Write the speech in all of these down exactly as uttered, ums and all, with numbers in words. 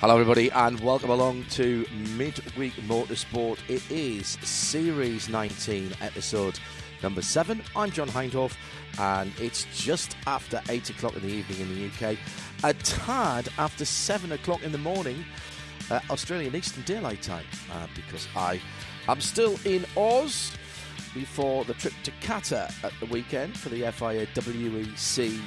Hello everybody and welcome along to Midweek Motorsport. It is Series nineteen, episode number seven. I'm John Hindhaugh and it's just after eight o'clock in the evening in the U K. A tad after seven o'clock in the morning, uh, Australian Eastern Daylight Time. Uh, because I am still in Oz before the trip to Qatar at the weekend for the F I A W E C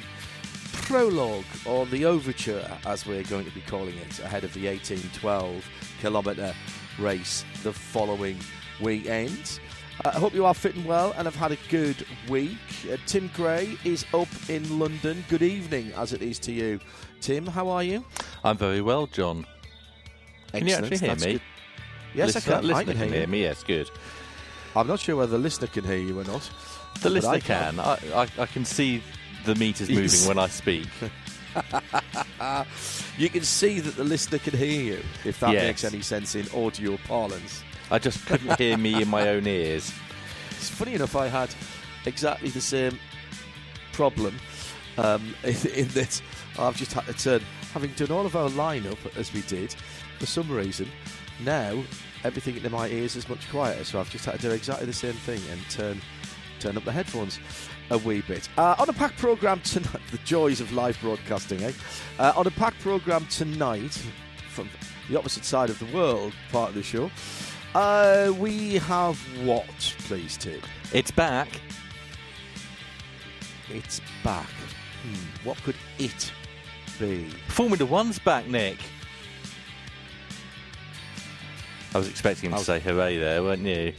prologue, or the overture as we're going to be calling it, ahead of the eighteen twelve kilometre race the following weekend. Uh, I hope you are fitting well and have had a good week. Uh, Tim Gray is up in London. Good evening as it is to you. Tim, how are you? I'm very well, John. Excellent. Can you actually hear That's me? Good. Yes, listener, I can. Listener I can, can hear you. me, yes, good. I'm not sure whether the listener can hear you or not. The listener I can. can. I, I, I can see... The meter's moving when I speak. You can see that the listener can hear you, if that yes. makes any sense in audio parlance. I just couldn't hear me in my own ears. It's funny enough, I had exactly the same problem um, in, in that I've just had to turn, having done all of our lineup as we did, for some reason, now everything into my ears is much quieter, so I've just had to do exactly the same thing and turn turn up the headphones a wee bit. Uh, on a packed programme tonight, the joys of live broadcasting, eh? Uh, on a packed programme tonight, from the opposite side of the world, part of the show, uh, we have what, please, Tim? It's back. It's back. Hmm, what could it be? Formula One's back, Nick. I was expecting him was... to say hooray there, weren't you?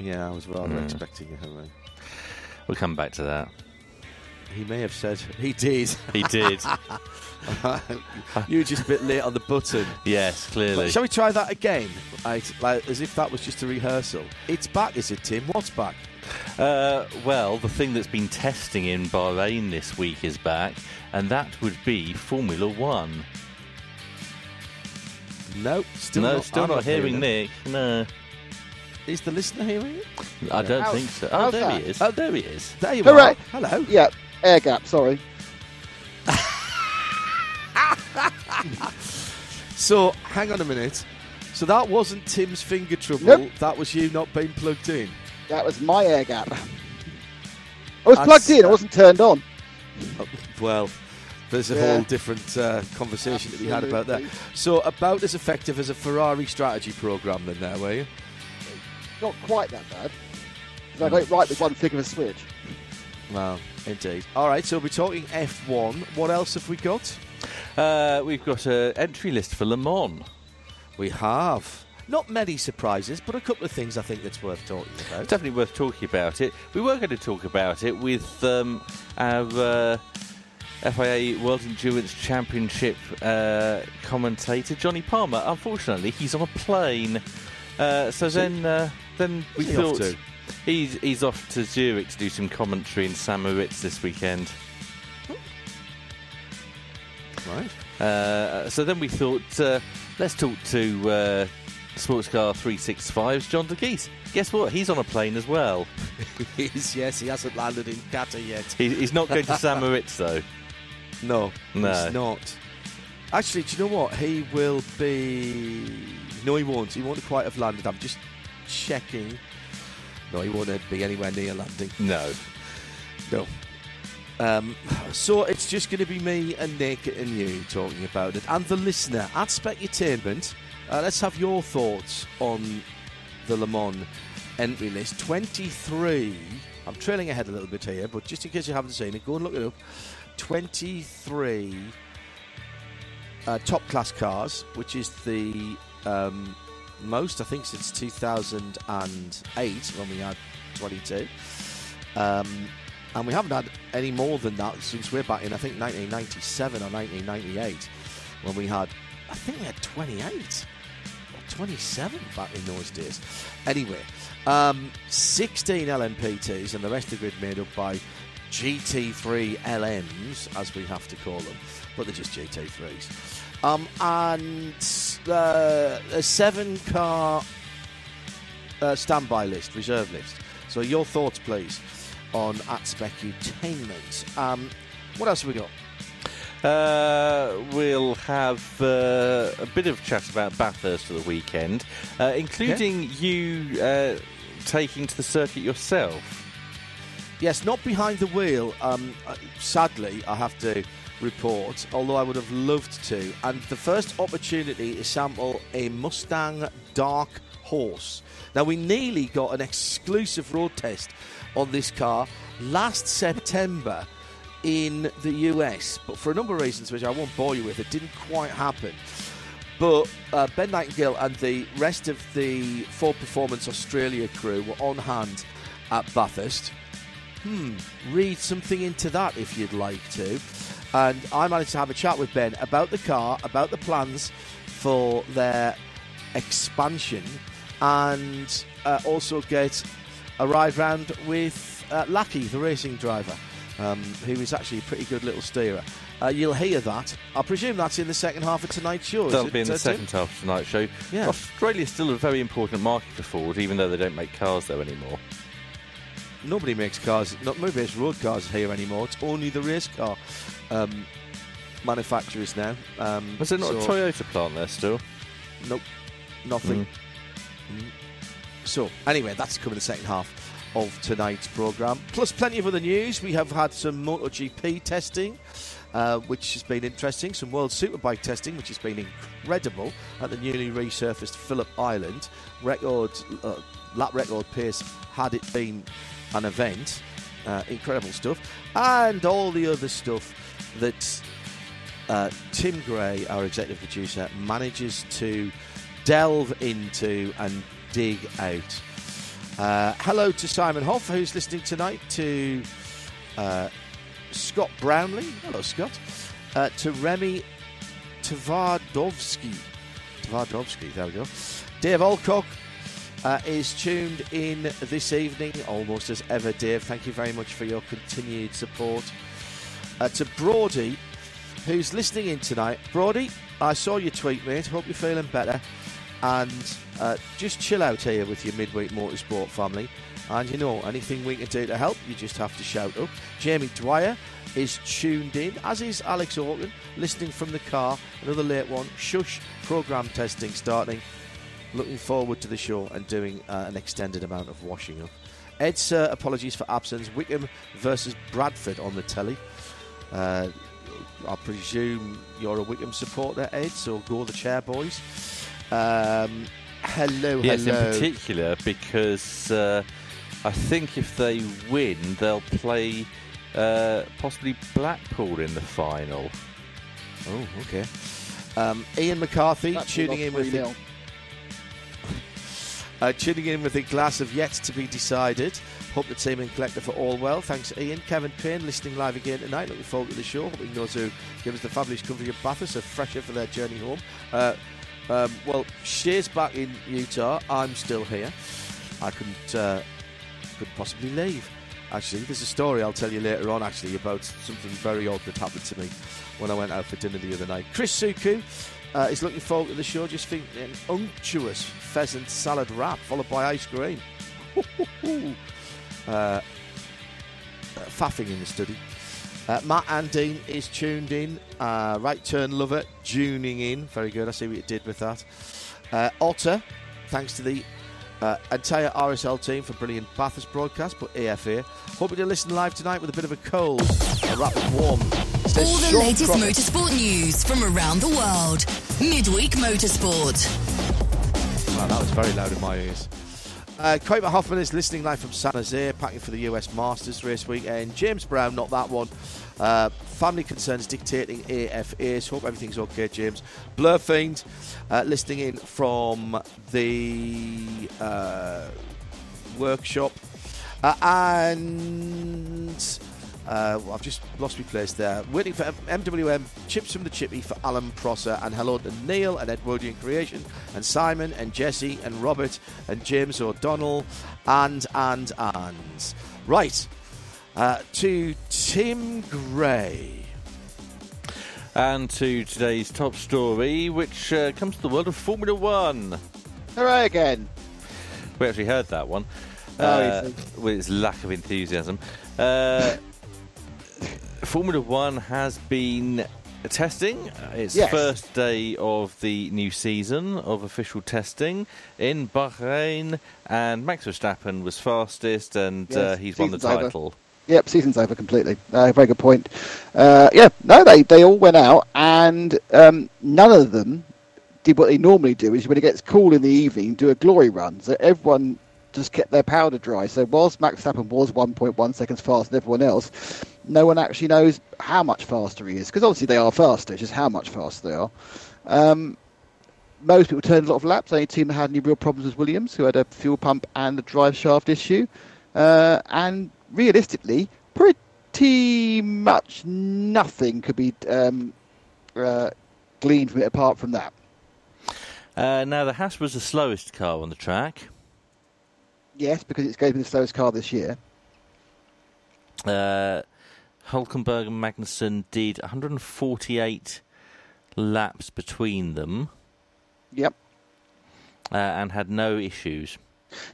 Yeah, I was rather mm. expecting a hooray. We'll come back to that. He may have said... He did. He did. You were just a bit late on the button. Yes, clearly. But shall we try that again? Like, like, as if that was just a rehearsal. It's back, is it, Tim? What's back? Uh, well, the thing that's been testing in Bahrain this week is back, and that would be Formula One. Nope, still no, not, still not, not hearing Nick. No. Is the listener hearing it? I don't How's, think so. Oh, there that? he is. Oh, there he is. There you Hooray. are. Hello. Yeah, air gap, sorry. So, hang on a minute. So that wasn't Tim's finger trouble. Nope. That was you not being plugged in. That was my air gap. I was That's, plugged in. I wasn't turned on. Oh, well... There's a yeah. whole different uh, conversation Absolutely. that we had about that. So about as effective as a Ferrari strategy programme then there, were you? Not quite that bad. Mm. I got it right with one flick of a switch. Well, indeed. All right, so we're talking F one. What else have we got? Uh, we've got an entry list for Le Mans. We have. Not many surprises, but a couple of things I think that's worth talking about. It's definitely worth talking about it. We were going to talk about it with um, our... Uh, F I A World Endurance Championship uh, commentator Johnny Palmer. Unfortunately, he's on a plane, uh, so then uh, then we he thought off he's he's off to Zurich to do some commentary in St Moritz this weekend. Right. Uh, so then we thought uh, let's talk to uh, Sportscar three sixty-five's John De. Guess what? He's on a plane as well. He is, yes. He hasn't landed in Qatar yet. He, he's not going to St Moritz though. No, no, he's not. Actually, do you know what? He will be... No, he won't. He won't quite have landed. I'm just checking. No, he won't be anywhere near landing. No. No. Um, so it's just going to be me and Nick and you talking about it. And the listener, at Specutainment, uh, let's have your thoughts on the Le Mans entry list, twenty-three. I'm trailing ahead a little bit here, but just in case you haven't seen it, go and look it up. twenty-three uh, top-class cars, which is the um, most, I think, since two thousand eight, when we had twenty-two. Um, and we haven't had any more than that since we're back in, I think, nineteen ninety-seven or nineteen ninety-eight, when we had, I think we had twenty-eight. twenty-seven back in those days. Anyway, um, sixteen L M P Ts, and the rest of the grid made up by G T three L Ms, as we have to call them, but they're just G T threes. Um, and uh, a seven-car uh, standby list, reserve list. So your thoughts, please, on at Specutainment. Um, what else have we got? Uh, we'll have uh, a bit of chat about Bathurst for the weekend, uh, including yeah. you uh, taking to the circuit yourself. Yes, not behind the wheel. Um, sadly, I have to report, although I would have loved to. And the first opportunity to sample a Mustang Dark Horse. Now, we nearly got an exclusive road test on this car last September in the U S, but for a number of reasons which I won't bore you with, it didn't quite happen. But uh, Ben Nightingale and the rest of the Ford Performance Australia crew were on hand at Bathurst. Hmm, read something into that if you'd like to. And I managed to have a chat with Ben about the car, about the plans for their expansion, and uh, also get a ride round with uh, Lackey, the racing driver. Um, who is actually a pretty good little steerer. Uh, you'll hear that. I presume that's in the second half of tonight's show. That'll be in the second half of tonight's show. Yeah. Australia's still a very important market for Ford, even though they don't make cars there anymore. Nobody makes cars, not nobody makes road cars here anymore. It's only the race car um, manufacturers now. Um, Was there not so a Toyota plant there still? Nope, nothing. Mm. Mm. So, anyway, that's coming in the second half of tonight's programme. Plus plenty of other news. We have had some MotoGP testing, uh, which has been interesting. Some World Superbike testing, which has been incredible at the newly resurfaced Phillip Island. Record, uh, lap record pace had it been an event. Uh, incredible stuff. And all the other stuff that uh, Tim Gray, our executive producer, manages to delve into and dig out. Uh, hello to Simon Hoff, who's listening tonight, to uh, Scott Brownlee, hello Scott, uh, to Remy Tvardovsky, Tvardovsky, there we go. Dave Alcock uh, is tuned in this evening, almost as ever, Dave, thank you very much for your continued support. Uh, to Brody, who's listening in tonight. Brody, I saw your tweet, mate, hope you're feeling better. And uh, just chill out here with your midweek motorsport family. And, you know, anything we can do to help, you just have to shout up. Jamie Dwyer is tuned in, as is Alex Orton, listening from the car. Another late one. Shush, programme testing starting. Looking forward to the show and doing uh, an extended amount of washing up. Ed Sir, apologies for absence. Wickham versus Bradford on the telly. Uh, I presume you're a Wickham supporter, Ed, so go the chair, boys. Um, hello, yes, hello. Yes, in particular, because uh, I think if they win, they'll play uh, possibly Blackpool in the final. Oh, okay. Um, Ian McCarthy tuning in, with the, uh, tuning in with a glass of yet to be decided. Hope the team and collector for all well. Thanks, Ian. Kevin Payne listening live again tonight. Looking forward to the show. Hoping those who give us the fabulous coverage of Bathurst are fresher for their journey home. Uh, Um, well, Shea's back in Utah. I'm still here. I couldn't, uh, couldn't possibly leave. Actually, there's a story I'll tell you later on, actually, about something very odd that happened to me when I went out for dinner the other night. Chris Suku uh, is looking forward to the show. Just think an unctuous pheasant salad wrap followed by ice cream. uh, faffing in the study. Uh, Matt Andine is tuned in. Uh, right Turn Lover, tuning in. Very good. I see what you did with that. Uh, Otter, thanks to the uh, entire R S L team for brilliant Bathurst broadcast, but A F here. Hoping to listen live tonight with a bit of a cold, a rapid warm. All the latest cross- motorsport news from around the world. Midweek Motorsport. Wow, that was very loud in my ears. Uh, Kramer Hoffman is listening live from San Jose, packing for the U S Masters race weekend. James Brown, not that one. Uh, family concerns dictating A F As. Hope everything's okay, James. Blur Fiend, uh, listening in from the uh, workshop. Uh, and uh, I've just lost my place there. Waiting for M- MWM, Chips from the Chippy for Alan Prosser. And hello to Neil and Edwardian Creation and Simon and Jesse and Robert and James O'Donnell and, and, and. Right, uh, to Tim Gray. And to today's top story, which uh, comes to the world of Formula One. Hooray again. We actually heard that one. Uh, with its lack of enthusiasm. Uh, Formula One has been testing its yes. first day of the new season of official testing in Bahrain, and Max Verstappen was fastest, and yes, uh, he's won the title. Over. Yep, season's over completely. Uh, very good point. Uh, yeah, no, they, they all went out, and um, none of them did what they normally do, which is when it gets cool in the evening, do a glory run. So everyone just kept their powder dry. So whilst Max Verstappen was one point one seconds faster than everyone else, no one actually knows how much faster he is, because obviously they are faster, it's just how much faster they are. Um, most people turned a lot of laps. The only team that had any real problems was Williams, who had a fuel pump and a drive shaft issue. Uh, and realistically, pretty much nothing could be um, uh, gleaned from it apart from that. Uh, now, the Haas was the slowest car on the track. Yes, because it's going to be the slowest car this year. Uh, Hulkenberg and Magnussen did one hundred forty-eight laps between them. Yep. Uh, and had no issues.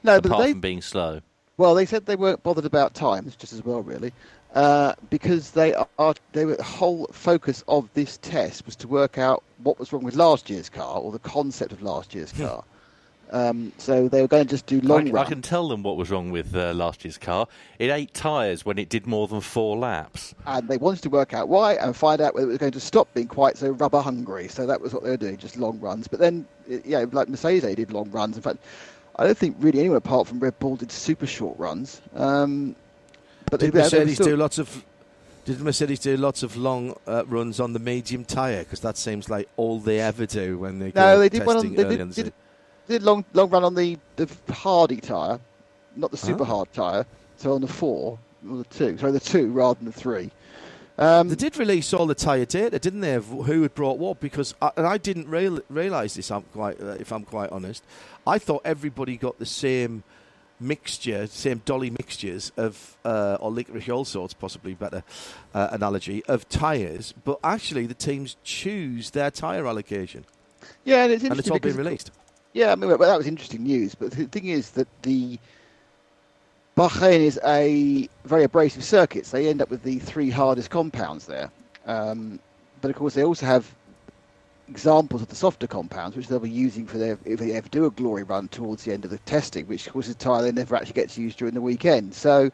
No, apart but they, from being slow. Well, they said they weren't bothered about times, just as well, really, uh, because they are. They were, the whole focus of this test was to work out what was wrong with last year's car, or the concept of last year's car. Um, so they were going to just do long I, runs. I can tell them what was wrong with uh, last year's car. It ate tyres when it did more than four laps. And they wanted to work out why and find out whether it was going to stop being quite so rubber hungry. So that was what they were doing, just long runs. But then, yeah, like Mercedes did long runs. In fact, I don't think really anyone apart from Red Bull did super short runs. Um, but did they, Mercedes they do lots of? Did Mercedes do lots of long uh, runs on the medium tyre? Because that seems like all they ever do when they go no, they did one on, they did, on the did, did long long run on the, the hardy tyre, not the super oh. hard tyre, so on the four, or the two, sorry, the two rather than the three. Um, they did release all the tyre data, didn't they, of who had brought what, because, I, and I didn't real, realise this, I'm quite, uh, if I'm quite honest, I thought everybody got the same mixture, same dolly mixtures of, uh, or licorice all sorts, possibly better uh, analogy, of tyres, but actually the teams choose their tyre allocation. Yeah, and it's interesting. And it's all been released. Yeah, I mean, well, that was interesting news. But the thing is that the Bahrain is a very abrasive circuit, so they end up with the three hardest compounds there. Um, but of course, they also have examples of the softer compounds, which they'll be using for their if they ever do a glory run towards the end of the testing, which of course is a tyre that never actually gets used during the weekend. So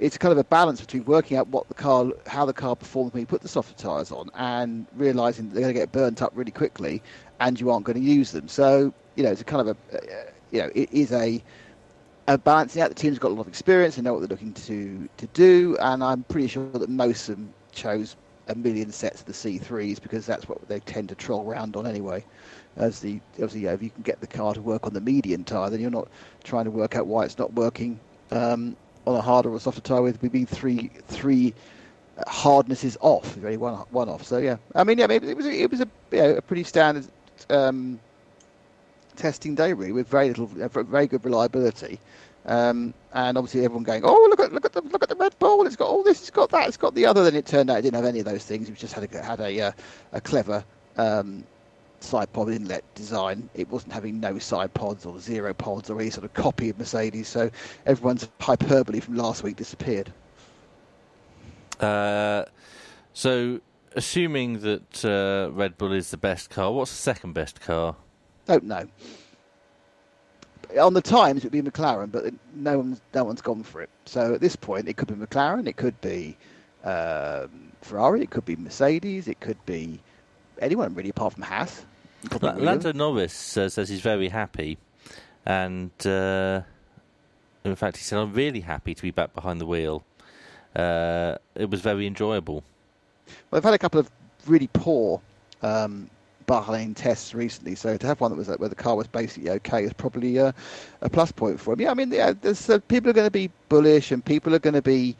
it's kind of a balance between working out what the car, how the car performs when you put the softer tyres on, and realising they're going to get burnt up really quickly, and you aren't going to use them. So you know, it's a kind of a, uh, you know, it is a, a balancing out. The team's got a lot of experience and know what they're looking to, to do, and I'm pretty sure that most of them chose a million sets of the C threes because that's what they tend to troll around on anyway. As the obviously, you know, if you can get the car to work on the median tyre, then you're not trying to work out why it's not working um, on a harder or softer tyre with being three three hardnesses off, really one one off. So yeah, I mean, yeah, it, it was it was a, you know, a pretty standard. Um, testing day really with very little very good reliability um and obviously everyone going oh look at look at the look at the Red Bull, it's got all this, it's got that, it's got the other. Then it turned out it didn't have any of those things. It just had a had a uh, a clever um side pod inlet design. It wasn't having no side pods or zero pods or any sort of copy of Mercedes, so everyone's hyperbole from last week disappeared. Uh so assuming that uh, Red Bull is the best car, what's the second best car? Don't know. On the times, it would be McLaren, but no one's, no one's gone for it. So at this point, it could be McLaren, it could be um, Ferrari, it could be Mercedes, it could be anyone really apart from Haas. L- Lando Norris uh, says he's very happy, and uh, In fact, he said, I'm really happy to be back behind the wheel. Uh, it was very enjoyable. Well, they've had a couple of really poor um, Bahrain tests recently, so to have one that was uh, where the car was basically okay is probably uh, a plus point for him. Yeah, I mean, yeah, there's, uh, people are going to be bullish and people are going to be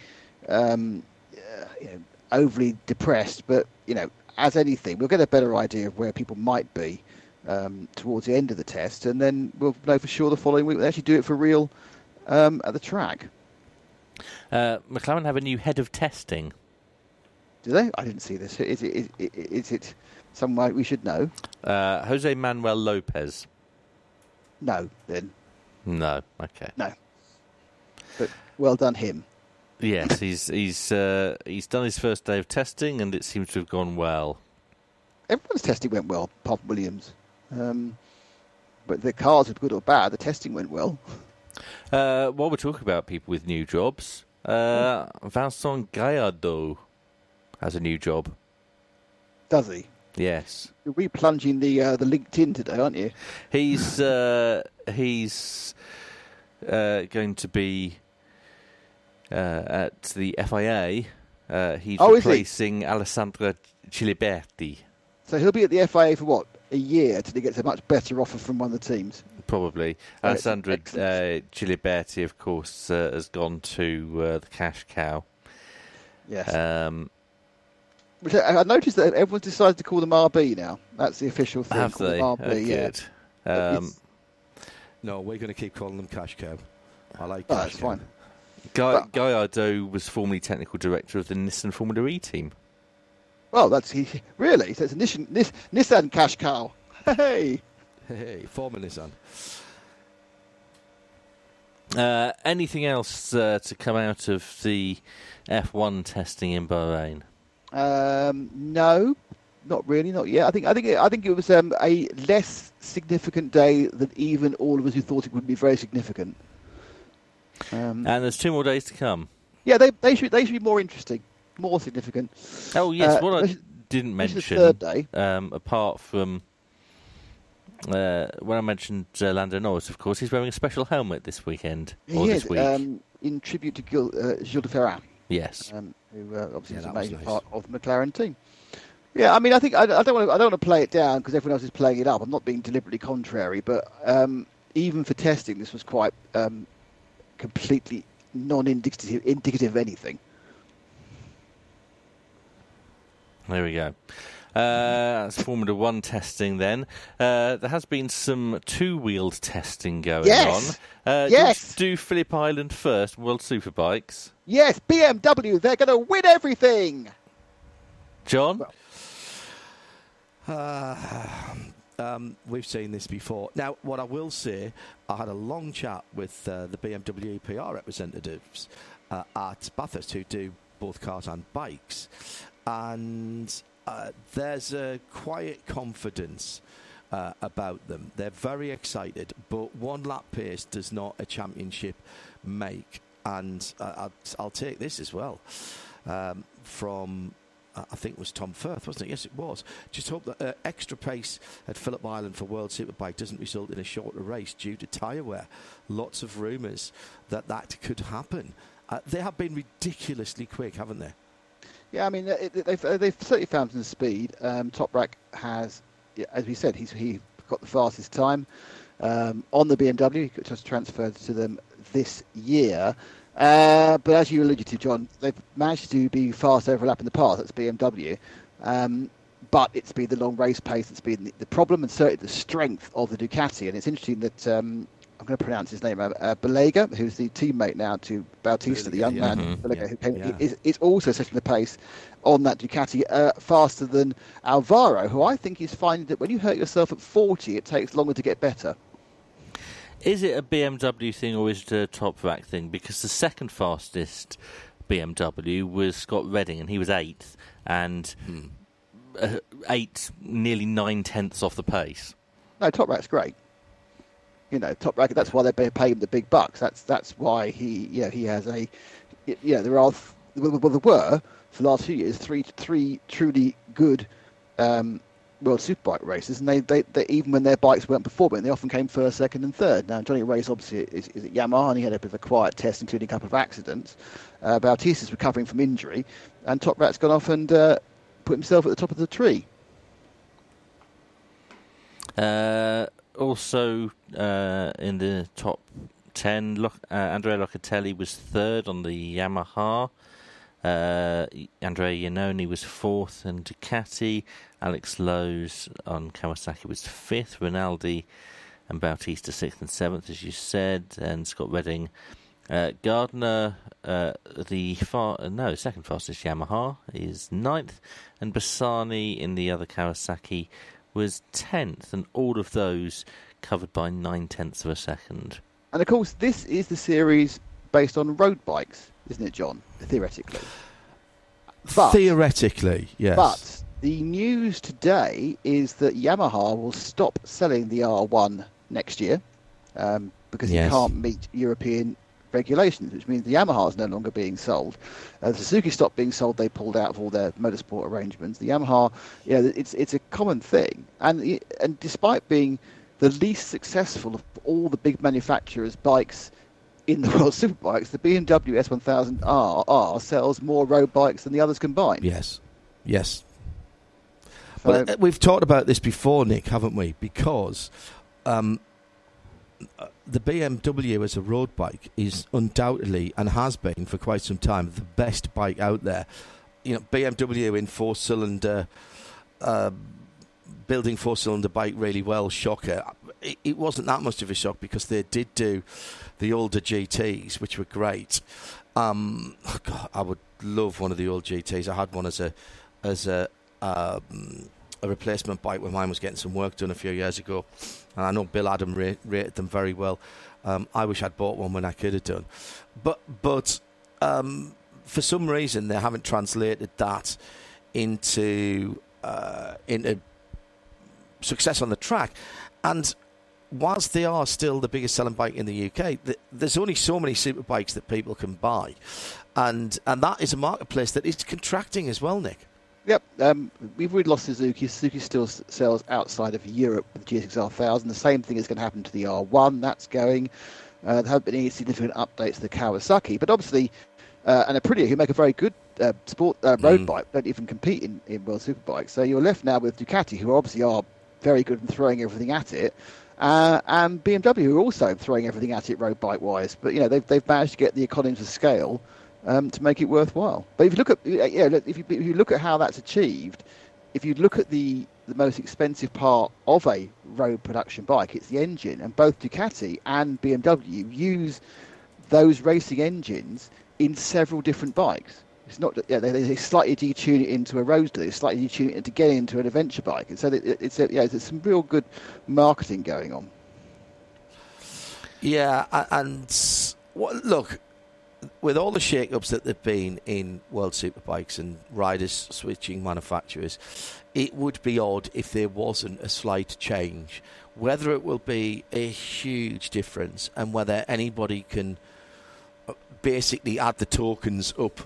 um, uh, you know, overly depressed, but, you know, as anything, we'll get a better idea of where people might be um, towards the end of the test, and then we'll know for sure the following week. We'll actually do it for real um, at the track. Uh, McLaren have a new head of testing. Do they? I didn't see this. Is it, is, is it someone we should know? Uh, Jose Manuel Lopez. No, then. No, okay. No. But well done him. Yes, he's he's uh, he's done his first day of testing and it seems to have gone well. Everyone's testing went well, apart from Williams. Um, but the cars were good or bad, the testing went well. Uh, while we're talking about people with new jobs, uh, Vincent Gallardo has a new job. Does he? Yes. You're replunging the uh, the LinkedIn today, aren't you? He's uh, he's uh, going to be uh, at the F I A. Uh, he's oh, replacing he? Alessandro Ciliberti. So he'll be at the F I A for what? A year till he gets a much better offer from one of the teams. Probably. Oh, Alessandro uh, Ciliberti, of course, uh, has gone to uh, the cash cow. Yes. Um, Which I, I noticed that everyone's decided to call them R B now. That's the official thing. Have they? R B, oh, yeah. Um, no, we're going to keep calling them cash cow. I like oh, cash that's cow. Fine. Guy, Gallardo was formerly technical director of the Nissan Formula E team. Well, that's he really. So it's a Nissan, Nissan, Nissan cash cow. Hey. Hey, former Nissan. Uh, anything else uh, to come out of the F one testing in Bahrain? Um, no, not really, not yet. I think I think it, I think it was um, a less significant day than even all of us who thought it would be very significant. Um, and there's two more days to come. Yeah, they they should they should be more interesting, more significant. Oh yes, uh, what I didn't mention. The third day, um, apart from. Uh, when I mentioned uh, Lando Norris, of course, he's wearing a special helmet this weekend. Or he is, this week. Um, in tribute to Gil, uh, Gilles de Ferrat. Yes. Um, who uh, obviously yeah, is a major nice. part of the McLaren team. Yeah, I mean, I think I, I don't want to I don't want to play it down because everyone else is playing it up. I'm not being deliberately contrary, but um, even for testing, this was quite um, completely non-indicative indicative of anything. There we go. Uh, that's Formula One testing then. Uh, there has been some two-wheeled testing going yes. on. Uh, yes! Do Phillip Island first, World Superbikes. Yes, B M W, they're going to win everything! John? Well, uh, um, we've seen this before. Now, what I will say, I had a long chat with uh, the B M W P R representatives uh, at Bathurst who do both cars and bikes. And... Uh, there's a quiet confidence uh, about them. They're very excited, but one lap pace does not a championship make. And uh, I'll, I'll take this as well um, from, uh, I think it was Tom Firth, wasn't it? Yes, it was. Just hope that uh, extra pace at Phillip Island for World Superbike doesn't result in a shorter race due to tyre wear. Lots of rumours that that could happen. Uh, they have been ridiculously quick, haven't they? Yeah, I mean, they've, they've certainly found some speed. Um, Toprak has, as we said, he's he got the fastest time um, on the B M W, which was transferred to them this year. Uh, but as you alluded to, John, they've managed to be fast over a lap in the past. That's B M W. Um, but it's been the long race pace that's been the problem and certainly the strength of the Ducati. And it's interesting that... Um, I'm going to pronounce his name, uh, Belega, who's the teammate now to Bautista, the young yeah. man, mm-hmm. Belega, yeah. who came, yeah. is, is also setting the pace on that Ducati uh, faster than Alvaro, who I think is finding that when you hurt yourself at forty, it takes longer to get better. Is it a B M W thing or is it a Toprak thing? Because the second fastest B M W was Scott Redding, and he was eighth, and mm. uh, eight, nearly nine-tenths off the pace. No, Toprak's great. You know, Toprak. That's why they pay him the big bucks. That's that's why he, you know, he has a, you know, there are, well, there were for the last few years three three truly good um, World Superbike races, and they, they, they even when their bikes weren't performing, they often came first, second, and third. Now Johnny Ray's obviously is, is at Yamaha, and he had a bit of a quiet test, including a couple of accidents. Uh, Bautista's recovering from injury, and Toprak's gone off and uh, put himself at the top of the tree. Uh, also uh, in the top ten, Loc- uh, Andrea Locatelli was third on the Yamaha. Uh, Andrea Iannone was fourth on Ducati. Alex Lowe's on Kawasaki was fifth. Rinaldi and Bautista sixth and seventh, as you said. And Scott Redding, uh, Gardner, uh, the far no second fastest Yamaha is ninth, and Bassani in the other Kawasaki was tenth, and all of those covered by nine tenths of a second. And of course, this is the series based on road bikes, isn't it, John? Theoretically. But, Theoretically, yes. But the news today is that Yamaha will stop selling the R one next year um, because yes. it can't meet European regulations, which means the Yamaha is no longer being sold. Uh, the Suzuki stopped being sold. They pulled out of all their motorsport arrangements. The Yamaha, you know, it's it's a common thing. And and despite being the least successful of all the big manufacturers' bikes in the World Superbikes, the B M W S one thousand R sells more road bikes than the others combined. Yes, yes. So, well, we've talked about this before, Nick, haven't we? Because um, the B M W as a road bike is undoubtedly, and has been for quite some time, the best bike out there. You know, B M W in four-cylinder, uh, building four-cylinder bike really well, shocker. It, it wasn't that much of a shock because they did do the older G Ts, which were great. Um, oh God, I would love one of the old G Ts. I had one as a as a um, a replacement bike when mine was getting some work done a few years ago, and I know Bill Adam rate, rated them very well. Um, I wish I'd bought one when I could have done, but but um, for some reason they haven't translated that into uh, into success on the track. And whilst they are still the biggest selling bike in the U K, th- there's only so many superbikes that people can buy. And and that is a marketplace that is contracting as well, Nick. Yep. Um, we've already lost Suzuki. Suzuki still s- sells outside of Europe with the G S X R one thousand. The same thing is going to happen to the R one. That's going. Uh, there haven't been any significant updates to the Kawasaki. But obviously, uh, and Aprilia, who make a very good uh, sport uh, road mm. bike, don't even compete in, in World Superbikes. So you're left now with Ducati, who obviously are very good in throwing everything at it. Uh, and B M W are also throwing everything at it road bike wise, but you know they've they've managed to get the economies of scale um, to make it worthwhile. But if you look at yeah, if you if you look at how that's achieved, if you look at the, the most expensive part of a road production bike, it's the engine, and both Ducati and B M W use those racing engines in several different bikes. It's not yeah they, they slightly detune it into a roadster, they slightly detune it to get into an adventure bike, and so it's a, yeah there's some real good marketing going on. Yeah, and well, look, with all the shake-ups that there've been in World Superbikes and riders switching manufacturers, it would be odd if there wasn't a slight change. Whether it will be a huge difference and whether anybody can basically add the tokens up.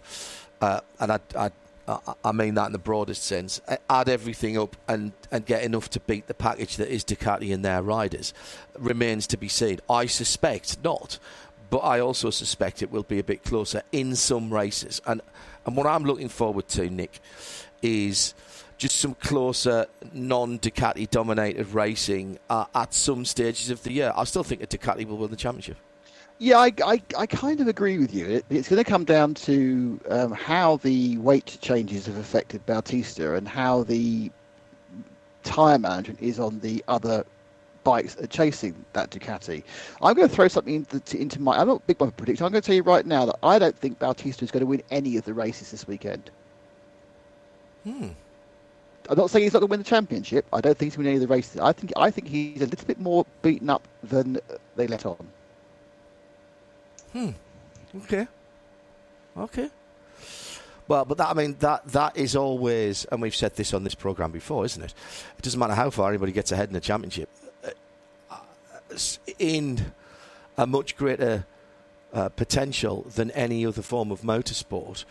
Uh, and I, I, I mean that in the broadest sense. Add everything up and, and get enough to beat the package that is Ducati and their riders remains to be seen. I suspect not, but I also suspect it will be a bit closer in some races. And and what I'm looking forward to, Nick, is just some closer non-Ducati dominated racing uh, at some stages of the year. I still think that Ducati will win the championship. Yeah, I, I, I kind of agree with you. It, it's going to come down to um, how the weight changes have affected Bautista and how the tyre management is on the other bikes that are chasing that Ducati. I'm going to throw something into, into my... I'm not a big one for prediction. I'm going to tell you right now that I don't think Bautista is going to win any of the races this weekend. Hmm. I'm not saying he's not going to win the championship. I don't think he's going to win any of the races. I think, I think he's a little bit more beaten up than they let on. Hmm. Okay. Okay. Well, but that, I mean, that that is always, and we've said this on this programme before, isn't it? It doesn't matter how far anybody gets ahead in the championship. In a much greater uh, potential than any other form of motorsport,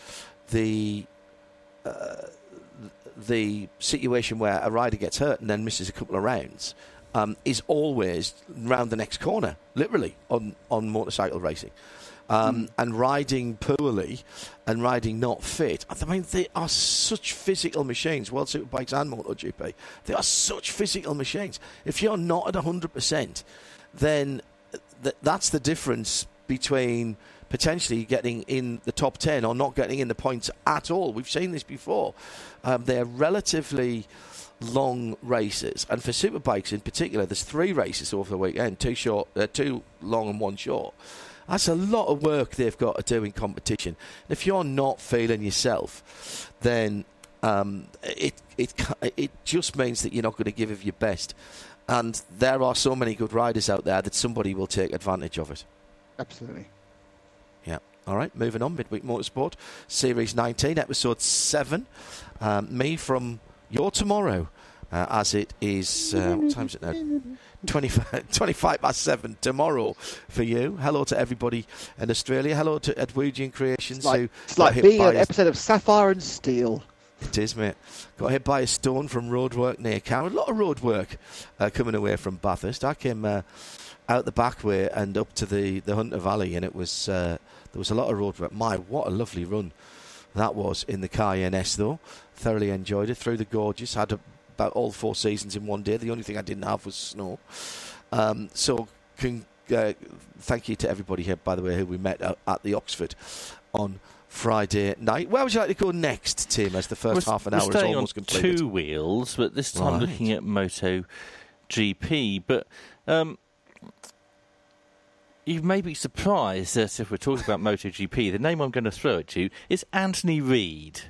the uh, the situation where a rider gets hurt and then misses a couple of rounds um, is always round the next corner, literally, on, on motorcycle racing. Um, mm. And riding poorly and riding not fit. I mean, they are such physical machines, World Superbikes and MotoGP. They are such physical machines. If you're not at one hundred percent, then th- that's the difference between potentially getting in the top ten or not getting in the points at all. We've seen this before. Um, they're relatively long races. And for Superbikes in particular, there's three races over the weekend, two short, uh, two long and one short. That's a lot of work they've got to do in competition. If you're not feeling yourself, then um, it it it just means that you're not going to give it your best. And there are so many good riders out there that somebody will take advantage of it. Absolutely. Yeah. All right. Moving on. Midweek Motorsport, Series nineteen, Episode seven. Um, me from your tomorrow, uh, as it is. Uh, what time is it now? twenty-five, twenty-five past seven tomorrow for you. Hello to everybody in Australia. Hello to Edwardian Creations. It's like, who it's like being an a... episode of Sapphire and Steel. It is, mate. Got hit by a stone from roadwork near Cowan. A lot of roadwork uh, coming away from Bathurst. I came uh, out the back way and up to the, the Hunter Valley, and it was uh, there was a lot of roadwork. My, what a lovely run that was in the Cayenne S, though. Thoroughly enjoyed it. Through the gorges. Had a about all four seasons in one day. The only thing I didn't have was snow. Um, so can, uh, thank you to everybody here, by the way, who we met at, at the Oxford on Friday night. Where would you like to go next, Tim, as the first we're, half an hour is almost completed? We're staying on two wheels, but this time right. looking at MotoGP. But um, you may be surprised that if we're talking about MotoGP, the name I'm going to throw at you is Anthony Reid.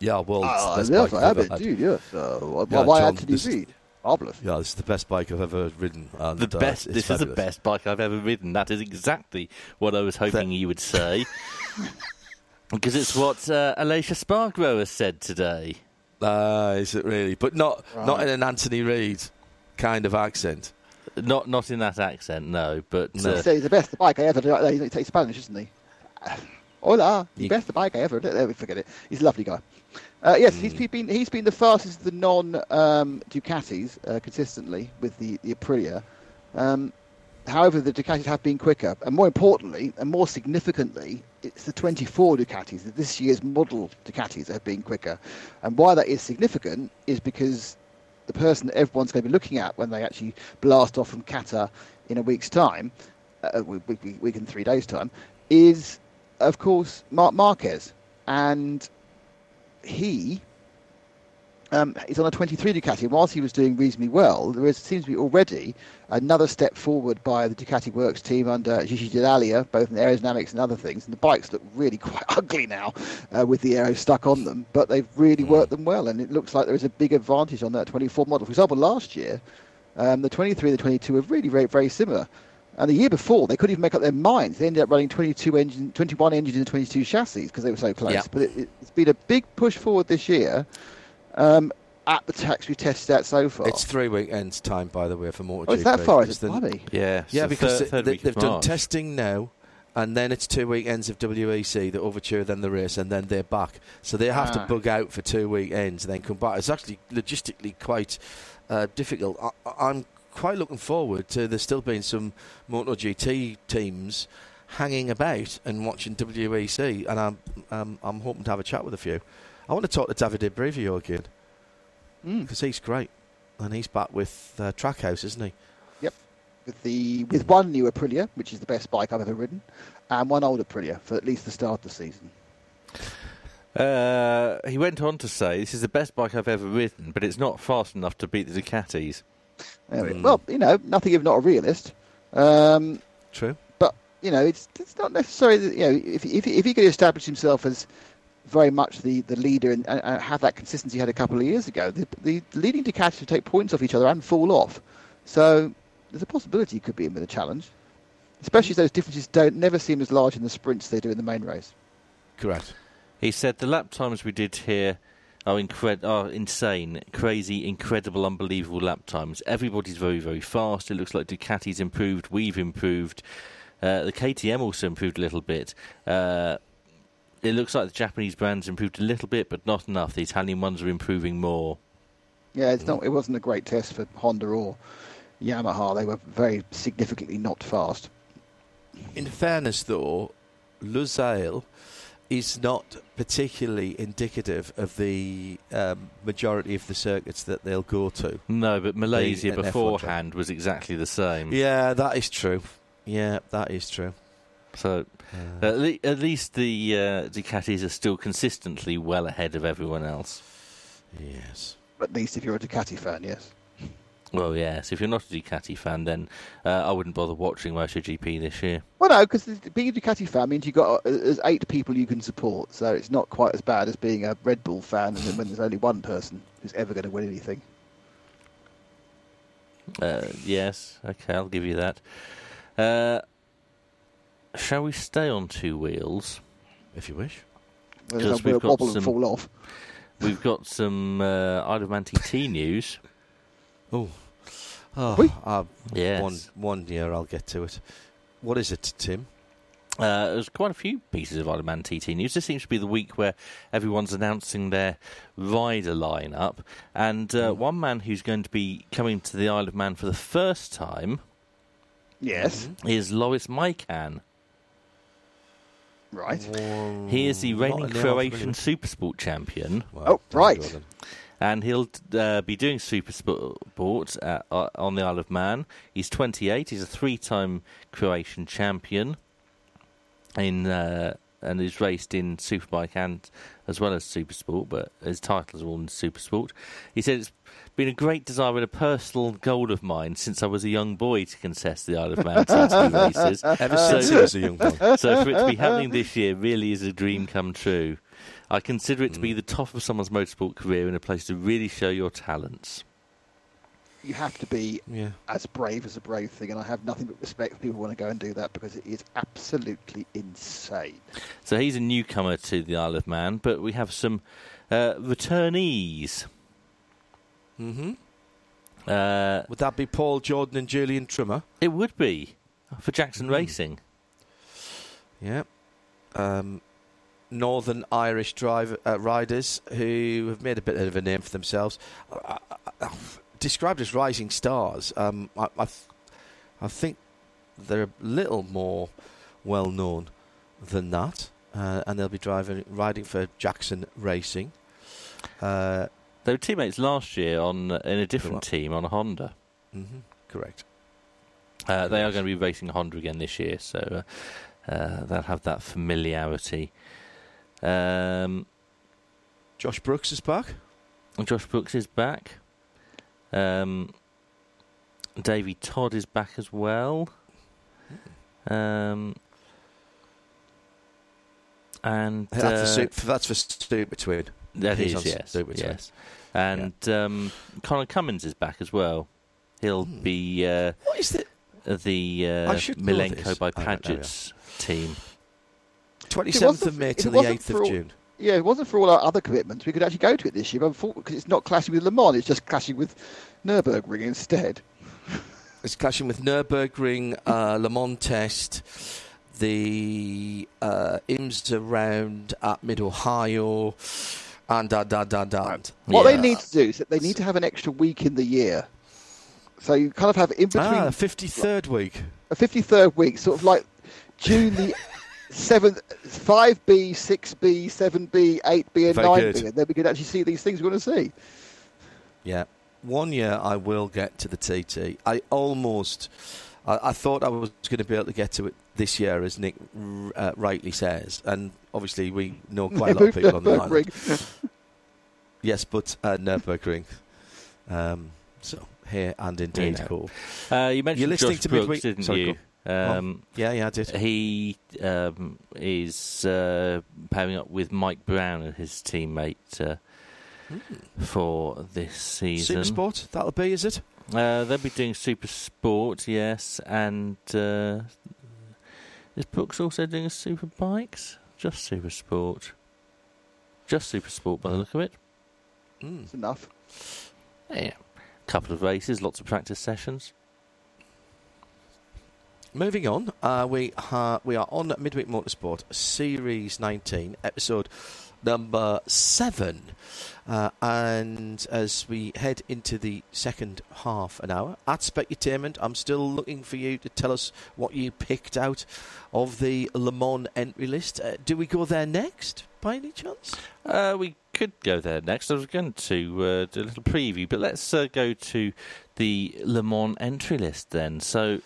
Yeah, well, uh, that's yes, I have it, dude, yes. Uh, why yeah, why John, Anthony Reid? Yeah, this is the best bike I've ever ridden. And, the best. Uh, this fabulous. is the best bike I've ever ridden. That is exactly what I was hoping that... you would say. Because it's what uh, Alicia Spargrow has said today. Ah, uh, is it really? But not right. not in an Anthony Reid kind of accent. Not not in that accent, no. But no. Uh, so he's the best bike I ever did. He takes Spanish, isn't he? Hola, the you... best bike I ever did. Forget it. He's a lovely guy. Uh, yes, mm. he's been he's been the fastest of the non-Ducatis um, uh, consistently with the, the Aprilia. Um, however, the Ducatis have been quicker. And more importantly, and more significantly, it's the twenty-four Ducatis, this year's model Ducatis, that have been quicker. And why that is significant is because the person that everyone's going to be looking at when they actually blast off from Qatar in a week's time, a uh, week, week, week and three days' time, is, of course, Marc Marquez. And... He um, is on a twenty-three Ducati, and whilst he was doing reasonably well, there is, seems to be already another step forward by the Ducati Works team under Gigi D'Elia, both in aerodynamics and other things. And the bikes look really quite ugly now uh, with the aero stuck on them, but they've really worked them well, and it looks like there is a big advantage on that twenty-four model. For example, last year, um, the twenty-three and the twenty-two were really very, very similar. And the year before, they couldn't even make up their minds. They ended up running twenty-two engine, twenty-one engines and twenty-two chassis because they were so close. Yeah. But it, it, it's been a big push forward this year um, at the tax we tested at so far. It's three weekends time, by the way, for MotoGP. Oh, it's that far? Is it bloody? Yeah, yeah, so because third, third they, they've done testing now, and then it's two weekends of W E C, the Overture, then the race, and then they're back. So they have ah. to bug out for two weekends and then come back. It's actually logistically quite uh, difficult. I, I'm quite looking forward to there still being some MotoGP teams hanging about and watching W E C, and I'm um, I'm hoping to have a chat with a few. I want to talk to Davide Brivio again because mm. he's great, and he's back with uh, Trackhouse, isn't he? Yep, with the with one new Aprilia, which is the best bike I've ever ridden, and one old Aprilia for at least the start of the season. Uh, he went on to say, "This is the best bike I've ever ridden, but it's not fast enough to beat the Ducatis." Mm. Well, you know, nothing if not a realist. Um, True, but you know, it's it's not necessarily that, you know, if if if he could establish himself as very much the, the leader and, and have that consistency he had a couple of years ago, the, the leading Ducatis would take points off each other and fall off. So there's a possibility he could be in with a challenge, especially if those differences don't never seem as large in the sprints they do in the main race. Correct. He said the lap times we did here. Are, incred- are insane, crazy, incredible, unbelievable lap times. Everybody's very, very fast. It looks like Ducati's improved. We've improved. Uh, the K T M also improved a little bit. Uh, it looks like the Japanese brand's improved a little bit, but not enough. The Italian ones are improving more. Yeah, it's not. It wasn't a great test for Honda or Yamaha. They were very significantly not fast. In fairness, though, Lusail is not particularly indicative of the um, majority of the circuits that they'll go to. No, but Malaysia the, beforehand was exactly the same. Yeah, that is true. Yeah, that is true. So uh, at, le- at least the uh, Ducatis are still consistently well ahead of everyone else. Yes. At least if you're a Ducati fan, yes. Well, yes. If you're not a Ducati fan, then uh, I wouldn't bother watching MotoGP this year. Well, no, because being a Ducati fan means you've got uh, there's eight people you can support, so it's not quite as bad as being a Red Bull fan and then when there's only one person who's ever going to win anything. Uh, yes. Okay, I'll give you that. Uh, shall we stay on two wheels? If you wish. Because we'll wobble some, and fall off. We've got some uh, Isle of Man T T news. Oh, oh uh, yes. one, one year I'll get to it. What is it, Tim? Uh, there's quite a few pieces of Isle of Man T T news. This seems to be the week where everyone's announcing their rider lineup. And uh, mm. one man who's going to be coming to the Isle of Man for the first time yes, is Loris Maican. Right. Whoa. He is the reigning Croatian Supersport champion. Wow. Oh, right. And he'll uh, be doing Supersport uh, on the Isle of Man. He's twenty-eight. He's a three-time Croatian champion, in uh, and he's raced in Superbike and as well as Supersport, but his titles are all in Supersport. He said, "It's been a great desire and a personal goal of mine since I was a young boy to contest the Isle of Man T T races. Ever since I was a young boy. So for it to be happening this year really is a dream come true. I consider it to be the top of someone's motorsport career and a place to really show your talents." You have to be yeah. as brave as a brave thing, and I have nothing but respect for people who want to go and do that because it is absolutely insane. So he's a newcomer to the Isle of Man, but we have some uh, returnees. Mm-hmm. Uh, would that be Paul Jordan and Julian Trimmer? It would be, for Jackson mm-hmm. Racing. Yeah. Um... Northern Irish driver, uh, riders who have made a bit of a name for themselves, uh, uh, described as rising stars. Um, I, I, th- I think they're a little more well known than that, uh, and they'll be driving riding for Jackson Racing. Uh, they were teammates last year on in a different team on a Honda. Mm-hmm, correct. Uh, they are going to be racing Honda again this year, so uh, uh, they'll have that familiarity. Um, Josh Brooks is back. Josh Brooks is back. Um, Davy Todd is back as well. Um, and that's, uh, super, that's for Super Twin. That He's is yes, Super Twin. yes. And yeah. um, Connor Cummins is back as well. He'll hmm. be uh, what is the the uh, Milenko by Padgett's team. twenty-seventh of May to the eighth of June. Yeah, it wasn't for all our other commitments. We could actually go to it this year, but because it's not clashing with Le Mans, it's just clashing with Nürburgring instead. It's clashing with Nürburgring, uh, Le Mans Test, the uh, IMSA round at Mid-Ohio, and da da da da. Right. What yeah. they need to do is that they need to have an extra week in the year. So you kind of have in between. Ah, a fifty-third week. A fifty-third week, sort of like June the seven, five B, six B, seven B, eight B and nine B, and then we could actually see these things we want to see. Yeah. One year I will get to the T T. I almost, I, I thought I was going to be able to get to it this year, as Nick uh, rightly says, and obviously we know quite a lot of people on the island. Yes, but uh, Nürburgring. Um, so, here and indeed. Cool. Uh, you mentioned You're listening Josh to Brooks, Midweek, didn't Sorry, you? Go. Um, oh, yeah, yeah, I did. He um, is uh, pairing up with Mike Brown and his teammate uh, mm. for this season. Supersport, that'll be, is it? Uh, they'll be doing Supersport, yes. And uh, is Brooks also doing a Superbikes? Just Supersport. Just Supersport by the look of it. Mm. That's enough. Yeah. Couple of races, lots of practice sessions. Moving on, uh, we, are, we are on Midweek Motorsport, Series nineteen, Episode number seven. Uh, and as we head into the second half an hour, at Specutainment, I'm still looking for you to tell us what you picked out of the Le Mans entry list. Uh, do we go there next, by any chance? Uh, we could go there next. I was going to uh, do a little preview, but let's uh, go to the Le Mans entry list then. So...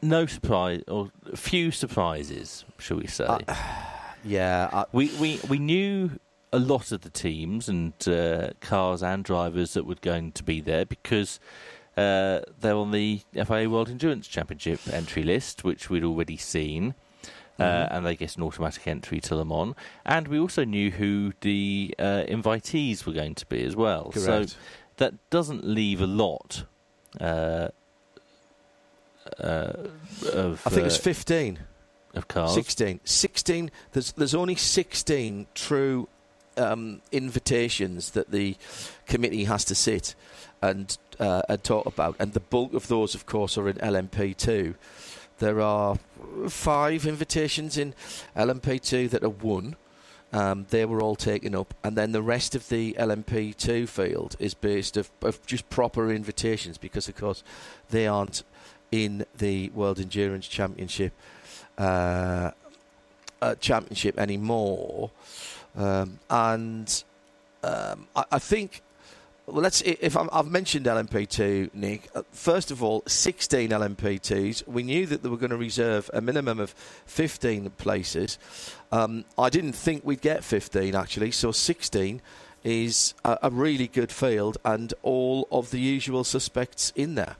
No surprise, or few surprises, shall we say? Uh, yeah, I... we we we knew a lot of the teams and uh, cars and drivers that were going to be there because uh, they're on the F I A World Endurance Championship entry list, which we'd already seen, mm-hmm. uh, and they get an automatic entry to Le Mans. And we also knew who the uh, invitees were going to be as well. Correct. So that doesn't leave a lot. Uh, Uh, of, I think uh, it's fifteen. Of cars. sixteen. sixteen. There's, there's only sixteen true um, invitations that the committee has to sit and, uh, and talk about. And the bulk of those, of course, are in L M P two. There are five invitations in L M P two that are won. Um, they were all taken up, and then the rest of the L M P two field is based of, of just proper invitations because, of course, they aren't in the World Endurance Championship uh, uh, championship anymore. Um, and um, I, I think, well, let's. If I'm, I've mentioned L M P two, Nick, uh, first of all, sixteen L M P twos. We knew that they were going to reserve a minimum of fifteen places. Um, I didn't think we'd get fifteen, actually, so sixteen is a, a really good field and all of the usual suspects in there.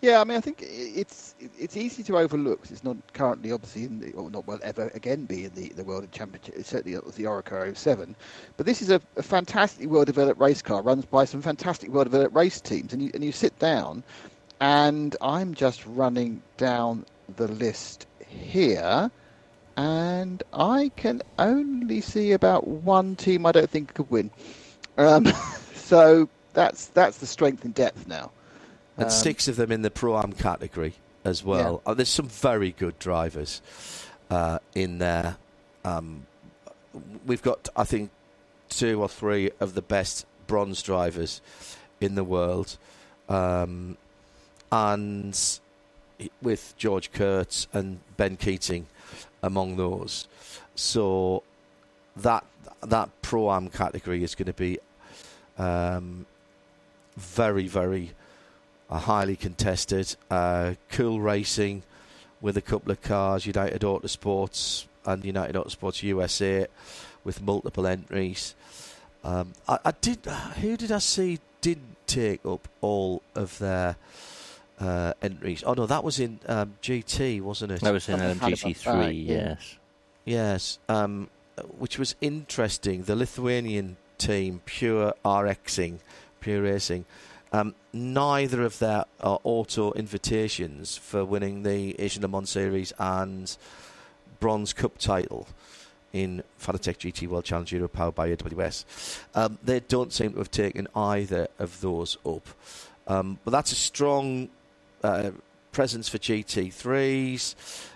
Yeah, I mean, I think it's it's easy to overlook because it's not currently, obviously, in the, or not will ever again be in the, the World Championship. Certainly it was the Oracle oh seven. But this is a, a fantastically well-developed race car, runs by some fantastic well-developed race teams. And you, and you sit down, and I'm just running down the list here, and I can only see about one team I don't think could win. Um, so that's that's the strength and depth now. And um, six of them in the Pro-Am category as well. Yeah. Oh, there's some very good drivers uh, in there. Um, we've got, I think, two or three of the best bronze drivers in the world. Um, and with George Kurtz and Ben Keating among those. So that, that Pro-Am category is going to be um, very, very... are highly contested. Uh, cool Racing with a couple of cars, United Autosports and United Autosports U S A with multiple entries. Um, I, I did. Who did I see did take up all of their uh, entries? Oh no, that was in um, G T, wasn't it? That was in um, G T three. Yes. Yes, um, which was interesting. The Lithuanian team, Pure RXing, Pure Racing. Um, neither of their uh, auto invitations for winning the Asian Le Mans Series and Bronze Cup title in Fanatec G T World Challenge Euro powered by A W S. Um, they don't seem to have taken either of those up. Um, but that's a strong uh, presence for G T threes,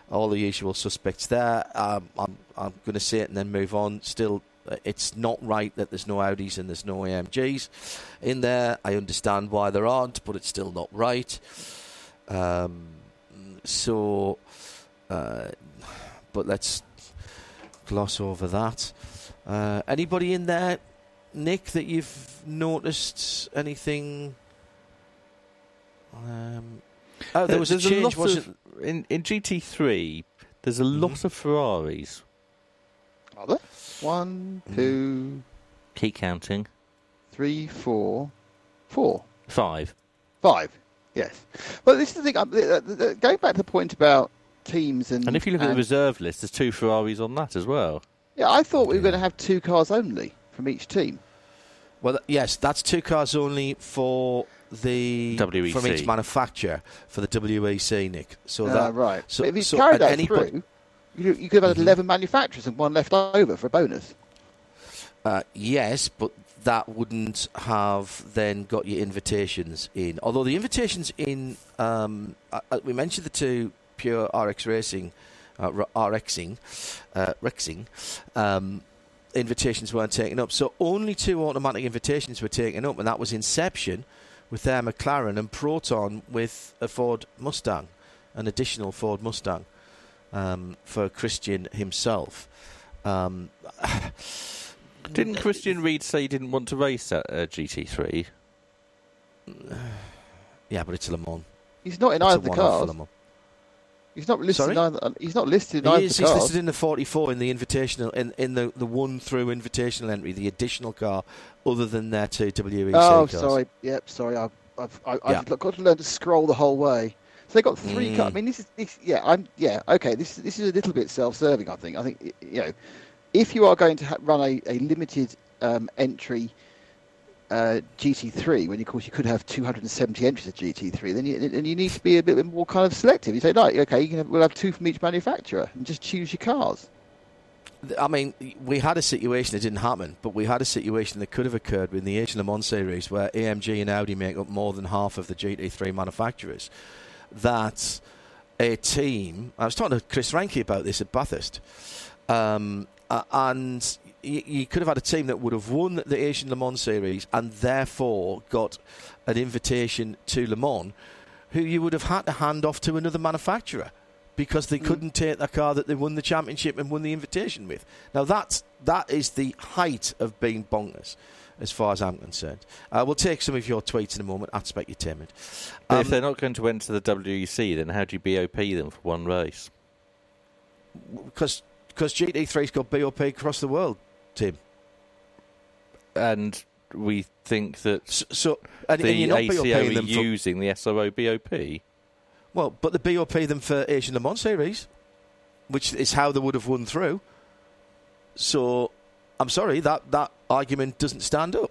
all the usual suspects there. Um, I'm, I'm going to say it and then move on. Still, it's not right that there's no Audis and there's no A M Gs in there. I understand why there aren't, but it's still not right. Um, so, uh, but let's gloss over that. Uh, anybody in there, Nick, that you've noticed anything? Um, oh, there was there's a change, wasn't there? In, in G T three, there's a mm-hmm. lot of Ferraris. Are there? One, two... Keep counting. Three, four, four. Five. Five, yes. Well, this is the thing. Going back to the point about teams and... And if you look at the reserve list, there's two Ferraris on that as well. Yeah, I thought we were going to have two cars only from each team. Well, yes, that's two cars only for... the W E C. From each manufacturer for the W E C, Nick. So ah, that right. So but if you so carried that anybody, through, you, you could have had eleven manufacturers and one left over for a bonus. Uh, yes, but that wouldn't have then got your invitations in. Although the invitations in, um, uh, we mentioned the two pure R X racing, uh, RXing, uh, Rexing, um, invitations weren't taken up. So only two automatic invitations were taken up, and that was Inception with their McLaren and Proton with a Ford Mustang, an additional Ford Mustang um, for Christian himself. Um, didn't Christian Reed say he didn't want to race at uh, G T three? Yeah, but it's Le Mans. He's not in it's either the cars. He's not listed. Sorry? In either, he's not listed. In he is, the he's cars. listed in the forty-four in the invitational, in, in the, the one through invitational entry, the additional car, other than their two W E C oh, cars. Oh, sorry. Yep, sorry. I've I've, I've yeah. got to learn to scroll the whole way. So they got three mm. cars. I mean, this is this, yeah. I'm yeah. Okay, this this is a little bit self-serving. I think. I think you know, if you are going to ha- run a a limited um, entry uh, G T three, when of course you could have two hundred seventy entries at G T three, then you, then you need to be a bit more kind of selective. You say, like, okay, you can have, we'll have two from each manufacturer and just choose your cars. I mean, we had a situation, it didn't happen, but we had a situation that could have occurred in the Asian Le Mans series where A M G and Audi make up more than half of the G T three manufacturers. That a team, I was talking to Chris Ranke about this at Bathurst, um, and you could have had a team that would have won the Asian Le Mans series and therefore got an invitation to Le Mans, who you would have had to hand off to another manufacturer because they mm. couldn't take the car that they won the championship and won the invitation with. Now, that's, that is the height of being bonkers, as far as I'm concerned. Uh, we'll take some of your tweets in a moment. I expect you're timid. Um, if they're not going to enter the W E C, then how do you B O P them for one race? Because G T three's got B O P across the world, Tim. And we think that so, so and, the and you're not A C O them using for, the S R O B O P? Well, but the B O P them for Asian Le Mans series, which is how they would have won through. So, I'm sorry, that, that argument doesn't stand up.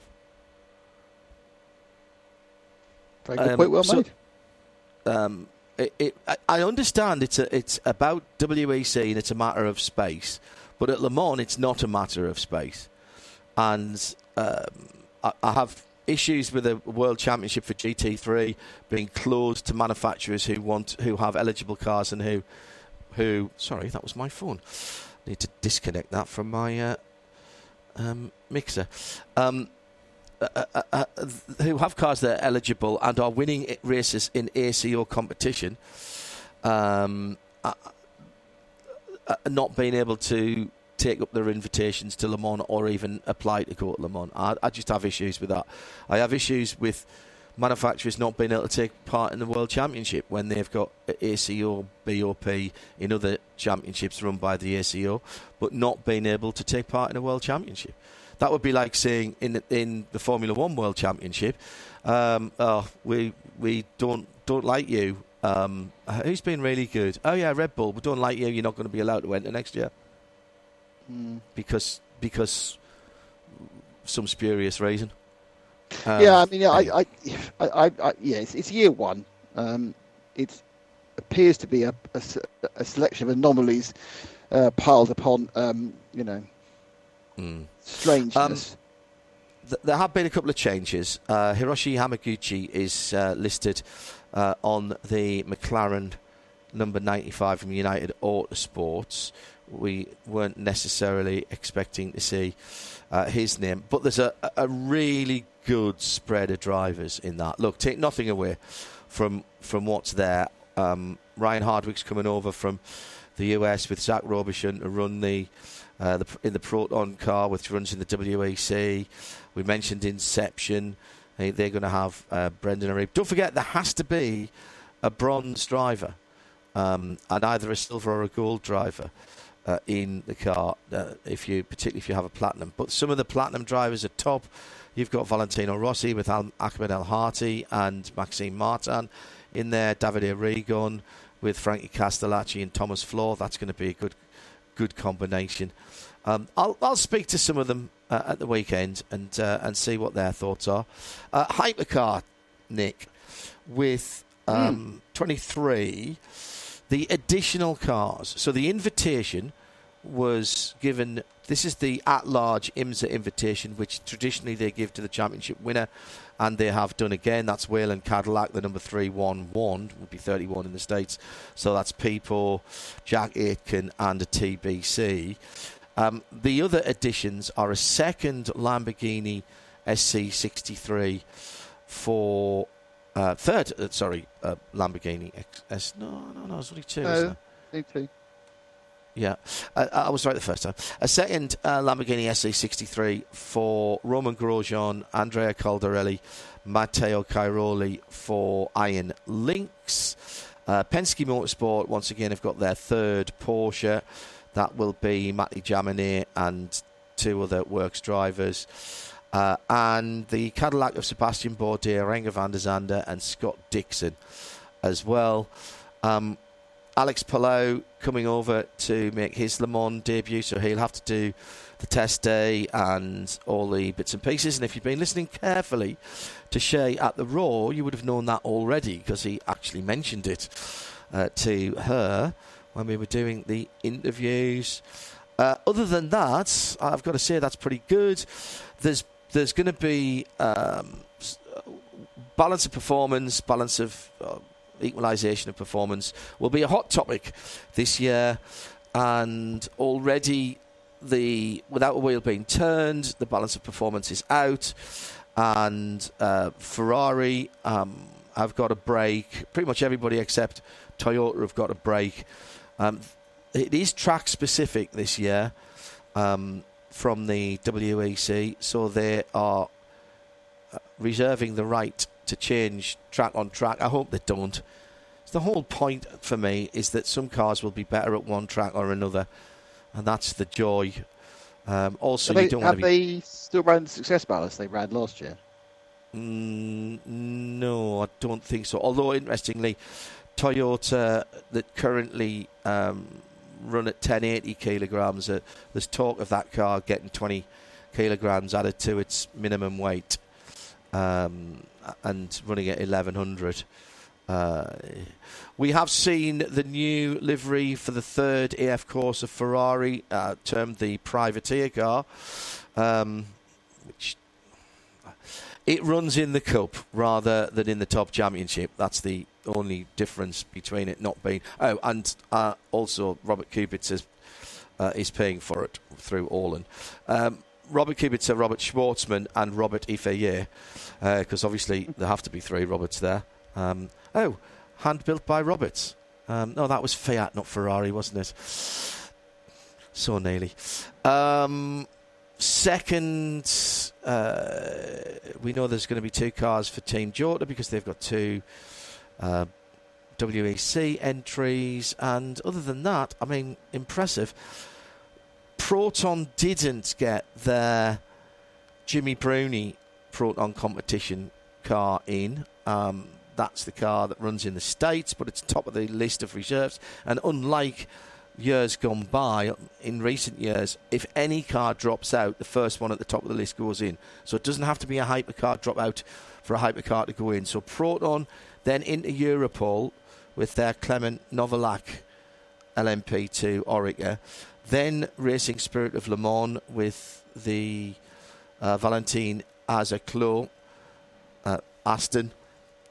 Very good um, point, well so, made. Um, it, it, I understand it's a, it's about W E C and it's a matter of space, but at Le Mans it's not a matter of space. And um, I, I have issues with the World Championship for G T three being closed to manufacturers who want who have eligible cars and who who. Sorry, that was my phone. I need to disconnect that from my. Uh, Um, mixer, um, uh, uh, uh, who have cars that are eligible and are winning races in A C O competition, um, uh, uh, not being able to take up their invitations to Le Mans or even apply to go to Le Mans. I, I just have issues with that. I have issues with manufacturers not being able to take part in the World Championship when they've got A C O, B O P in other championships run by the A C O, but not being able to take part in a World Championship. That would be like saying in the, in the Formula One World Championship, um, oh, we we don't don't like you. Um, who's been really good? Oh yeah, Red Bull. We don't like you. You're not going to be allowed to enter next year mm. because because some spurious reason. Um, yeah, I mean, yeah, I, I, I, I, yeah, it's, it's year one. Um, it appears to be a, a, a selection of anomalies uh, piled upon, um, you know, mm. strangeness. Um, th- there have been a couple of changes. Uh, Hiroshi Hamaguchi is uh, listed uh, on the McLaren number ninety-five from United Autosports. We weren't necessarily expecting to see uh, his name, but there's a, a really good spread of drivers in that. Look, take nothing away from from what's there. Um, Ryan Hardwick's coming over from the U S with Zach Roberson to run the, uh, the in the Proton car, which runs in the W E C. We mentioned Inception. They're going to have uh, Brendan O'Reilly. Don't forget, there has to be a bronze driver um, and either a silver or a gold driver uh, in the car, uh, if you particularly if you have a platinum. But some of the platinum drivers are top. You've got Valentino Rossi with Al- Ahmed El Hati and Maxime Martin in there. Davide Rigon with Frankie Castellacci and Thomas Floor. That's going to be a good good combination. Um, I'll I'll speak to some of them uh, at the weekend and uh, and see what their thoughts are. Uh, Hypercar, Nick, with um, mm. twenty-three, the additional cars. So the invitation was given This is the at-large IMSA invitation, which traditionally they give to the championship winner, and they have done again. That's Wayland Cadillac, the number three one one, would be thirty-one in the States. So that's Peepo, Jack Aitken, and a T B C. Um, the other additions are a second Lamborghini S C sixty-three for... Uh, third, uh, sorry, uh, Lamborghini X S. No, no, no, it's only two, no, isn't it? Only two. Yeah, uh, I was right the first time. A second uh, Lamborghini S C sixty-three for Roman Grosjean, Andrea Caldarelli, Matteo Cairoli for Iron Lynx. Uh, Penske Motorsport, once again, have got their third Porsche. That will be Matti Jaminet and two other works drivers. Uh, and the Cadillac of Sebastian Bourdais, Renger van der Zander and Scott Dixon as well. Um, Alex Palou coming over to make his Le Mans debut, so he'll have to do the test day and all the bits and pieces. And if you've been listening carefully to Shay at the Raw, you would have known that already, because he actually mentioned it uh, to her when we were doing the interviews. Uh, other than that, I've got to say that's pretty good. There's There's going to be um, balance of performance, balance of uh, equalisation of performance will be a hot topic this year. And already, the without a wheel being turned, the balance of performance is out. And uh, Ferrari um, have got a break. Pretty much everybody except Toyota have got a break. Um, it is track-specific this year. Um from the W E C, so they are reserving the right to change track on track. I hope they don't. The whole point for me is that some cars will be better at one track or another, and that's the joy. Um, also, have you don't they, want to be... Have they still ran the success ballast they ran last year? Mm, no, I don't think so. Although, interestingly, Toyota that currently... Um, run at ten eighty kilograms. Uh, there's talk of that car getting twenty kilograms added to its minimum weight um, and running at eleven hundred. Uh, we have seen the new livery for the third A F course of Ferrari, uh, termed the Privateer car, um, which it runs in the Cup rather than in the top championship. That's the only difference between it not being... Oh, and uh, also Robert Kubica is, uh, is paying for it through Orlen. Um, Robert Kubica, Robert Schwartzman and Robert Ifeyer, because uh, obviously there have to be three Roberts there. Um, oh, hand-built by Roberts. Um, no, that was Fiat, not Ferrari, wasn't it? So nearly. Um, second, uh, we know there's going to be two cars for Team Jota because they've got two... Uh, W E C entries, and other than that, I mean, impressive. Proton didn't get their Jimmy Bruni Proton Competition car in. Um, that's the car that runs in the States, but it's top of the list of reserves. And unlike years gone by, in recent years, if any car drops out, the first one at the top of the list goes in. So it doesn't have to be a hypercar drop out for a hypercar to go in. So Proton... Then into Europol with their Clement Novalak L M P two Orica. Then Racing Spirit of Le Mans with the uh, Valentin Azaclo, uh, Aston.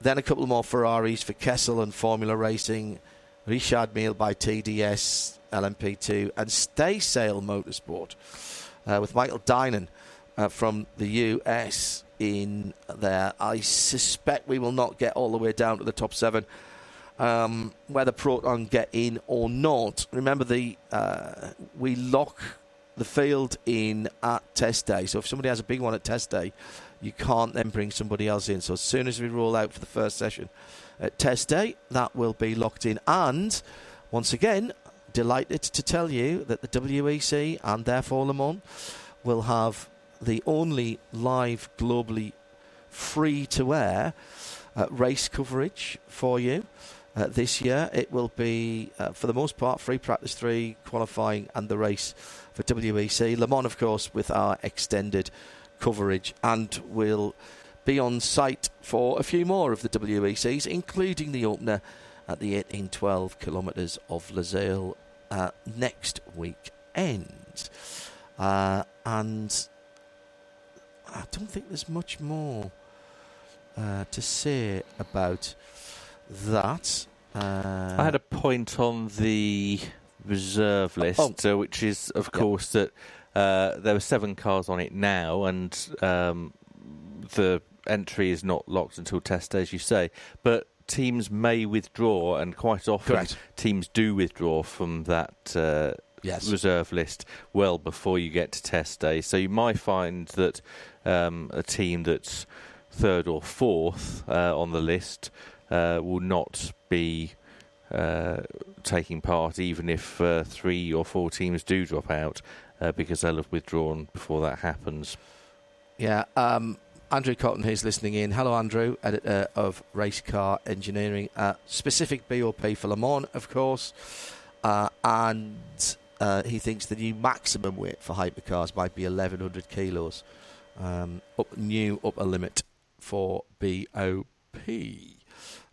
Then a couple more Ferraris for Kessel and Formula Racing. Richard Mille by T D S L M P two. And Staysail Motorsport uh, with Michael Dynan uh, from the U S in there. I suspect we will not get all the way down to the top seven, um, whether Proton get in or not. Remember, the uh, we lock the field in at test day, so if somebody has a big one at test day, you can't then bring somebody else in. So as soon as we roll out for the first session at test day, that will be locked in. And once again, delighted to tell you that the W E C and therefore Le Mans will have the only live, globally free-to-air uh, race coverage for you uh, this year. It will be, uh, for the most part, free practice three, qualifying and the race for W E C. Le Mans, of course, with our extended coverage, and will be on site for a few more of the W E Cs, including the opener at the eighteen twelve kilometres of Losail uh, next weekend. Uh, and I don't think there's much more uh, to say about that. Uh, I had a point on the reserve list, oh. uh, which is, of yeah. course, that uh, there were seven cars on it now, and um, the entry is not locked until test day, as you say. But teams may withdraw, and quite often Correct. teams do withdraw from that uh, yes. reserve list well before you get to test day. So you might find that um, a team that's third or fourth uh, on the list uh, will not be uh, taking part, even if uh, three or four teams do drop out, uh, because they'll have withdrawn before that happens. Yeah, um, Andrew Cotton, who's listening in. Hello, Andrew, editor of Race Car Engineering. Uh, specific B O P for Le Mans, of course. Uh, and uh, he thinks the new maximum weight for hypercars might be eleven hundred kilos. Um, up, new upper limit for B O P.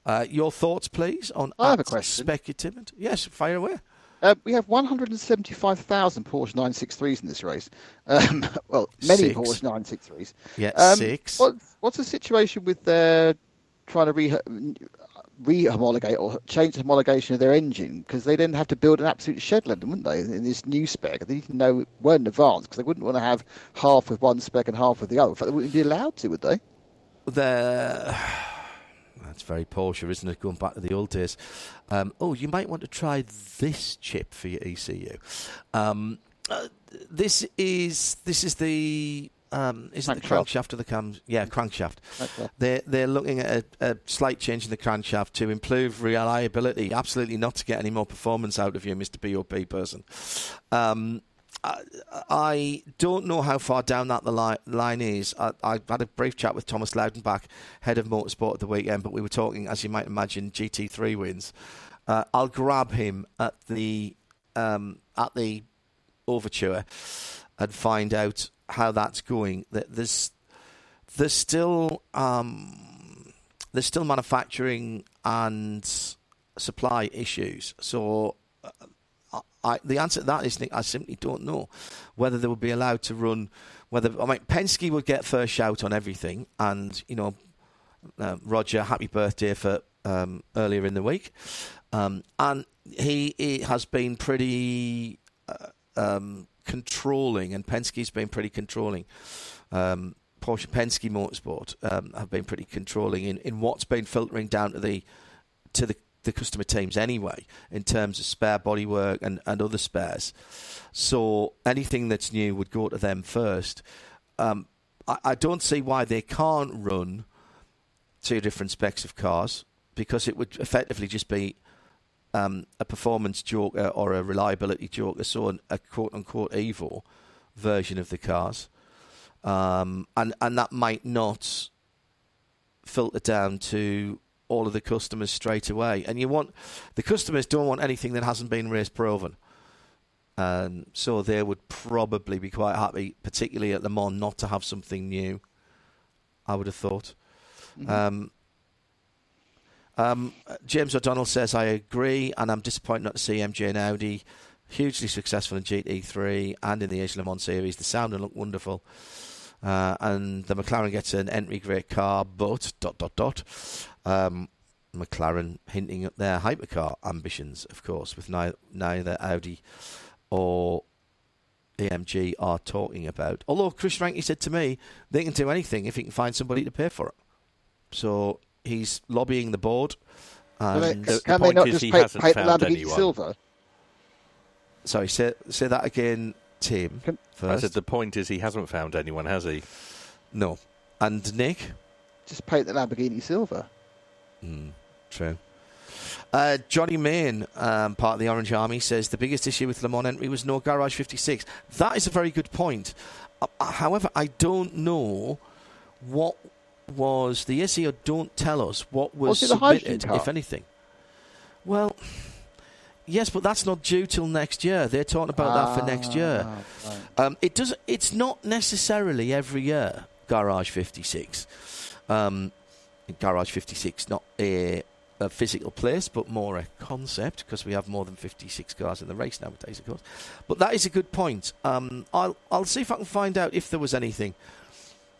Uh, your thoughts, please, on... I have a question. Specutimid. Yes, fire away. Uh, we have one hundred seventy-five thousand Porsche nine sixty-threes in this race. Um, well, many six. Porsche nine sixty-threes. Yeah, um, six. What, what's the situation with their trying to re, re-homologate or change the homologation of their engine? Because they then have to build an absolute shed load, wouldn't they, in this new spec? They need to know well in advance, because they wouldn't want to have half with one spec and half with the other. In fact, they wouldn't be allowed to, would they? They're... That's very Porsche, isn't it? Going back to the old days. Um, oh, you might want to try this chip for your E C U. Um, uh, this is this is the um, is it the crankshaft or the cam? Yeah, crankshaft. Okay. They're they're looking at a, a slight change in the crankshaft to improve reliability. Absolutely not to get any more performance out of you, Mister B O P person. Um, I don't know how far down that the line is. I, I had a brief chat with Thomas Loudenbach, head of motorsport at the weekend, but we were talking, as you might imagine, G T three wins. Uh, I'll grab him at the um, at the Overture and find out how that's going. There's there's still um, there's still manufacturing and supply issues, so. Uh, I, the answer to that is, Nick, I simply don't know whether they would be allowed to run. Whether I mean, Penske would get first shout on everything, and you know, uh, Roger, happy birthday for um, earlier in the week, um, and he, he has been pretty uh, um, controlling, and Penske's been pretty controlling. Um, Porsche Penske Motorsport um, have been pretty controlling in, in what's been filtering down to the to the. the customer teams anyway, in terms of spare bodywork and, and other spares. So anything that's new would go to them first. Um, I, I don't see why they can't run two different specs of cars, because it would effectively just be um, a performance joker or a reliability joker, so an, a quote-unquote Evo version of the cars. Um, and, and that might not filter down to all of the customers straight away, and you want the customers don't want anything that hasn't been race proven, um, so they would probably be quite happy, particularly at Le Mans, not to have something new. I would have thought. Mm-hmm. Um, um, James O'Donnell says I agree, and I'm disappointed not to see M J and Audi, hugely successful in G T three and in the Age of Le Mans series. They sound and look wonderful. Uh, and the McLaren gets an entry-grade car, but dot, dot, dot. Um, McLaren hinting at their hypercar ambitions, of course, with ni- neither Audi or A M G are talking about. Although Chris Ranke said to me, they can do anything if he can find somebody to pay for it. So he's lobbying the board. And they, the can point they not is just he pay, hasn't pay found anyone. Silver? Sorry, say, say that again. Team first. I said the point is he hasn't found anyone, has he? No. And Nick? Just paint the Lamborghini silver. Mm, true. Uh, Johnny Main, um, part of the Orange Army, says the biggest issue with Le Mans entry was no Garage fifty-six. That is a very good point. Uh, however, I don't know what was the S E O. Don't tell us what was, was submitted, if anything. Well... Yes, but that's not due till next year. They're talking about ah, that for next year. Right. Um, it does. It's not necessarily every year. Garage fifty-six, um, Garage fifty-six, not a, a physical place, but more a concept, because we have more than fifty-six cars in the race nowadays, of course. But that is a good point. Um, I'll I'll see if I can find out if there was anything.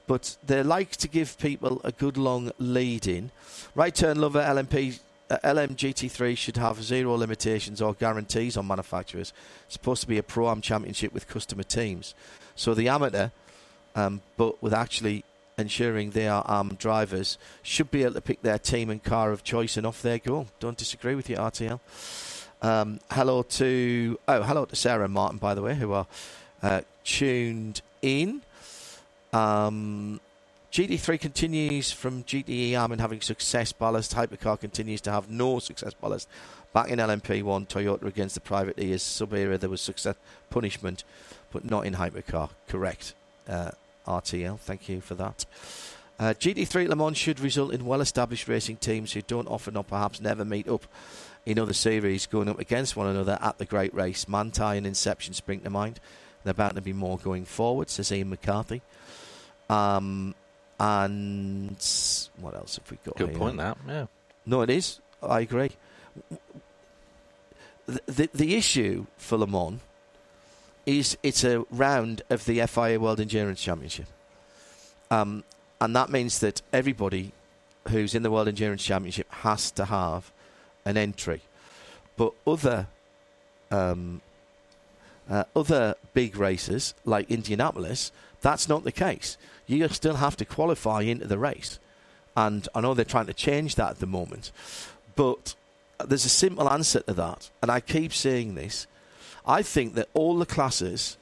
But they like to give people a good long lead-in. Right Turn Lover L M P, uh, L M G T three should have zero limitations or guarantees on manufacturers. It's supposed to be a pro-am championship with customer teams. So the amateur, um, but with actually ensuring they are armed drivers, should be able to pick their team and car of choice, and off they go. Don't disagree with you, R T L. Um, hello to oh, hello to Sarah and Martin, by the way, who are uh, tuned in. Um, G T three continues from G T E Arm and having success ballast. Hypercar continues to have no success ballast. Back in L M P one, Toyota against the privateers as sub-era, there was success punishment, but not in Hypercar. Correct, uh, R T L. Thank you for that. Uh, G T three Le Mans should result in well-established racing teams who don't often or perhaps never meet up in other series going up against one another at the great race. Manti and Inception spring to mind. There are bound to be more going forward, says Ian McCarthy. Um, and what else have we got? Good here? point, that. Yeah. No, it is. I agree. The, the the issue for Le Mans is it's a round of the F I A World Endurance Championship, um, and that means that everybody who's in the World Endurance Championship has to have an entry, but other um, uh, other big races like Indianapolis, that's not the case. You still have to qualify into the race. And I know they're trying to change that at the moment. But there's a simple answer to that. And I keep saying this. I think that all the classes...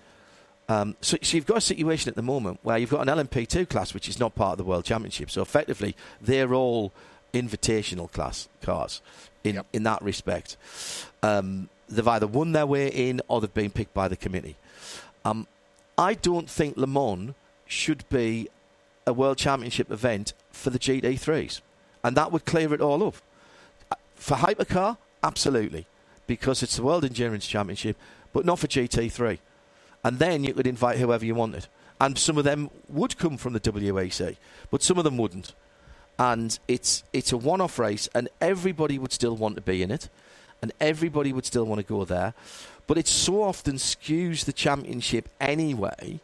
Um, so, so you've got a situation at the moment where you've got an L M P two class, which is not part of the World Championship. So effectively, they're all invitational class cars in, yep. in that respect. Um, they've either won their way in or they've been picked by the committee. Um, I don't think Le Mans should be a World Championship event for the G T threes. And that would clear it all up. For Hypercar, absolutely, because it's the World Endurance Championship, but not for G T three. And then you could invite whoever you wanted. And some of them would come from the W E C, but some of them wouldn't. And it's it's a one-off race, and everybody would still want to be in it, and everybody would still want to go there. But it so often skews the championship anyway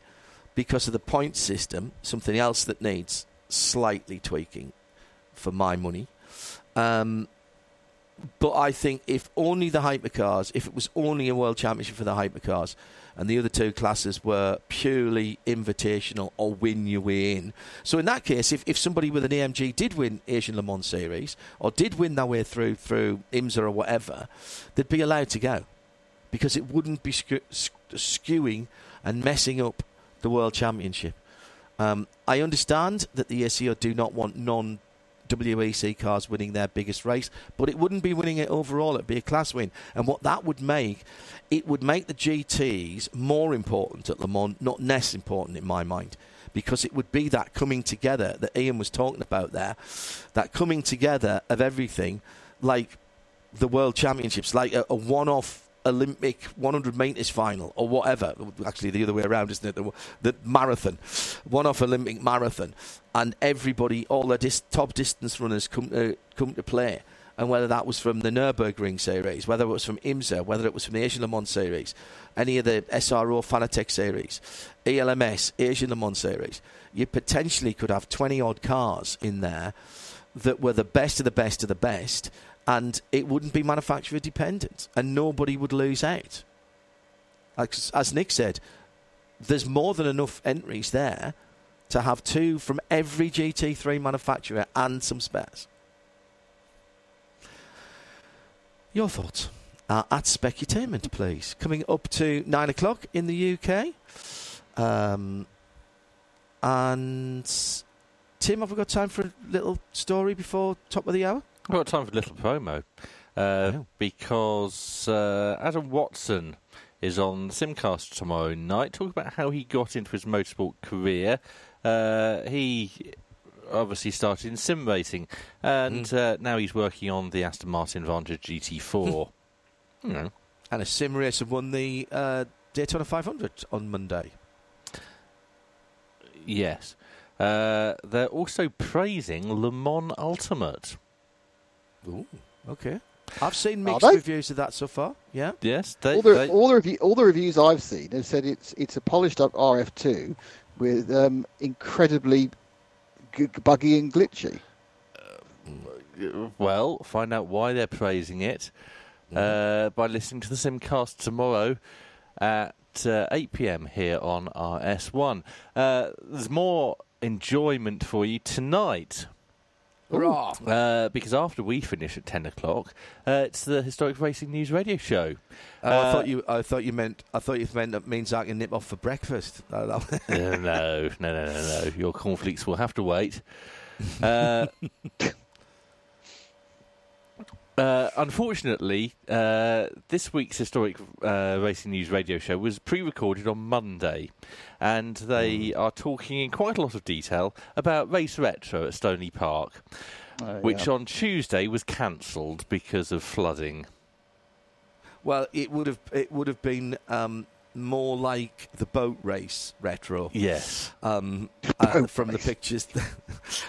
because of the point system, something else that needs slightly tweaking for my money. Um, but I think if only the hypercars, if it was only a world championship for the hypercars and the other two classes were purely invitational or win your way in. So in that case, if, if somebody with an A M G did win Asian Le Mans Series or did win their way through through IMSA or whatever, they'd be allowed to go, because it wouldn't be skew- skewing and messing up the World Championship. Um, I understand that the A C O do not want non-W E C cars winning their biggest race, but it wouldn't be winning it overall. It'd be a class win. And what that would make, it would make the G Ts more important at Le Mans, not less important in my mind, because it would be that coming together that Ian was talking about there, that coming together of everything, like the World Championships, like a, a one-off Olympic one hundred metres final or whatever. Actually, the other way around, isn't it? The, the marathon. One-off Olympic marathon. And everybody, all the dis- top distance runners come to, come to play. And whether that was from the Nürburgring series, whether it was from IMSA, whether it was from the Asian Le Mans series, any of the S R O Fanatec series, E L M S, Asian Le Mans series, you potentially could have twenty-odd cars in there that were the best of the best of the best, and it wouldn't be manufacturer dependent, and nobody would lose out. As, as Nick said, there's more than enough entries there to have two from every G T three manufacturer and some spares. Your thoughts uh, at Specutainment, please. Coming up to nine o'clock in the U K. Um, and Tim, have we got time for a little story before top of the hour? I've got time for a little promo, uh, yeah. because uh, Adam Watson is on Simcast tomorrow night. Talk about how he got into his motorsport career. Uh, he obviously started in sim racing, and mm. uh, now he's working on the Aston Martin Vantage G T four. you know. And a sim racer won the uh, Daytona five hundred on Monday. Yes. Uh, they're also praising Le Mans Ultimate. Ooh. Okay. I've seen mixed reviews of that so far. Yeah. Yes. They, all, the, they... all, the review, all the reviews I've seen have said it's it's a polished up R F two with um, incredibly g- buggy and glitchy. Uh, well, find out why they're praising it uh, by listening to the Simcast tomorrow at uh, eight p m here on R S one. Uh, there's more enjoyment for you tonight. Uh, because after we finish at ten o'clock, uh, it's the Historic Racing News Radio Show. Uh, uh, I thought you, I thought you meant, I thought you meant that means I can nip off for breakfast. No, no, no, no, no, no. Your cornflakes will have to wait. Uh, uh, unfortunately, uh, this week's Historic uh, Racing News Radio Show was pre-recorded on Monday, and they are talking in quite a lot of detail about Race Retro at Stony Park, uh, which yeah. on Tuesday was cancelled because of flooding. Well, it would have it would have been um, more like the boat race retro. Yes, um, uh, from race. The pictures that,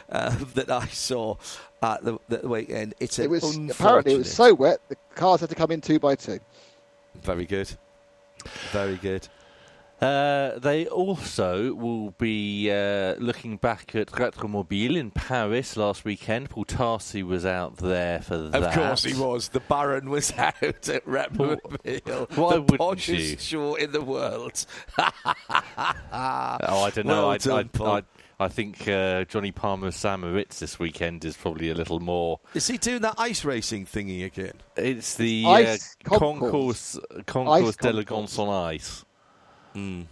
uh, that I saw at the, the weekend, it's it was apparently it was so wet the cars had to come in two by two. Very good, very good. Uh, they also will be uh, looking back at Retromobile in Paris last weekend. Paul Tarsi was out there for that. Of course he was. The Baron was out at Retromobile. Why the wouldn't you? The poshest show in the world. oh, I don't know. Well I, done, I, I, I, I think uh, Johnny Palmer Samaritz this weekend is probably a little more... Is he doing that ice racing thingy again? It's the uh, Concours, Concours d'Elegance on Ice. Mm.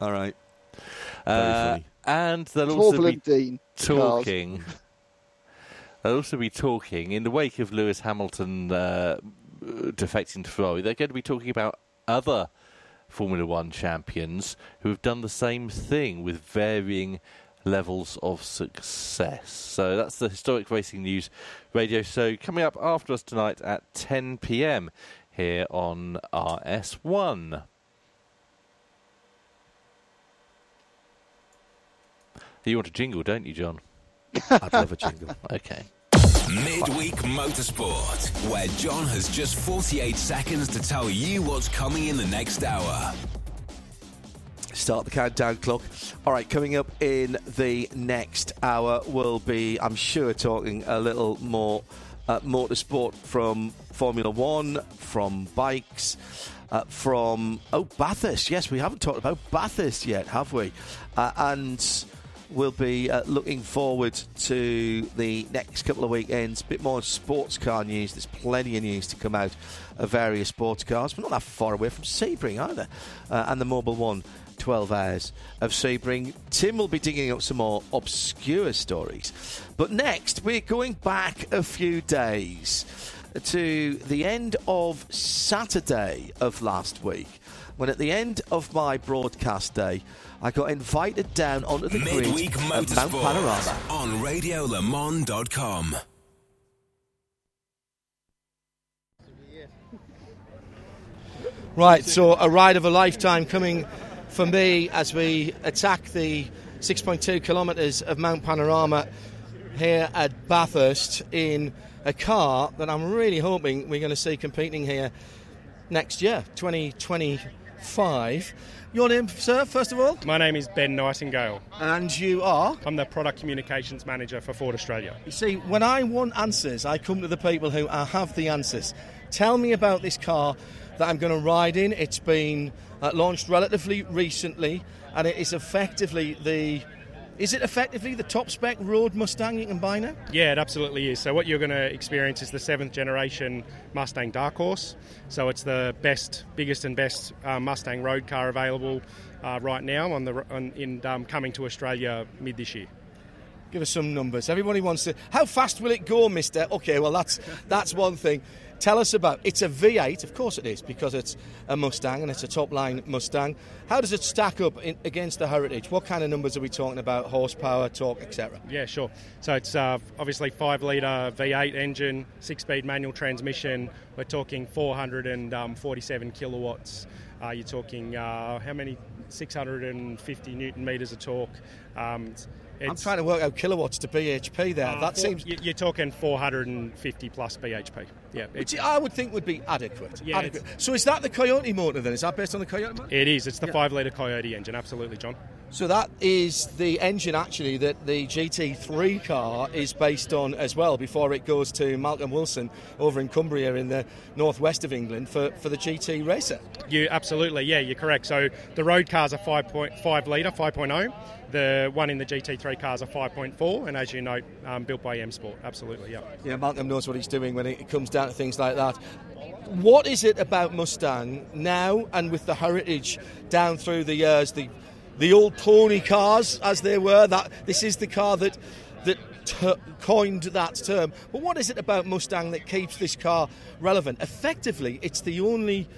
All right. Uh, and they'll also be Dean talking. they'll also be talking in the wake of Lewis Hamilton uh, defecting to Ferrari. They're going to be talking about other Formula One champions who have done the same thing with varying levels of success. So that's the Historic Racing News Radio Show coming up after us tonight at ten p m here on R S one. You want a jingle, don't you, John? I'd love a jingle. Okay. Midweek Motorsport, where John has just forty-eight seconds to tell you what's coming in the next hour. Start the countdown clock. All right, coming up in the next hour, we'll be, I'm sure, talking a little more uh, motorsport from Formula One, from bikes, uh, from, oh, Bathurst. Yes, we haven't talked about Bathurst yet, have we? Uh, and... We'll be uh, looking forward to the next couple of weekends. A bit more sports car news. There's plenty of news to come out of various sports cars. We're not that far away from Sebring either. Uh, and the Mobile One, twelve hours of Sebring. Tim will be digging up some more obscure stories. But next, we're going back a few days to the end of Saturday of last week, when at the end of my broadcast day, I got invited down onto the Midweek grid at Mount Panorama. On radio le mans dot com. Right, so a ride of a lifetime coming for me as we attack the six point two kilometres of Mount Panorama here at Bathurst in a car that I'm really hoping we're going to see competing here next year, twenty twenty-five. Your name, sir, first of all? My name is Ben Nightingale. And you are? I'm the Product Communications Manager for Ford Australia. You see, when I want answers, I come to the people who have the answers. Tell me about this car that I'm going to ride in. It's been uh, launched relatively recently, and it is effectively the... Is it effectively the top-spec road Mustang you can buy now? Yeah, it absolutely is. So what you're going to experience is the seventh-generation Mustang Dark Horse. So it's the best, biggest and best uh, Mustang road car available uh, right now on the on, in um, coming to Australia mid this year. Give us some numbers. Everybody wants to... How fast will it go, mister? OK, well, that's that's one thing. Tell us about... It's a V eight, of course it is, because it's a Mustang and it's a top-line Mustang. How does it stack up in, against the Heritage? What kind of numbers are we talking about? Horsepower, torque, et cetera? Yeah, sure. So it's uh, obviously five litre V eight engine, six-speed manual transmission, We're talking four hundred forty-seven kilowatts. Uh, you're talking uh, how many? six hundred fifty newton meters of torque. Um, it's, I'm trying to work out kilowatts to B H P there. Uh, that four, seems you're talking four hundred fifty plus B H P. Yeah, which I would think would be adequate. Yeah, adequate. So is that the Coyote motor then? Is that based on the Coyote motor? It is. It's the yeah. five-litre Coyote engine. Absolutely, John. So that is the engine, actually, that the G T three car is based on as well before it goes to Malcolm Wilson over in Cumbria in the northwest of England for, for the G T racer. You absolutely, yeah, you're correct. So the road cars are five point five litre, five point oh. The one in the G T three cars are five point four, and as you know, um, built by M Sport. Absolutely, yeah. Yeah, Malcolm knows what he's doing when it comes down to things like that. What is it about Mustang now and with the heritage down through the years, the... the old pony cars, as they were, that this is the car that that ter- coined that term. But what is it about Mustang that keeps this car relevant? Effectively, it's the only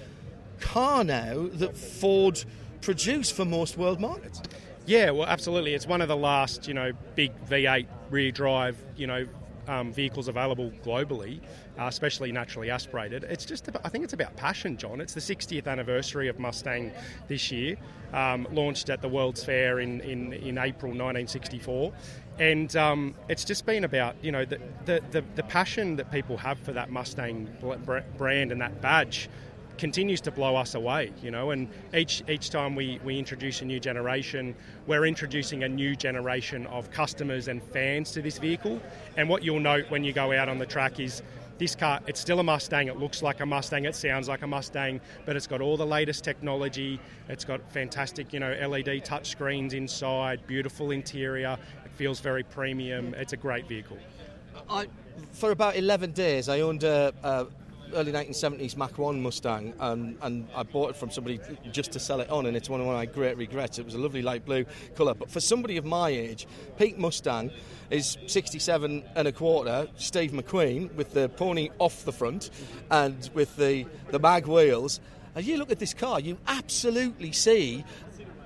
car now that Ford produce for most world markets. Yeah, well, absolutely. It's one of the last, you know, big V eight rear drive, you know, Um, vehicles available globally, uh, especially naturally aspirated. It's just about, I think it's about passion, John. It's the sixtieth anniversary of Mustang this year, um, launched at the World's Fair in, in, in April nineteen sixty-four. And um, it's just been about, you know, the, the, the, the passion that people have for that Mustang brand and that badge continues to blow us away, you know, and each each time we, we introduce a new generation, we're introducing a new generation of customers and fans to this vehicle. And what you'll note when you go out on the track is this car, it's still a Mustang, it looks like a Mustang, it sounds like a Mustang, but it's got all the latest technology, it's got fantastic, you know, L E D touch screens inside, beautiful interior, it feels very premium, it's a great vehicle. I, for about eleven days, I owned a... a early nineteen seventies Mach one Mustang, um, and I bought it from somebody just to sell it on, and it's one of my great regrets. It was a lovely light blue colour, but for somebody of my age, peak Mustang is sixty-seven and a quarter Steve McQueen with the pony off the front and with the, the mag wheels. And you look at this car, you absolutely see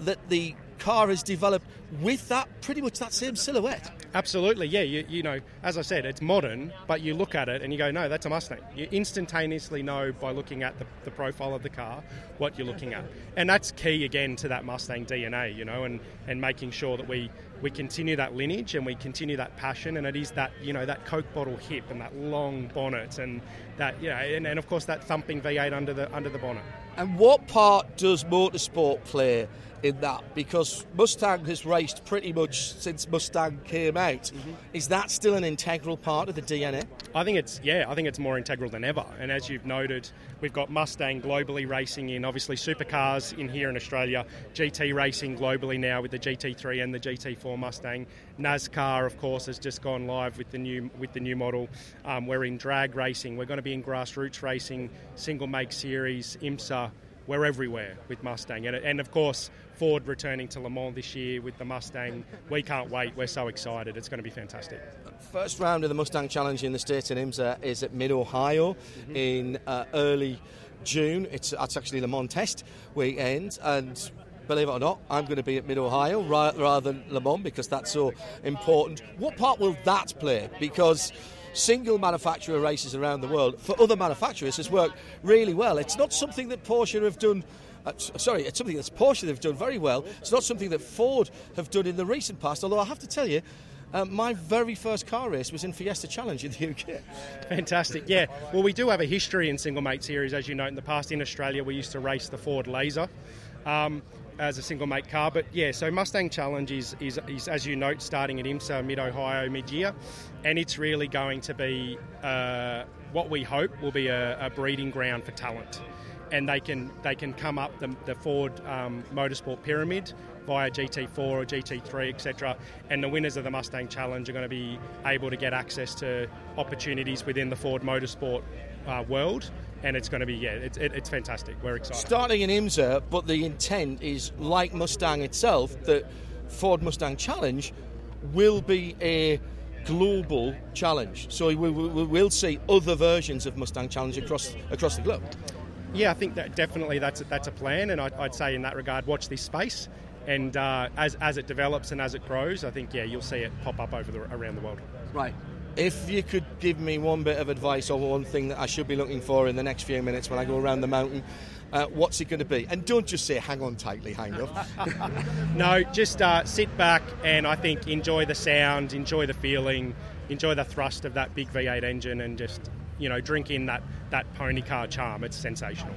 that the car has developed with that pretty much that same silhouette. Absolutely, yeah. You, you know, as I said, it's modern, but you look at it and you go, no, that's a Mustang. You instantaneously know by looking at the, the profile of the car what you're looking at. And that's key, again, to that Mustang D N A, you know, and, and making sure that we, we continue that lineage and we continue that passion. And it is that, you know, that Coke bottle hip and that long bonnet and that, you know, and, and of course that thumping V eight under the under the bonnet. And what part does motorsport play in that? Because Mustang has raced pretty much since Mustang came out. Mm-hmm. Is that still an integral part of the D N A? I think it's, yeah, I think it's more integral than ever. And as you've noted, we've got Mustang globally racing in, obviously, supercars in here in Australia, G T racing globally now with the G T three and the G T four Mustang. NASCAR, of course, has just gone live with the new with the new model. Um, we're in drag racing. We're going to be in grassroots racing, single make series, IMSA. We're everywhere with Mustang. And, and, of course, Ford returning to Le Mans this year with the Mustang. We can't wait. We're so excited. It's going to be fantastic. First round of the Mustang Challenge in the States in IMSA is at Mid-Ohio mm-hmm. in uh, early June. It's, it's actually Le Mans test weekend. And believe it or not, I'm going to be at Mid-Ohio ra- rather than Le Mans because that's so important. What part will that play? Because single manufacturer races around the world for other manufacturers has worked really well. It's not something that Porsche have done. Uh, sorry, it's something that Porsche have done very well. It's not something that Ford have done in the recent past. Although I have to tell you, uh, my very first car race was in Fiesta Challenge in the U K. Fantastic, yeah. Well, we do have a history in single mate series, as you know. In the past, in Australia, we used to race the Ford Laser. Um, as a single mate car, but yeah, so Mustang Challenge is, is, is as you note, starting at IMSA Mid-Ohio mid-year, and it's really going to be uh, what we hope will be a, a breeding ground for talent, and they can they can come up the, the Ford um, Motorsport pyramid via G T four or G T three, et cetera, and the winners of the Mustang Challenge are going to be able to get access to opportunities within the Ford Motorsport uh, world. And it's going to be, yeah, it's, it, it's fantastic. We're excited. Starting in IMSA, but the intent is, like Mustang itself, that Ford Mustang Challenge will be a global challenge. So we will we, we'll see other versions of Mustang Challenge across across the globe. Yeah, I think that definitely that's a, that's a plan. And I, I'd say in that regard, watch this space. And uh, as, as it develops and as it grows, I think, yeah, you'll see it pop up over the, around the world. Right. If you could give me one bit of advice or one thing that I should be looking for in the next few minutes when I go around the mountain, uh, what's it going to be? And don't just say, hang on tightly, hang up. No, just uh, sit back and I think enjoy the sound, enjoy the feeling, enjoy the thrust of that big V eight engine and just, you know, drink in that, that pony car charm. It's sensational.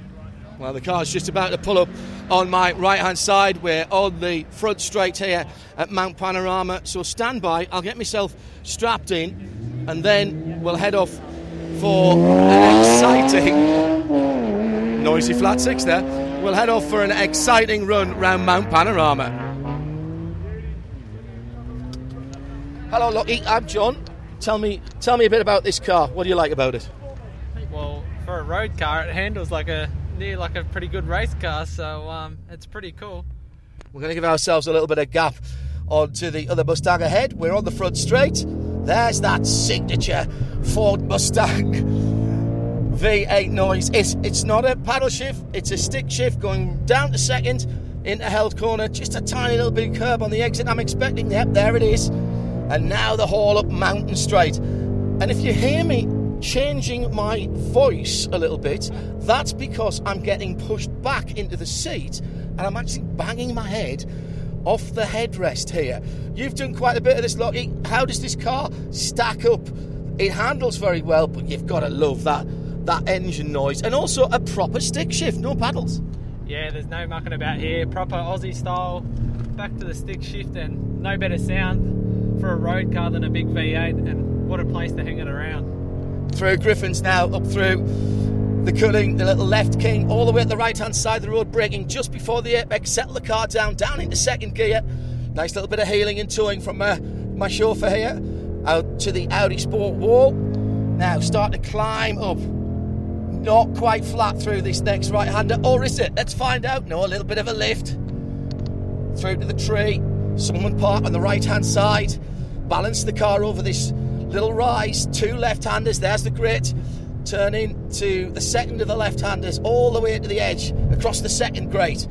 Well, the car's just about to pull up on my right-hand side. We're on the front straight here at Mount Panorama. So stand by. I'll get myself strapped in, and then we'll head off for an exciting... Noisy flat six there. We'll head off for an exciting run round Mount Panorama. Hello, Lockie. I'm John. Tell me, tell me a bit about this car. What do you like about it? Well, for a road car, it handles like a... near like a pretty good race car, so um, it's pretty cool. We're going to give ourselves a little bit of gap onto the other Mustang ahead. We're on the front straight. There's that signature Ford Mustang V eight noise. It's, it's not a paddle shift, it's a stick shift going down to second into held corner. Just a tiny little bit of curb on the exit. I'm expecting, yep, there it is. And now the haul up mountain straight. And if you hear me changing my voice a little bit, that's because I'm getting pushed back into the seat and I'm actually banging my head off the headrest here. You've done quite a bit of this, Lockie. How does this car stack up? It handles very well, but you've got to love that that engine noise and also a proper stick shift, no paddles. Yeah, there's no mucking about here. Proper Aussie style, back to the stick shift, and no better sound for a road car than a big V eight, and what a place to hang it around. Through Griffins now, up through the cutting, the little left king, all the way at the right-hand side of the road, braking just before the apex, settle the car down, down into second gear. Nice little bit of healing and towing from uh, my chauffeur here, out to the Audi Sport wall. Now start to climb up, not quite flat through this next right-hander, or is it? Let's find out. No, a little bit of a lift, through to the tree, someone parked on the right-hand side, balance the car over this little rise, two left-handers, there's the grit, turn in to the second of the left-handers, all the way to the edge, across the second grate.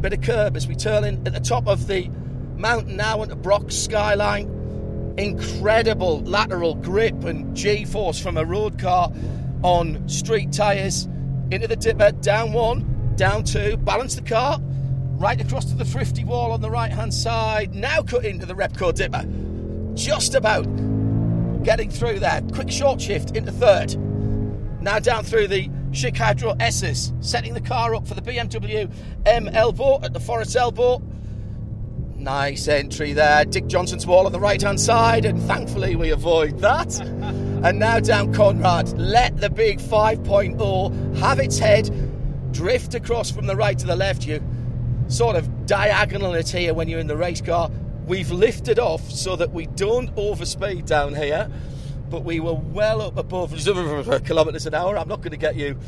Bit of curb as we turn in at the top of the mountain now into Brock's Skyline. Incredible lateral grip and G-force from a road car on street tyres. Into the dipper, down one, down two, balance the car, right across to the thrifty wall on the right-hand side, now cut into the Repco dipper. Just about getting through there, quick short shift into third, now down through the Schick Hydro S's, setting the car up for the B M W M elbow at the Forest elbow. Nice entry there, Dick Johnson's wall on the right hand side, and thankfully we avoid that. And now down Conrad, let the big five point oh have its head, drift across from the right to the left. You sort of diagonal it here when you're in the race car. We've lifted off so that we don't overspeed down here, but we were well up above kilometres an hour. I'm not going to get you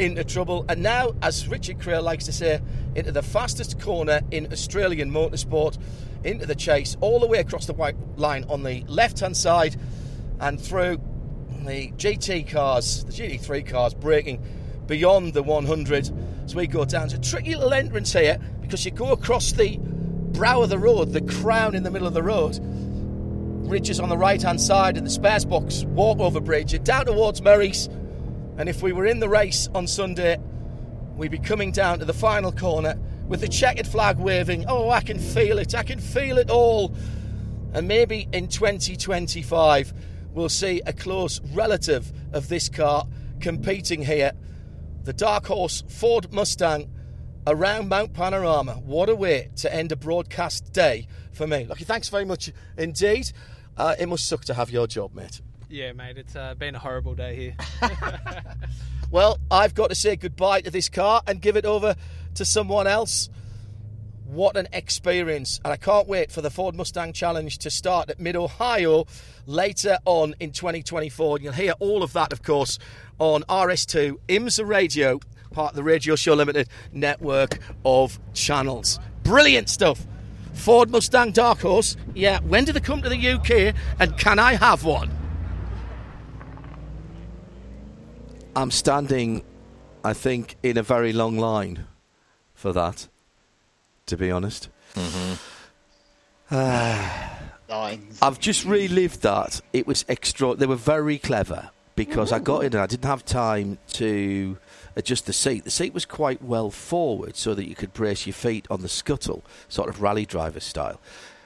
into trouble. And now, as Richard Creel likes to say, into the fastest corner in Australian motorsport, into the chase, all the way across the white line on the left-hand side and through the G T cars, the G T three cars, braking beyond the one hundred. So we go down to a tricky little entrance here because you go across the brow of the road, the crown in the middle of the road, ridges on the right hand side of the spares box, walk over bridge, and down towards Murray's. And if we were in the race on Sunday, we'd be coming down to the final corner with the checkered flag waving. Oh, I can feel it, I can feel it all. And maybe in twenty twenty-five we'll see a close relative of this car competing here, the Dark Horse Ford Mustang, around Mount Panorama. What a way to end a broadcast day for me. Lucky, thanks very much indeed. Uh, it must suck to have your job, mate. Yeah, mate, it's uh, been a horrible day here. Well, I've got to say goodbye to this car and give it over to someone else. What an experience. And I can't wait for the Ford Mustang Challenge to start at Mid-Ohio later on in twenty twenty-four. And you'll hear all of that, of course, on R S two IMSA Radio, part of the Radio Show Limited network of channels. Brilliant stuff. Ford Mustang Dark Horse. Yeah, when do they come to the U K and can I have one? I'm standing, I think, in a very long line for that, to be honest. Mm-hmm. Uh, lines. I've just relived that. It was extra. They were very clever because I got in and I didn't have time to adjust the seat. The seat was quite well forward so that you could brace your feet on the scuttle, sort of rally driver style.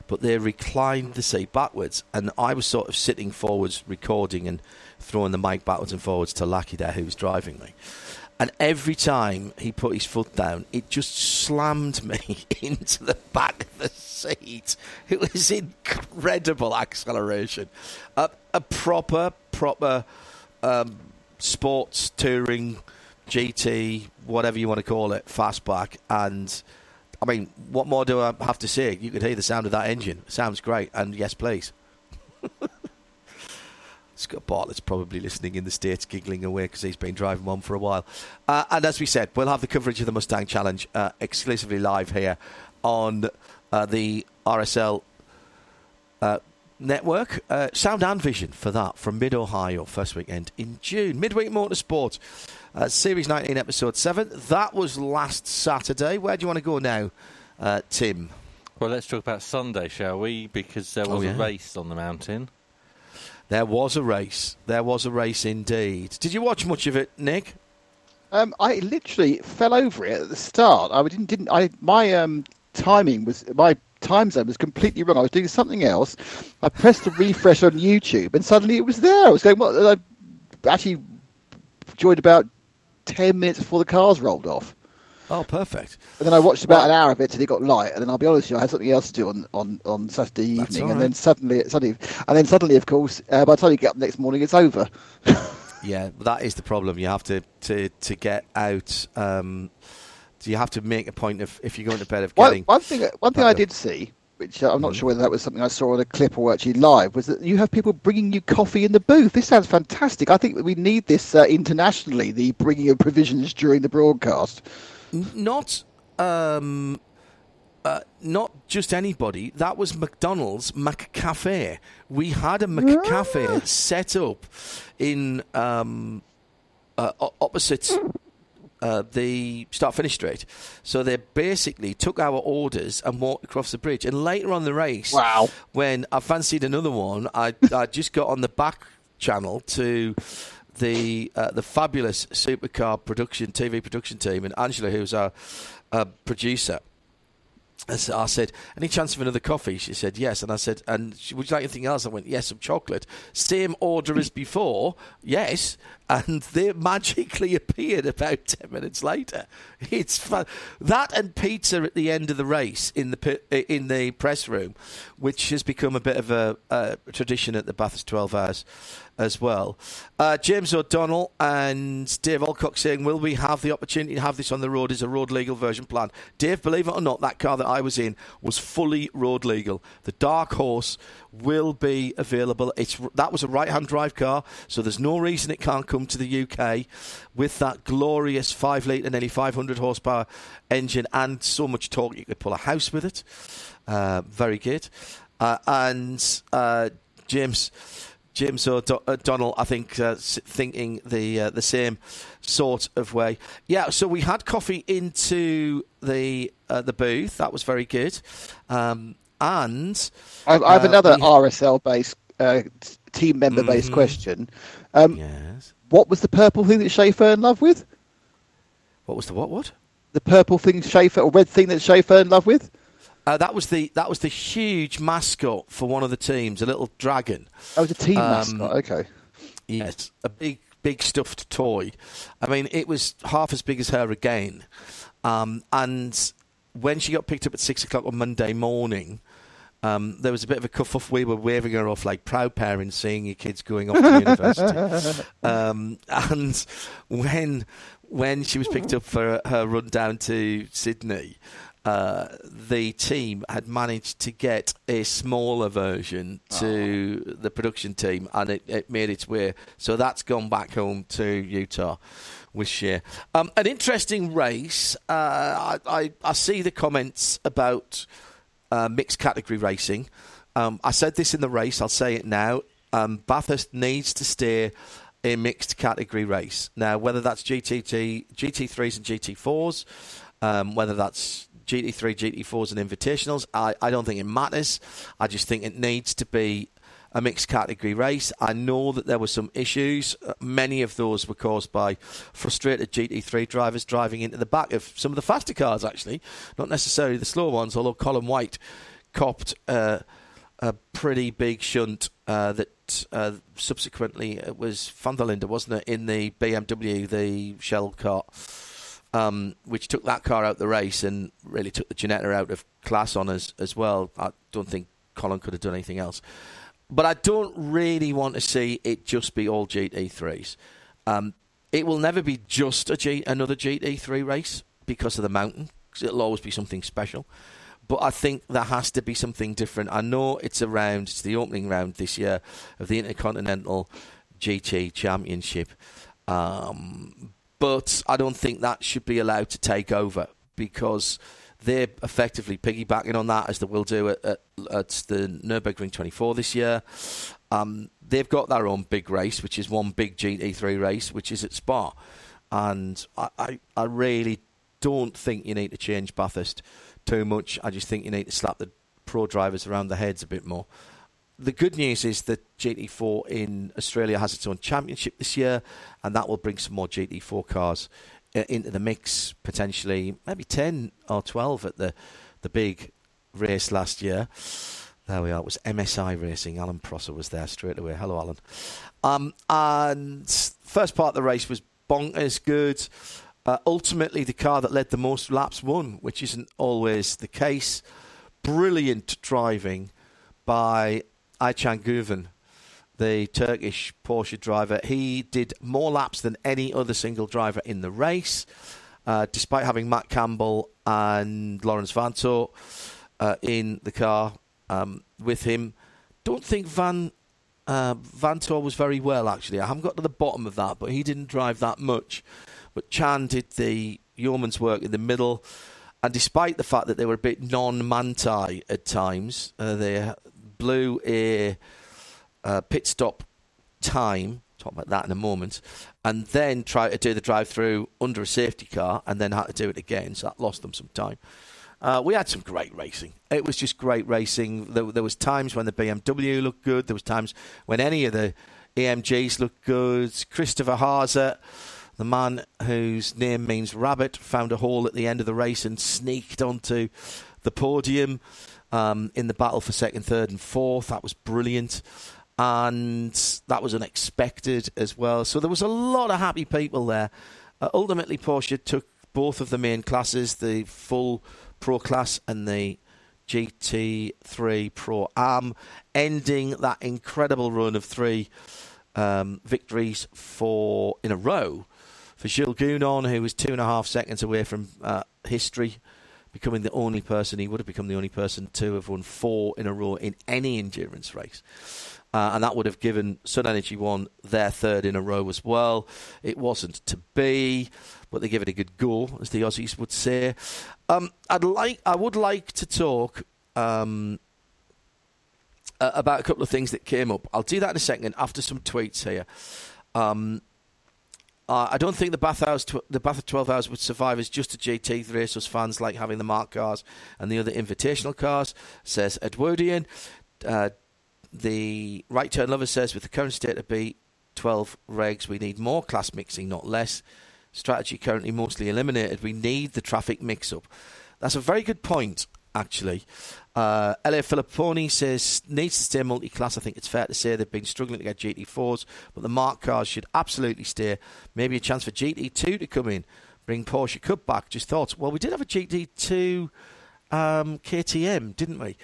But they reclined the seat backwards, and I was sort of sitting forwards recording and throwing the mic backwards and forwards to Lackey there, who was driving me. And every time he put his foot down, it just slammed me into the back of the seat. It was incredible acceleration. A, a proper, proper um, sports touring, G T, whatever you want to call it, fastback. And, I mean, what more do I have to say? You could hear the sound of that engine. It sounds great. And yes, please. Scott Bartlett's probably listening in the States, giggling away because he's been driving one for a while. Uh, and as we said, we'll have the coverage of the Mustang Challenge uh, exclusively live here on uh, the R S L uh, network. Uh, sound and vision for that from Mid-Ohio, first weekend in June. Midweek Motorsport, uh, Series nineteen, Episode seven. That was last Saturday. Where do you want to go now, uh, Tim? Well, let's talk about Sunday, shall we? Because there was oh, yeah. a race on the mountain. There was a race. There was a race indeed. Did you watch much of it, Nick? Um, I literally fell over it at the start. I didn't. didn't I? My um, timing was my time zone was completely wrong. I was doing something else. I pressed the refresh on YouTube, and suddenly it was there. I was going, "What?" I actually joined about ten minutes before the cars rolled off. Oh, perfect. And then I watched about well, an hour of it till it got light, and then I'll be honest with you, I had something else to do on, on, on Saturday evening, right. and then suddenly, suddenly, and then suddenly, of course, uh, by the time you get up the next morning, it's over. Yeah, that is the problem. You have to, to, to get out. Um, you have to make a point of if you're going to bed of getting. One, one thing, one thing I did see, which I'm not mm. sure whether that was something I saw on a clip or actually live, was that you have people bringing you coffee in the booth. This sounds fantastic. I think we need this uh, internationally. The bringing of provisions during the broadcast. Not um, uh, not just anybody. That was McDonald's McCafe. We had a McCafe yeah. set up in um, uh, opposite uh, the start-finish straight. So they basically took our orders and walked across the bridge. And later on the race, wow. when I fancied another one, I, I just got on the back channel to... The uh, the fabulous Supercar production T V production team, and Angela, who's our uh, producer, as I said, any chance of another coffee? She said yes, and I said, and she, would you like anything else? I went yes, some chocolate. Same order as before, yes, and they magically appeared about ten minutes later. It's fun. That and pizza at the end of the race in the in the press room, which has become a bit of a, a tradition at the Bathurst twelve hours. As well, uh, James O'Donnell and Dave Alcock saying, will we have the opportunity to have this on the road as a road legal version planned? Dave, believe it or not, that car that I was in was fully road legal. The Dark Horse will be available. It's that was a right-hand drive car, so there's no reason it can't come to the U K with that glorious five litre, nearly five hundred horsepower engine and so much torque you could pull a house with it. Uh, very good. Uh, and uh, James... James O'Donnell, I think, uh, thinking the uh, the same sort of way. Yeah, so we had coffee into the uh, the booth. That was very good. Um, and I, I have uh, another R S L-based, uh, team member-based mm-hmm. question. Um, yes. What was the purple thing that Schaefer in love with? What was the what? What? The purple thing Schaefer, or red thing that Schaefer in love with? Uh, that was the that was the huge mascot for one of the teams, a little dragon. That was a team um, mascot, okay. Yes, a big, big stuffed toy. I mean, it was half as big as her again. Um, and when she got picked up at six o'clock on Monday morning, um, there was a bit of a kerfuffle. We were waving her off like proud parents, seeing your kids going off to university. Um, and when, when she was picked up for her run down to Sydney... Uh, the team had managed to get a smaller version to oh. the production team, and it, it made its way. So that's gone back home to Utah this year. Um, an interesting race. Uh, I, I, I see the comments about uh, mixed category racing. Um, I said this in the race. I'll say it now. Um, Bathurst needs to steer a mixed category race. Now, whether that's G T T, G T threes and G T fours, um, whether that's G T three, G T fours and Invitationals. I, I don't think it matters. I just think it needs to be a mixed category race. I know that there were some issues. Many of those were caused by frustrated G T three drivers driving into the back of some of the faster cars, actually, not necessarily the slow ones, although Colin White copped uh, a pretty big shunt uh, that uh, subsequently, it was Van der Linde, wasn't it, in the B M W, the shell car, um, which took that car out the race and really took the Ginetta out of class on us as well. I don't think Colin could have done anything else. But I don't really want to see it just be all G T threes. Um, it will never be just a G- another G T three race because of the mountain, because it'll always be something special. But I think there has to be something different. I know it's a round, it's the opening round this year of the Intercontinental G T Championship. Um, but I don't think that should be allowed to take over because they're effectively piggybacking on that, as they will do at, at, at the Nürburgring twenty-four this year. Um, they've got their own big race, which is one big G T three race, which is at Spa. And I, I, I really don't think you need to change Bathurst too much. I just think you need to slap the pro drivers around the heads a bit more. The good news is that G T four in Australia has its own championship this year, and that will bring some more G T four cars into the mix, potentially maybe ten or twelve at the the big race last year. There we are. It was M S I Racing. Alan Prosser was there straight away. Hello, Alan. Um, and first part of the race was bonkers good. Uh, ultimately, the car that led the most laps won, which isn't always the case. Brilliant driving by Aycan Guven, the Turkish Porsche driver. He did more laps than any other single driver in the race, uh, despite having Matt Campbell and Lawrence Vanto uh, in the car um, with him. Don't think Van uh, Vanto was very well, actually. I haven't got to the bottom of that, but he didn't drive that much. But Chan did the yeoman's work in the middle, and despite the fact that they were a bit non-Manti at times, uh, they blew a... Uh, pit stop time, talk about that in a moment, and then try to do the drive-through under a safety car and then had to do it again, so that lost them some time. Uh, we had some great racing. It was just great racing. There, there was times when the B M W looked good. There was times when any of the A M Gs looked good. Christopher Haaser, the man whose name means rabbit, found a hole at the end of the race and sneaked onto the podium um, in the battle for second, third and fourth. That was brilliant. And that was unexpected as well. So there was a lot of happy people there. Uh, ultimately, Porsche took both of the main classes, the full Pro class and the G T three Pro Am, ending that incredible run of three um, victories for in a row for Gilles Gounon, who was two and a half seconds away from uh, history, becoming the only person, he would have become the only person to have won four in a row in any endurance race. Uh, and that would have given Sun Energy One their third in a row as well. It wasn't to be, but they gave it a good go, as the Aussies would say. Um, I'd like, I would like to talk um, uh, about a couple of things that came up. I'll do that in a second after some tweets here. Um, uh, I don't think the Bathurst tw- the Bathurst twelve Hours would survive as just a G T race. Us fans like having the marked cars and the other invitational cars, says Edwardian. Uh, The Right Turn Lover says, with the current state of B twelve regs, we need more class mixing, not less. Strategy currently mostly eliminated. We need the traffic mix-up. That's a very good point, actually. Uh, L A Filipponi says, needs to stay multi-class. I think it's fair to say they've been struggling to get G T fours, but the marked cars should absolutely stay. Maybe a chance for G T two to come in. Bring Porsche Cup back. Just thoughts. Well, we did have a G T two um, K T M, didn't we,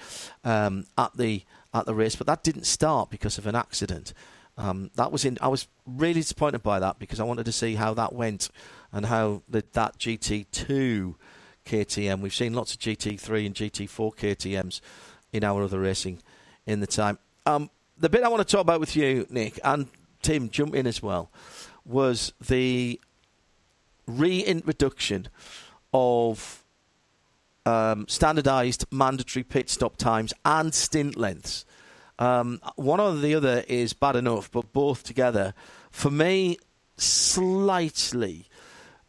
um, at the... at the race, but that didn't start because of an accident. Um, that was in. I was really disappointed by that because I wanted to see how that went and how the, that G T two K T M. We've seen lots of G T three and G T four K T Ms in our other racing in the time. Um, the bit I want to talk about with you, Nick, and Tim, jump in as well, was the reintroduction of Um, standardised mandatory pit stop times and stint lengths. Um, one or the other is bad enough, but both together, for me, slightly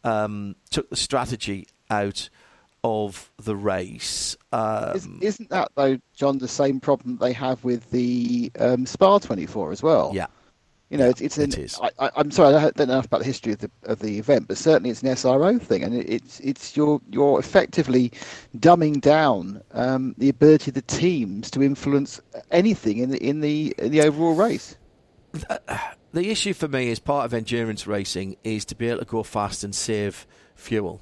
um, took the strategy out of the race. Um, isn't, isn't that, though, John, the same problem they have with the um, Spa twenty-four as well? Yeah. You know, yeah, it's, it's an, it is. I, I'm sorry, I don't know enough about the history of the of the event, but certainly it's an S R O thing, and it, it's it's you're you're effectively dumbing down um, the ability of the teams to influence anything in the in the in the overall race. The issue for me is part of endurance racing is to be able to go fast and save fuel,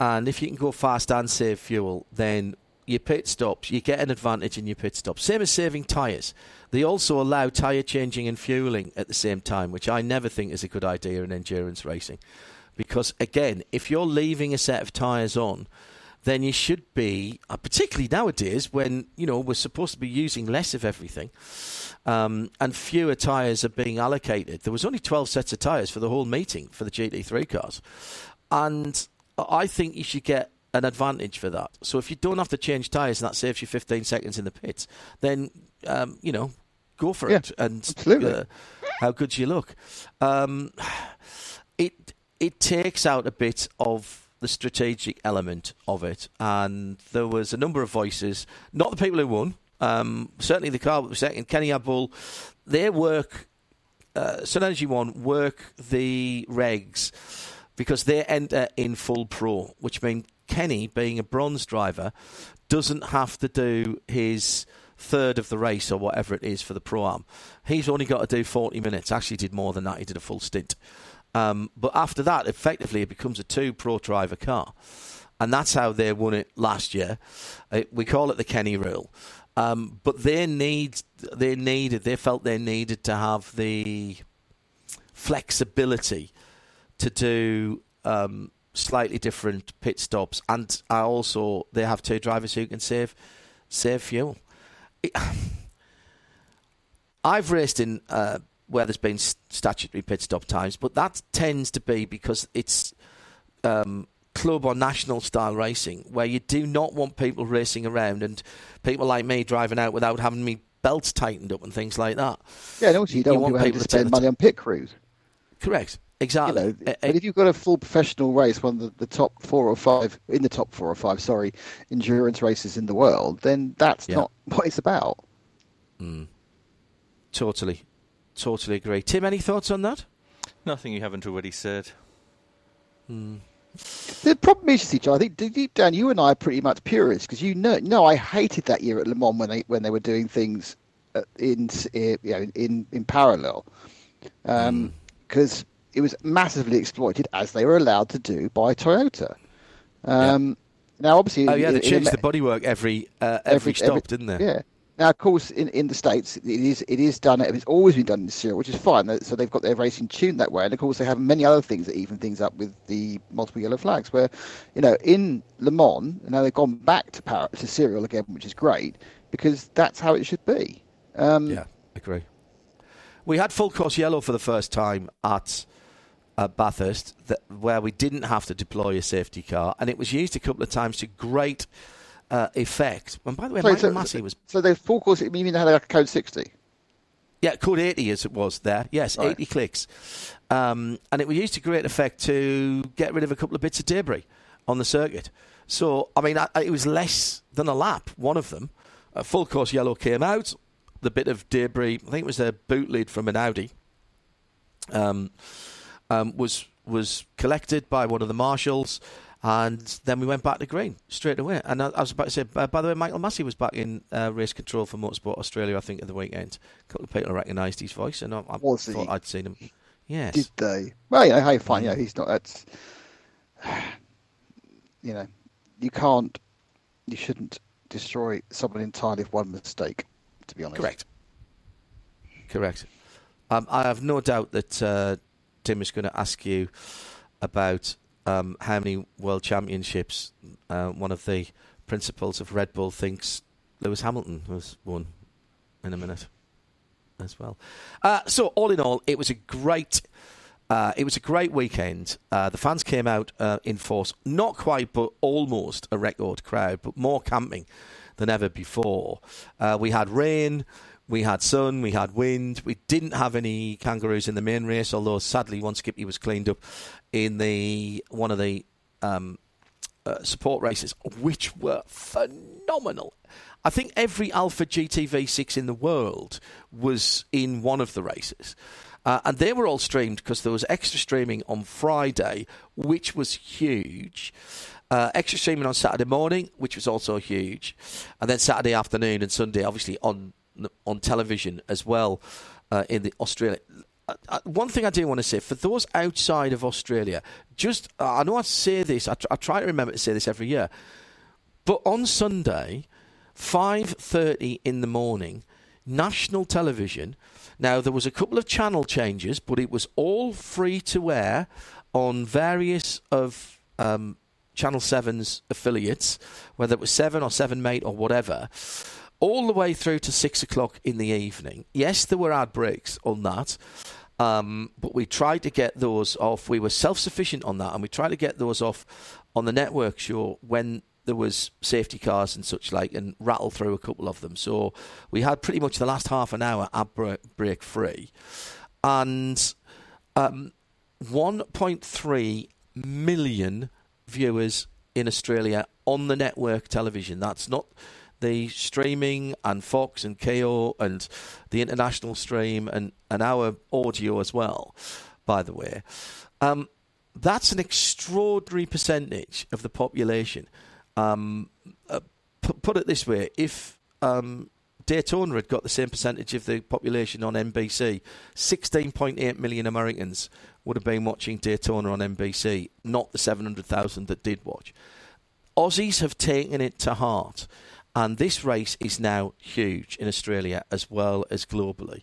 and if you can go fast and save fuel, then your pit stops, you get an advantage in your pit stops. Same as saving tyres. They also allow tyre changing and fuelling at the same time, which I never think is a good idea in endurance racing. Because, again, if you're leaving a set of tyres on, then you should be, particularly nowadays when, you know, we're supposed to be using less of everything, um, and fewer tyres are being allocated. There was only twelve sets of tyres for the whole meeting for the G T three cars. And I think you should get an advantage for that. So if you don't have to change tyres and that saves you fifteen seconds in the pits, then, um, you know, go for yeah, it. And uh, how good you look. Um, it it takes out a bit of the strategic element of it. And there was a number of voices, not the people who won, um, certainly the car that was second, Kenny Abul, their work, uh, Sun Energy One, work the regs because they enter in full pro, which means Kenny, being a bronze driver, doesn't have to do his third of the race or whatever it is for the Pro-Am. He's only got to do forty minutes. Actually, he did more than that. He did a full stint. Um, but after that, effectively, it becomes a two-pro driver car. And that's how they won it last year. It, we call it the Kenny rule. Um, but they need, they needed, they felt they needed to have the flexibility to do... Um, slightly different pit stops, and I also they have two drivers who can save save fuel. It, I've raced in uh, where there's been statutory pit stop times, but that tends to be because it's um, club or national style racing where you do not want people racing around and people like me driving out without having me belts tightened up and things like that. Yeah, and also you don't you want, want people to spend money on pit crews. Correct. Exactly. You know, but if you've got a full professional race, one of the, the top four or five, in the top four or five, sorry, endurance races in the world, then that's yeah. not what it's about. Mm. Totally. Totally agree. Tim, any thoughts on that? Nothing you haven't already said. Mm. The problem is, you see, John, I think, Dan, you and I are pretty much purists, because you know, no, I hated that year at Le Mans when they, when they were doing things in, you know, in, in parallel. Because... Um, mm. It was massively exploited, as they were allowed to do by Toyota. Um, yeah. Now, obviously, oh yeah, they changed the bodywork every, uh, every every stop, every, didn't they? Yeah. Now, of course, in, in the States, it is it is done. It's always been done in serial, which is fine. So they've got their racing tuned that way, and of course, they have many other things that even things up with the multiple yellow flags. Where, you know, in Le Mans, now they've gone back to power, to serial again, which is great because that's how it should be. Um, yeah, I agree. We had full course yellow for the first time at uh, Bathurst, that, where we didn't have to deploy a safety car, and it was used a couple of times to great uh, effect. And by the way, Sorry, Michael so, Massey was... So the full course, you mean they had like a code sixty? Yeah, code eighty as it was there. Yes, right. eighty clicks. Um, and it was used to great effect to get rid of a couple of bits of debris on the circuit. So, I mean, I, it was less than a lap, one of them. Uh, full course yellow came out. The bit of debris, I think it was a boot lid from an Audi, um, um, was was collected by one of the marshals, and then we went back to green straight away. And I, I was about to say, uh, by the way, Michael Massey was back in uh, race control for Motorsport Australia, I think, at the weekend. A couple of people recognised his voice, and I, I thought he? I'd seen him. Yes. Did they? Well, yeah, hey, fine, yeah, he's not. That's, you know, you can't, you shouldn't destroy someone entirely with one mistake. To be honest. Correct. Correct. Um, I have no doubt that uh, Tim is going to ask you about um, how many world championships uh, one of the principals of Red Bull thinks Lewis Hamilton has won in a minute as well. Uh, so all in all, it was a great uh, it was a great weekend. Uh, the fans came out uh, in force. Not quite, but almost a record crowd, but more camping than ever before. Uh, we had rain, we had sun, we had wind. We didn't have any kangaroos in the main race, although sadly one skippy was cleaned up in the one of the um, uh, support races, which were phenomenal. I think every Alpha G T V six in the world was in one of the races. Uh, and they were all streamed because there was extra streaming on Friday, which was huge. Uh, extra streaming on Saturday morning, which was also huge. And then Saturday afternoon and Sunday, obviously, on on television as well uh, in the Australia. Uh, uh, one thing I do want to say, for those outside of Australia, just, uh, I know I say this, I, tr- I try to remember to say this every year, but on Sunday, five thirty in the morning, national television. Now, there was a couple of channel changes, but it was all free to air on various of um, Channel seven's affiliates, whether it was seven or seven Mate or whatever, all the way through to six o'clock in the evening. Yes, there were ad breaks on that, um, but we tried to get those off. We were self-sufficient on that, and we tried to get those off on the network show when there was safety cars and such like, and rattle through a couple of them. So we had pretty much the last half an hour ad break free. And um, one point three million viewers in Australia on the network television. That's not the streaming and Fox and K O and the international stream and, and our audio as well, by the way. Um, that's an extraordinary percentage of the population. Um, uh, p- put it this way, if um, Daytona had got the same percentage of the population on N B C, sixteen point eight million Americans would have been watching Daytona on N B C, not the seven hundred thousand that did watch. Aussies have taken it to heart, and this race is now huge in Australia as well as globally.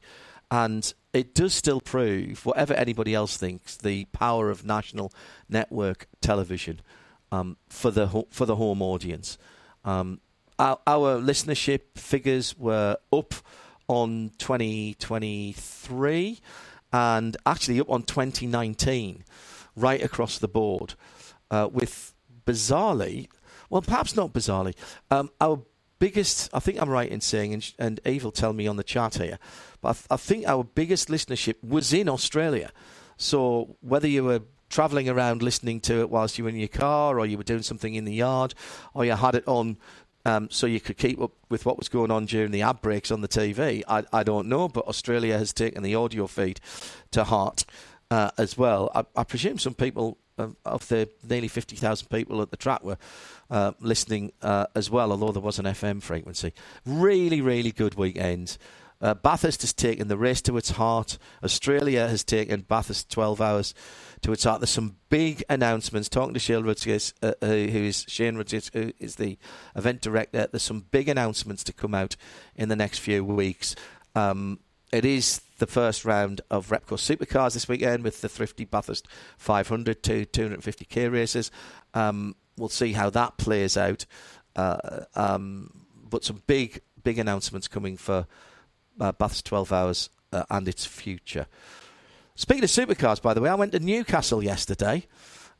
And it does still prove, whatever anybody else thinks, the power of national network television. Um, for the ho- for the home audience, um, our, our listenership figures were up on twenty twenty-three, and actually up on twenty nineteen, right across the board. Uh, with bizarrely, well, perhaps not bizarrely, um, our biggest. I think I'm right in saying, and, and Eve will tell me on the chat here, but I, th- I think our biggest listenership was in Australia. So whether you were travelling around listening to it whilst you were in your car, or you were doing something in the yard, or you had it on um, so you could keep up with what was going on during the ad breaks on the T V. I, I don't know, but Australia has taken the audio feed to heart uh, as well. I, I presume some people, uh, of the nearly fifty thousand people at the track, were uh, listening uh, as well, although there was an F M frequency. Really, really good weekend. Uh, Bathurst has taken the race to its heart. Australia has taken Bathurst twelve hours to its heart. There's some big announcements. Talking to Shane Rodriguez, uh, who is Shane Rodriguez, who is the event director, there's some big announcements to come out in the next few weeks. Um, it is the first round of Repco Supercars this weekend, with the thrifty Bathurst five hundred to two hundred fifty k races. Um, we'll see how that plays out. Uh, um, but some big, big announcements coming for Uh, Bath's twelve hours uh, and its future. Speaking of supercars, by the way, I went to Newcastle yesterday.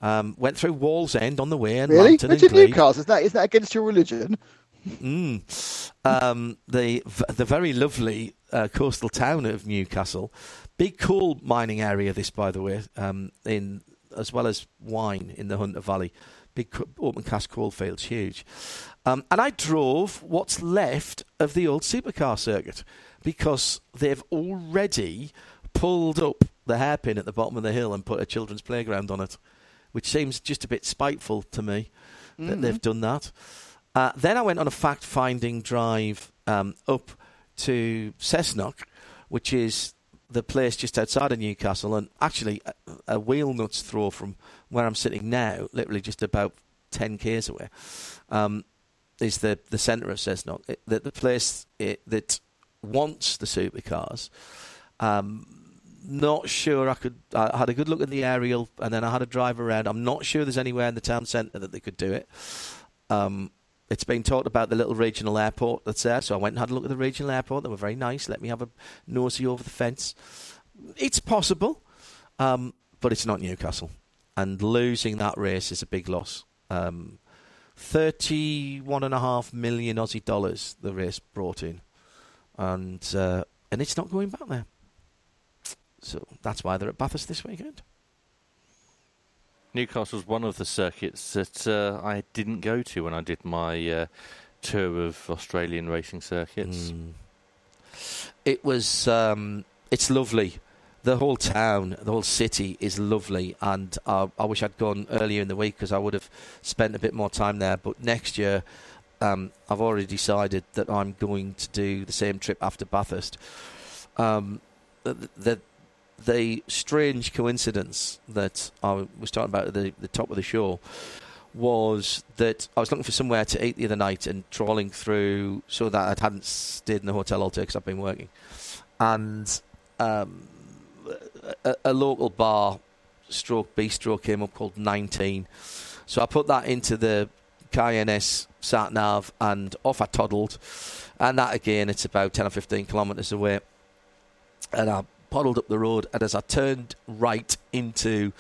Um, went through Wallsend on the way. And really? Went to Newcastle? Is that, is that against your religion? Mm. Um, the the very lovely uh, coastal town of Newcastle. Big coal mining area, this, by the way, um, in as well as wine in the Hunter Valley. Big open cast coal fields, huge. Um, and I drove what's left of the old supercar circuit, because they've already pulled up the hairpin at the bottom of the hill and put a children's playground on it, which seems just a bit spiteful to me mm-hmm. that they've done that. Uh, then I went on a fact-finding drive um, up to Cessnock, which is the place just outside of Newcastle, and actually a, a wheel nuts throw from where I'm sitting now, literally just about ten k's away, um, is the, the centre of Cessnock, it, the, the place it, that... wants the supercars. Um, not sure I could. I had a good look at the aerial, and then I had a drive around. I'm not sure there's anywhere in the town centre that they could do it. Um, it's been talked about the little regional airport that's there, so I went and had a look at the regional airport. They were very nice. Let me have a nosy over the fence. It's possible, um, but it's not Newcastle, and losing that race is a big loss. Um, Thirty-one and a half million Aussie dollars the race brought in. And uh, and it's not going back there. So that's why they're at Bathurst this weekend. Newcastle's one of the circuits that uh, I didn't go to when I did my uh, tour of Australian racing circuits. Mm. It was, um, it's lovely. The whole town, the whole city is lovely, and uh, I wish I'd gone earlier in the week because I would have spent a bit more time there. But next year, um, I've already decided that I'm going to do the same trip after Bathurst. Um, the, the, the strange coincidence that I was talking about at the, the top of the show was that I was looking for somewhere to eat the other night and trawling through so that I hadn't stayed in the hotel all day because I've been working. And... Um, A, a local bar stroke bistro came up called nineteen, so I put that into the K N S sat nav and off I toddled, and that again it's about ten or fifteen kilometres away, and I paddled up the road, and as I turned right into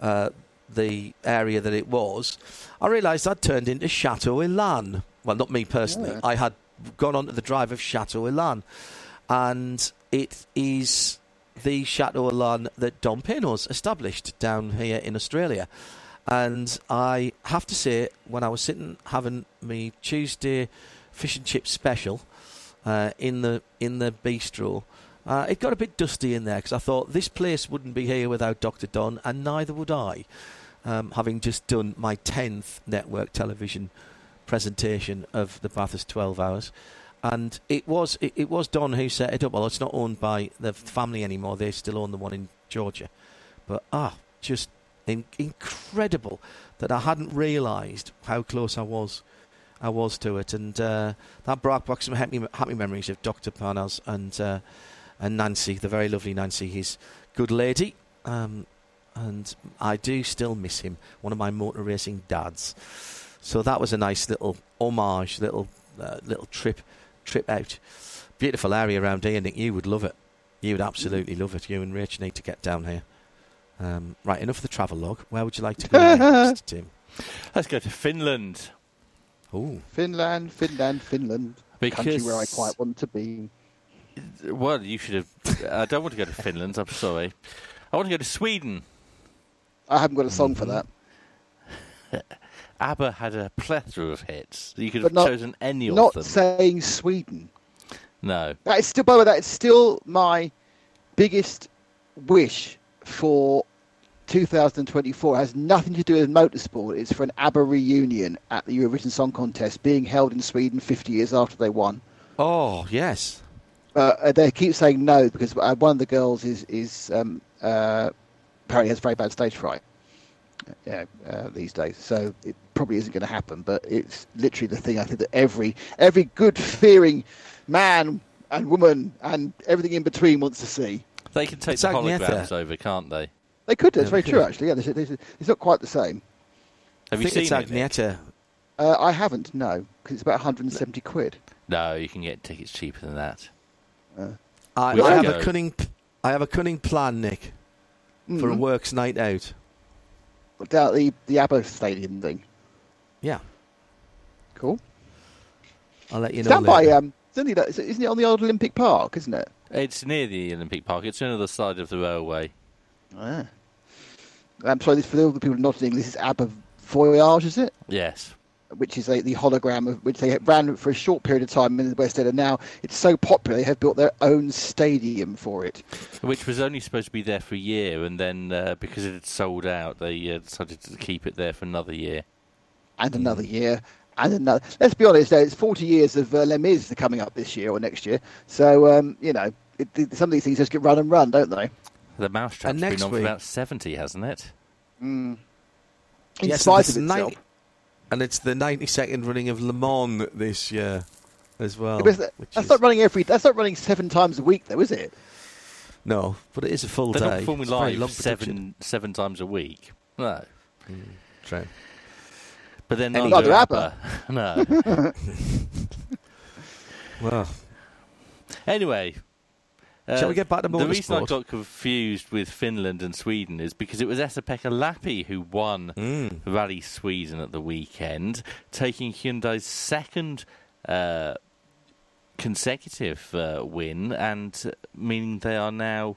uh, the area that it was, I realised I'd turned into Chateau Elan. Well, not me personally, yeah. I had gone onto the drive of Chateau Elan, and it is the Chateau Elan that Dom Pinos established down here in Australia. And I have to say, when I was sitting having my Tuesday fish and chip special uh, in the in the bistro, uh, it got a bit dusty in there because I thought this place wouldn't be here without Doctor Don, and neither would I, um, having just done my tenth network television presentation of the Bathurst twelve hours. And it was it, it was Don who set it up. Well, it's not owned by the family anymore. They still own the one in Georgia. But, ah, just in, incredible that I hadn't realised how close I was I was to it. And uh, that brought back some happy, happy memories of Doctor Panas and uh, and Nancy, the very lovely Nancy, his good lady. Um, and I do still miss him, one of my motor racing dads. So that was a nice little homage, little uh, little trip. Trip out. Beautiful area around here, Nick. You would love it. You would absolutely love it. You and Rach need to get down here. Um, right, enough of the travel log. Where would you like to go next, Tim? Let's go to Finland. Oh, Finland, Finland, Finland. Because country where I quite want to be. Well, you should have... I don't want to go to Finland, I'm sorry. I want to go to Sweden. I haven't got a song for that. ABBA had a plethora of hits. You could but have not, chosen any of them. Not saying Sweden. No. That is still, by the way, that is still my biggest wish for two thousand twenty-four. It has nothing to do with motorsport. It's for an ABBA reunion at the Eurovision Song Contest being held in Sweden fifty years after they won. Oh, yes. Uh, they keep saying no because one of the girls is, is um, uh, apparently has very bad stage fright. Yeah, uh, these days, so it probably isn't going to happen. But it's literally the thing I think that every every good fearing man and woman and everything in between wants to see. They can take it's the like holograms over, can't they? They could. That's yeah, very could. True, actually. Yeah, this, this, it's not quite the same. Have I you think seen it's Agneta? Uh, I haven't. No, because it's about one hundred seventy no. quid. No, you can get tickets cheaper than that. Uh, I, I have go. a cunning. I have a cunning plan, Nick, mm-hmm. for a works night out. The the ABBA stadium thing. Yeah. Cool. I'll let you know. Down by, um, isn't it on the old Olympic Park, isn't it? It's near the Olympic Park. It's on the other side of the railway. Ah. I'm sorry, this, for the people not in English, this is ABBA Voyage, is it? Yes. Which is a, the hologram of which they ran for a short period of time in the West End, and now it's so popular they have built their own stadium for it. Which was only supposed to be there for a year, and then uh, because it had sold out, they uh, decided to keep it there for another year. And another year, and another. Let's be honest, though, it's forty years of uh, Les Mis coming up this year or next year, so, um, you know, it, it, some of these things just get run and run, don't they? The mousetrap's been on week... for about seventy, hasn't it? Mm. In yes, spite of itself. ninety And it's the ninety-second running of Le Mans this year as well. Yeah, that, that's is... not running every. That's not running seven times a week, though, is it? No, but it is a full They're day. They're not performing live seven, seven times a week. No. Mm, true. But then not another ABBA. No. Well. Anyway. Uh, Shall we get back to motorsport? The reason I got confused with Finland and Sweden is because it was Esa-Pekka Lappi who won mm. Rally Sweden at the weekend, taking Hyundai's second uh, consecutive uh, win, and meaning they are now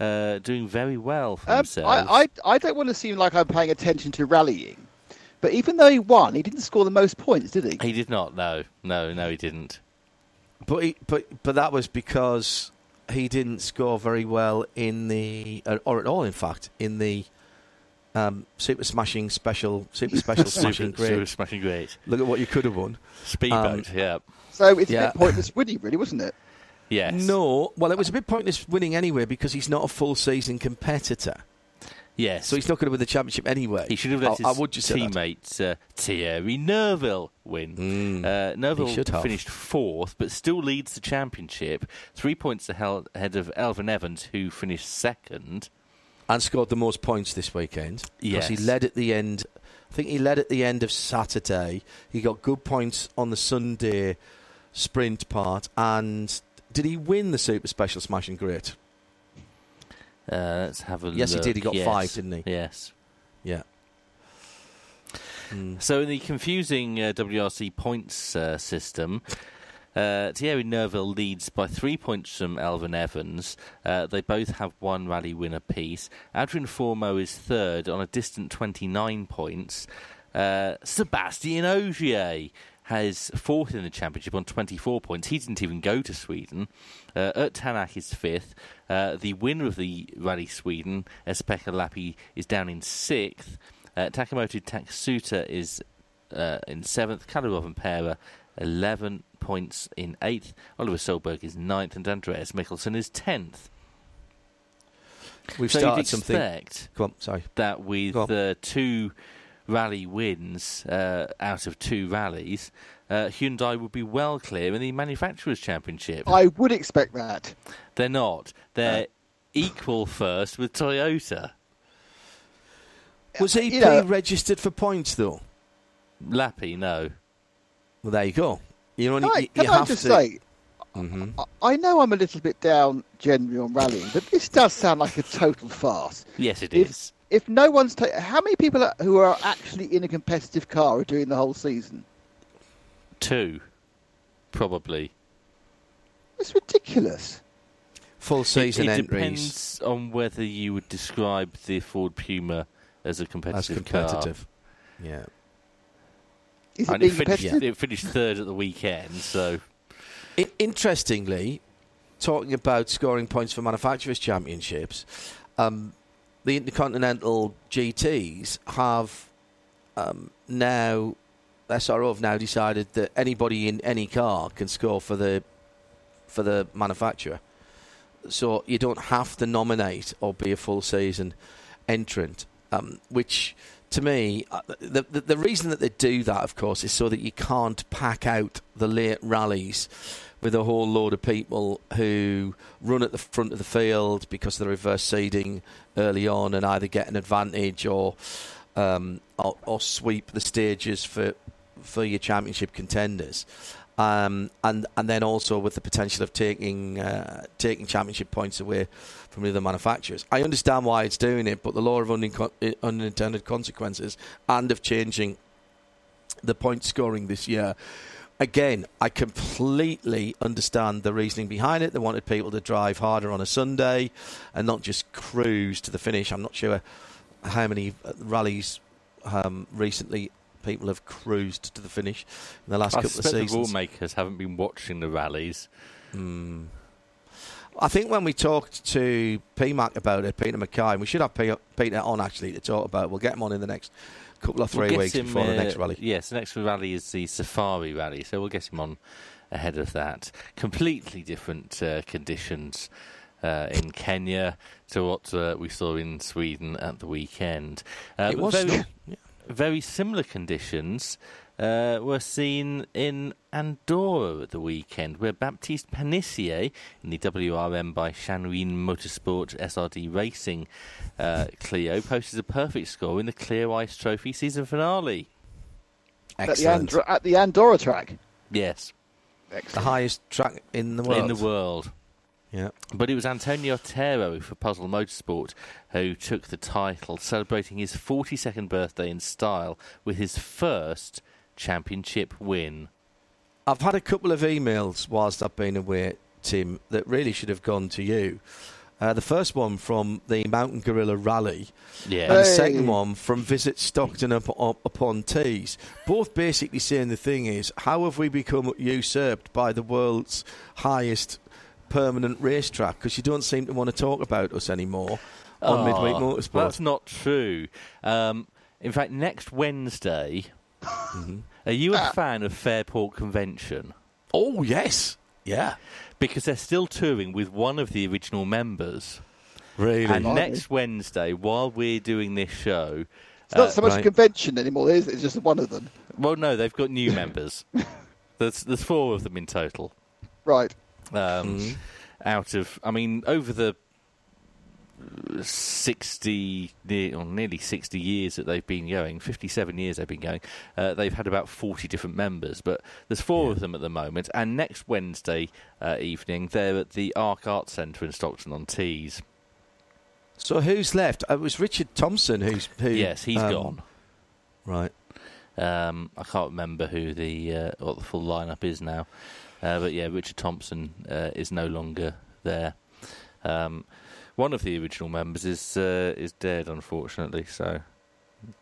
uh, doing very well for um, himself. I, I, I don't want to seem like I'm paying attention to rallying, but even though he won, he didn't score the most points, did he? He did not, no. No, no, he didn't. But he, but but that was because he didn't score very well in the, or at all, in fact, in the um, super smashing special, super special smashing great. Super smashing great. Look at what you could have won. Speedboat, um, yeah. So it's yeah. a bit pointless winning, really, wasn't it? Yes. No, well, it was a bit pointless winning anyway because he's not a full-season competitor. Yes. So he's not going to win the championship anyway. He should have let I, his I would just teammate uh, Thierry Neuville win. Mm, uh, Neuville finished fourth, but still leads the championship. Three points ahead of Elvin Evans, who finished second. And scored the most points this weekend. Yes. Because he led at the end. I think he led at the end of Saturday. He got good points on the Sunday sprint part. And did he win the Super Special Smash and Great? Uh, let's have a yes, look. Yes, he did. He got yes. five, didn't he? Yes. Yeah. Mm. So in the confusing uh, W R C points uh, system, uh, Thierry Neuville leads by three points from Alvin Evans. Uh, they both have one rally win apiece. Adrian Formeau is third on a distant twenty-nine points. Uh, Sébastien Ogier has fourth in the championship on twenty-four points. He didn't even go to Sweden. Uh, Ert Tanak is fifth. Uh, the winner of the Rally Sweden, Pekka Lappi, is down in sixth. Uh, Takamoto Taksuta is uh, in seventh. Kadyrov and Pera, eleven points in eighth. Oliver Solberg is ninth. And Andreas Mikkelsen is tenth. We've so started something. Come on, sorry. That with uh, two rally wins uh, out of two rallies, uh, Hyundai would be well clear in the Manufacturers' Championship. I would expect that. They're not. They're uh, equal first with Toyota. Was he you know, pre-registered for points, though? Lappi, no. Well, there you go. You're only, no, you, can you I have just to... say, mm-hmm. I, I know I'm a little bit down generally on rallying, but this does sound like a total farce. Yes, it if, is. If no one's ta- how many people are, who are actually in a competitive car are doing the whole season? Two, probably. It's ridiculous. Full season it, it entries. It depends on whether you would describe the Ford Puma as a competitive, as competitive. car. Yeah. Is it and being it finished, competitive? It finished third at the weekend, so. It, interestingly, talking about scoring points for manufacturers' championships. Um, The Intercontinental G Ts have um, now, S R O have now decided that anybody in any car can score for the for the manufacturer. So you don't have to nominate or be a full season entrant, um, which to me, the, the the reason that they do that, of course, is so that you can't pack out the late rallies with a whole load of people who run at the front of the field because of the reverse seeding early on and either get an advantage or um, or, or sweep the stages for for your championship contenders, um, and and then also with the potential of taking uh, taking championship points away from the other manufacturers. I understand why it's doing it, but the law of uninco- unintended consequences and of changing the point scoring this year. Again, I completely understand the reasoning behind it. They wanted people to drive harder on a Sunday and not just cruise to the finish. I'm not sure how many rallies um, recently people have cruised to the finish in the last I couple of seasons. The rule makers haven't been watching the rallies. Mm. I think when we talked to P MAC about it, Peter Mackay, and we should have P- Peter on actually to talk about it. We'll get him on in the next couple of three we'll weeks him, before uh, the next rally. Yes, the next rally is the Safari Rally, so we'll get him on ahead of that. Completely different uh, conditions uh, in Kenya to what uh, we saw in Sweden at the weekend. Uh, it was very, yeah. very similar conditions uh, were seen in Andorra at the weekend, where Baptiste Panissier in the W R M by Shanrin Motorsport S R D Racing uh, Clio posted a perfect score in the Clear Ice Trophy season finale. Excellent. At the, Andro- at the Andorra track? Yes. Excellent. The highest track in the world. In the world. Yeah. But it was Antonio Otero for Puzzle Motorsport who took the title, celebrating his forty-second birthday in style with his first championship win. I've had a couple of emails whilst I've been away, Tim, that really should have gone to you Uh, the first one from the Mountain Gorilla Rally, yeah. and the second one from Visit Stockton up, up, upon Tees. Both basically saying the thing is, how have we become usurped by the world's highest permanent racetrack? Because you don't seem to want to talk about us anymore on oh, Midweek Motorsport. That's not true. Um, in fact, next Wednesday, mm-hmm. are you a ah. fan of Fairport Convention? Oh, yes. Yeah. Because they're still touring with one of the original members. Really? And Aren't next we? Wednesday, while we're doing this show... It's uh, not so much right. a convention anymore, is it? It's just one of them. Well, no, they've got new members. There's, there's four of them in total. Right. Um, mm-hmm. Out of... I mean, over the sixty... or nearly sixty years that they've been going, fifty-seven years they've been going, uh, they've had about forty different members, but there's four yeah. of them at the moment, and next Wednesday uh, evening they're at the Arc Arts Centre in Stockton-on-Tees. So who's left? It was Richard Thompson who's... Who, yes, he's um, gone. Right. Um, I can't remember who the uh, what the full lineup is now, uh, but yeah, Richard Thompson uh, is no longer there. Um One of the original members is uh, is dead, unfortunately, so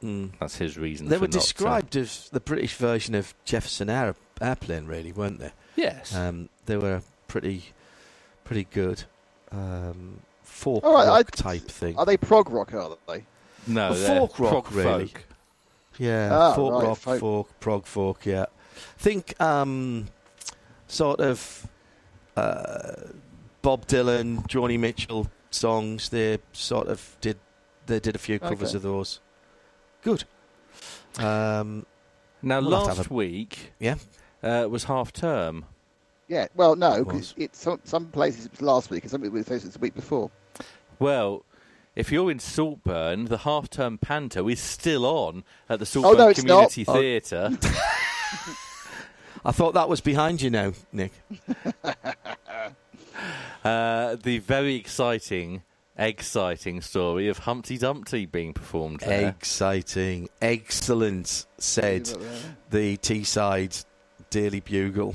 mm. that's his reason they for They were not described to... as the British version of Jefferson Air- Airplane, really, weren't they? Yes. Um, they were a pretty, pretty good um, folk oh, rock d- type thing. Are they prog rock, are they? No, well, they're folk rock, prog really. Folk. Yeah, ah, folk right, rock, folk. folk, prog folk, yeah. Think um, sort of uh, Bob Dylan, Joni Mitchell... songs. They sort of did they did a few covers okay. of those. Good. Um, now we'll last a, week yeah uh, was half term. Yeah, well no, because it some some places it was last week and some places it was the week before. Well, if you're in Saltburn, the half term panto is still on at the Saltburn oh, no, Community not. Theatre. Oh. I thought that was behind you now, Nick. Uh, the very exciting, exciting story of Humpty Dumpty being performed there. Exciting. Excellent, said the Teesside Daily Bugle.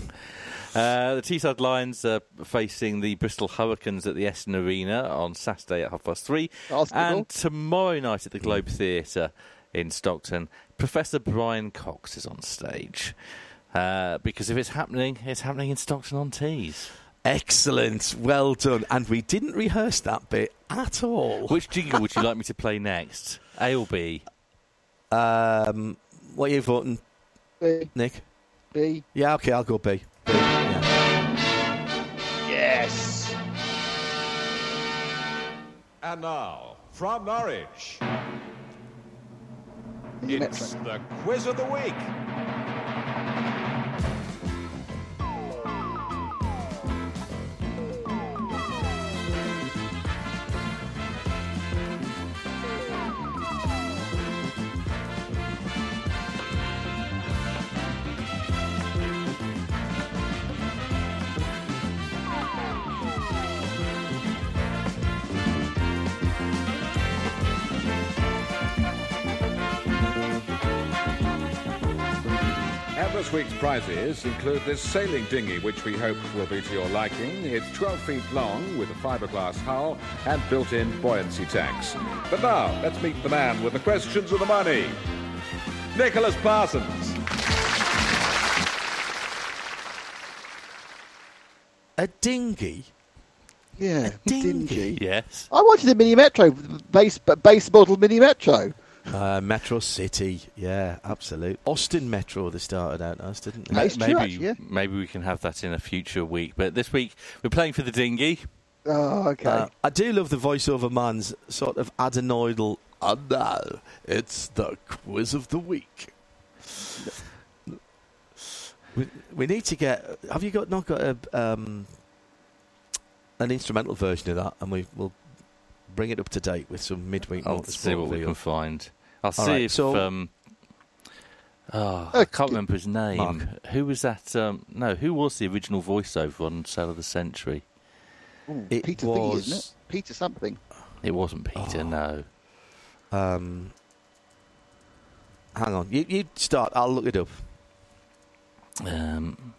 Uh, the Teesside Lions are facing the Bristol Hurricanes at the Essen Arena on Saturday at half past three. Basketball. And tomorrow night at the Globe Theatre in Stockton, Professor Brian Cox is on stage. Uh, because if it's happening, it's happening in Stockton-on-Tees. Excellent. Well done. And we didn't rehearse that bit at all. Which jingle would you like me to play next? A or B? Um, what are you voting? B. Nick? B. Yeah, okay, I'll go B. B. Yeah. Yes. And now, from Norwich, it's the Quiz of the Week. This week's prizes include this sailing dinghy, which we hope will be to your liking. It's twelve feet long with a fiberglass hull and built-in buoyancy tanks. But now, let's meet the man with the questions and the money, Nicholas Parsons. A dinghy? Yeah. A dinghy? Yes. I wanted a mini-metro, base, base model mini-metro. Uh, Metro City, yeah, absolutely. Austin Metro, they started out as, didn't they? Maybe, true, actually, yeah. maybe we can have that in a future week. But this week, we're playing for the dinghy. Oh, okay. Uh, I do love the voiceover man's sort of adenoidal, and now it's the quiz of the week. we, we need to get... Have you got not got a, um, an instrumental version of that? And we will... bring it up to date with some midweek I'll motorsport. See what we can find. I'll All see right, if... So um, oh, I can't remember his name. Mark. Who was that? Um, no, who was the original voiceover on Sail of the Century? Ooh, it Peter was... Thingy, isn't it? Peter something. It wasn't Peter, oh. no. Um, hang on. You, you start. I'll look it up. Um,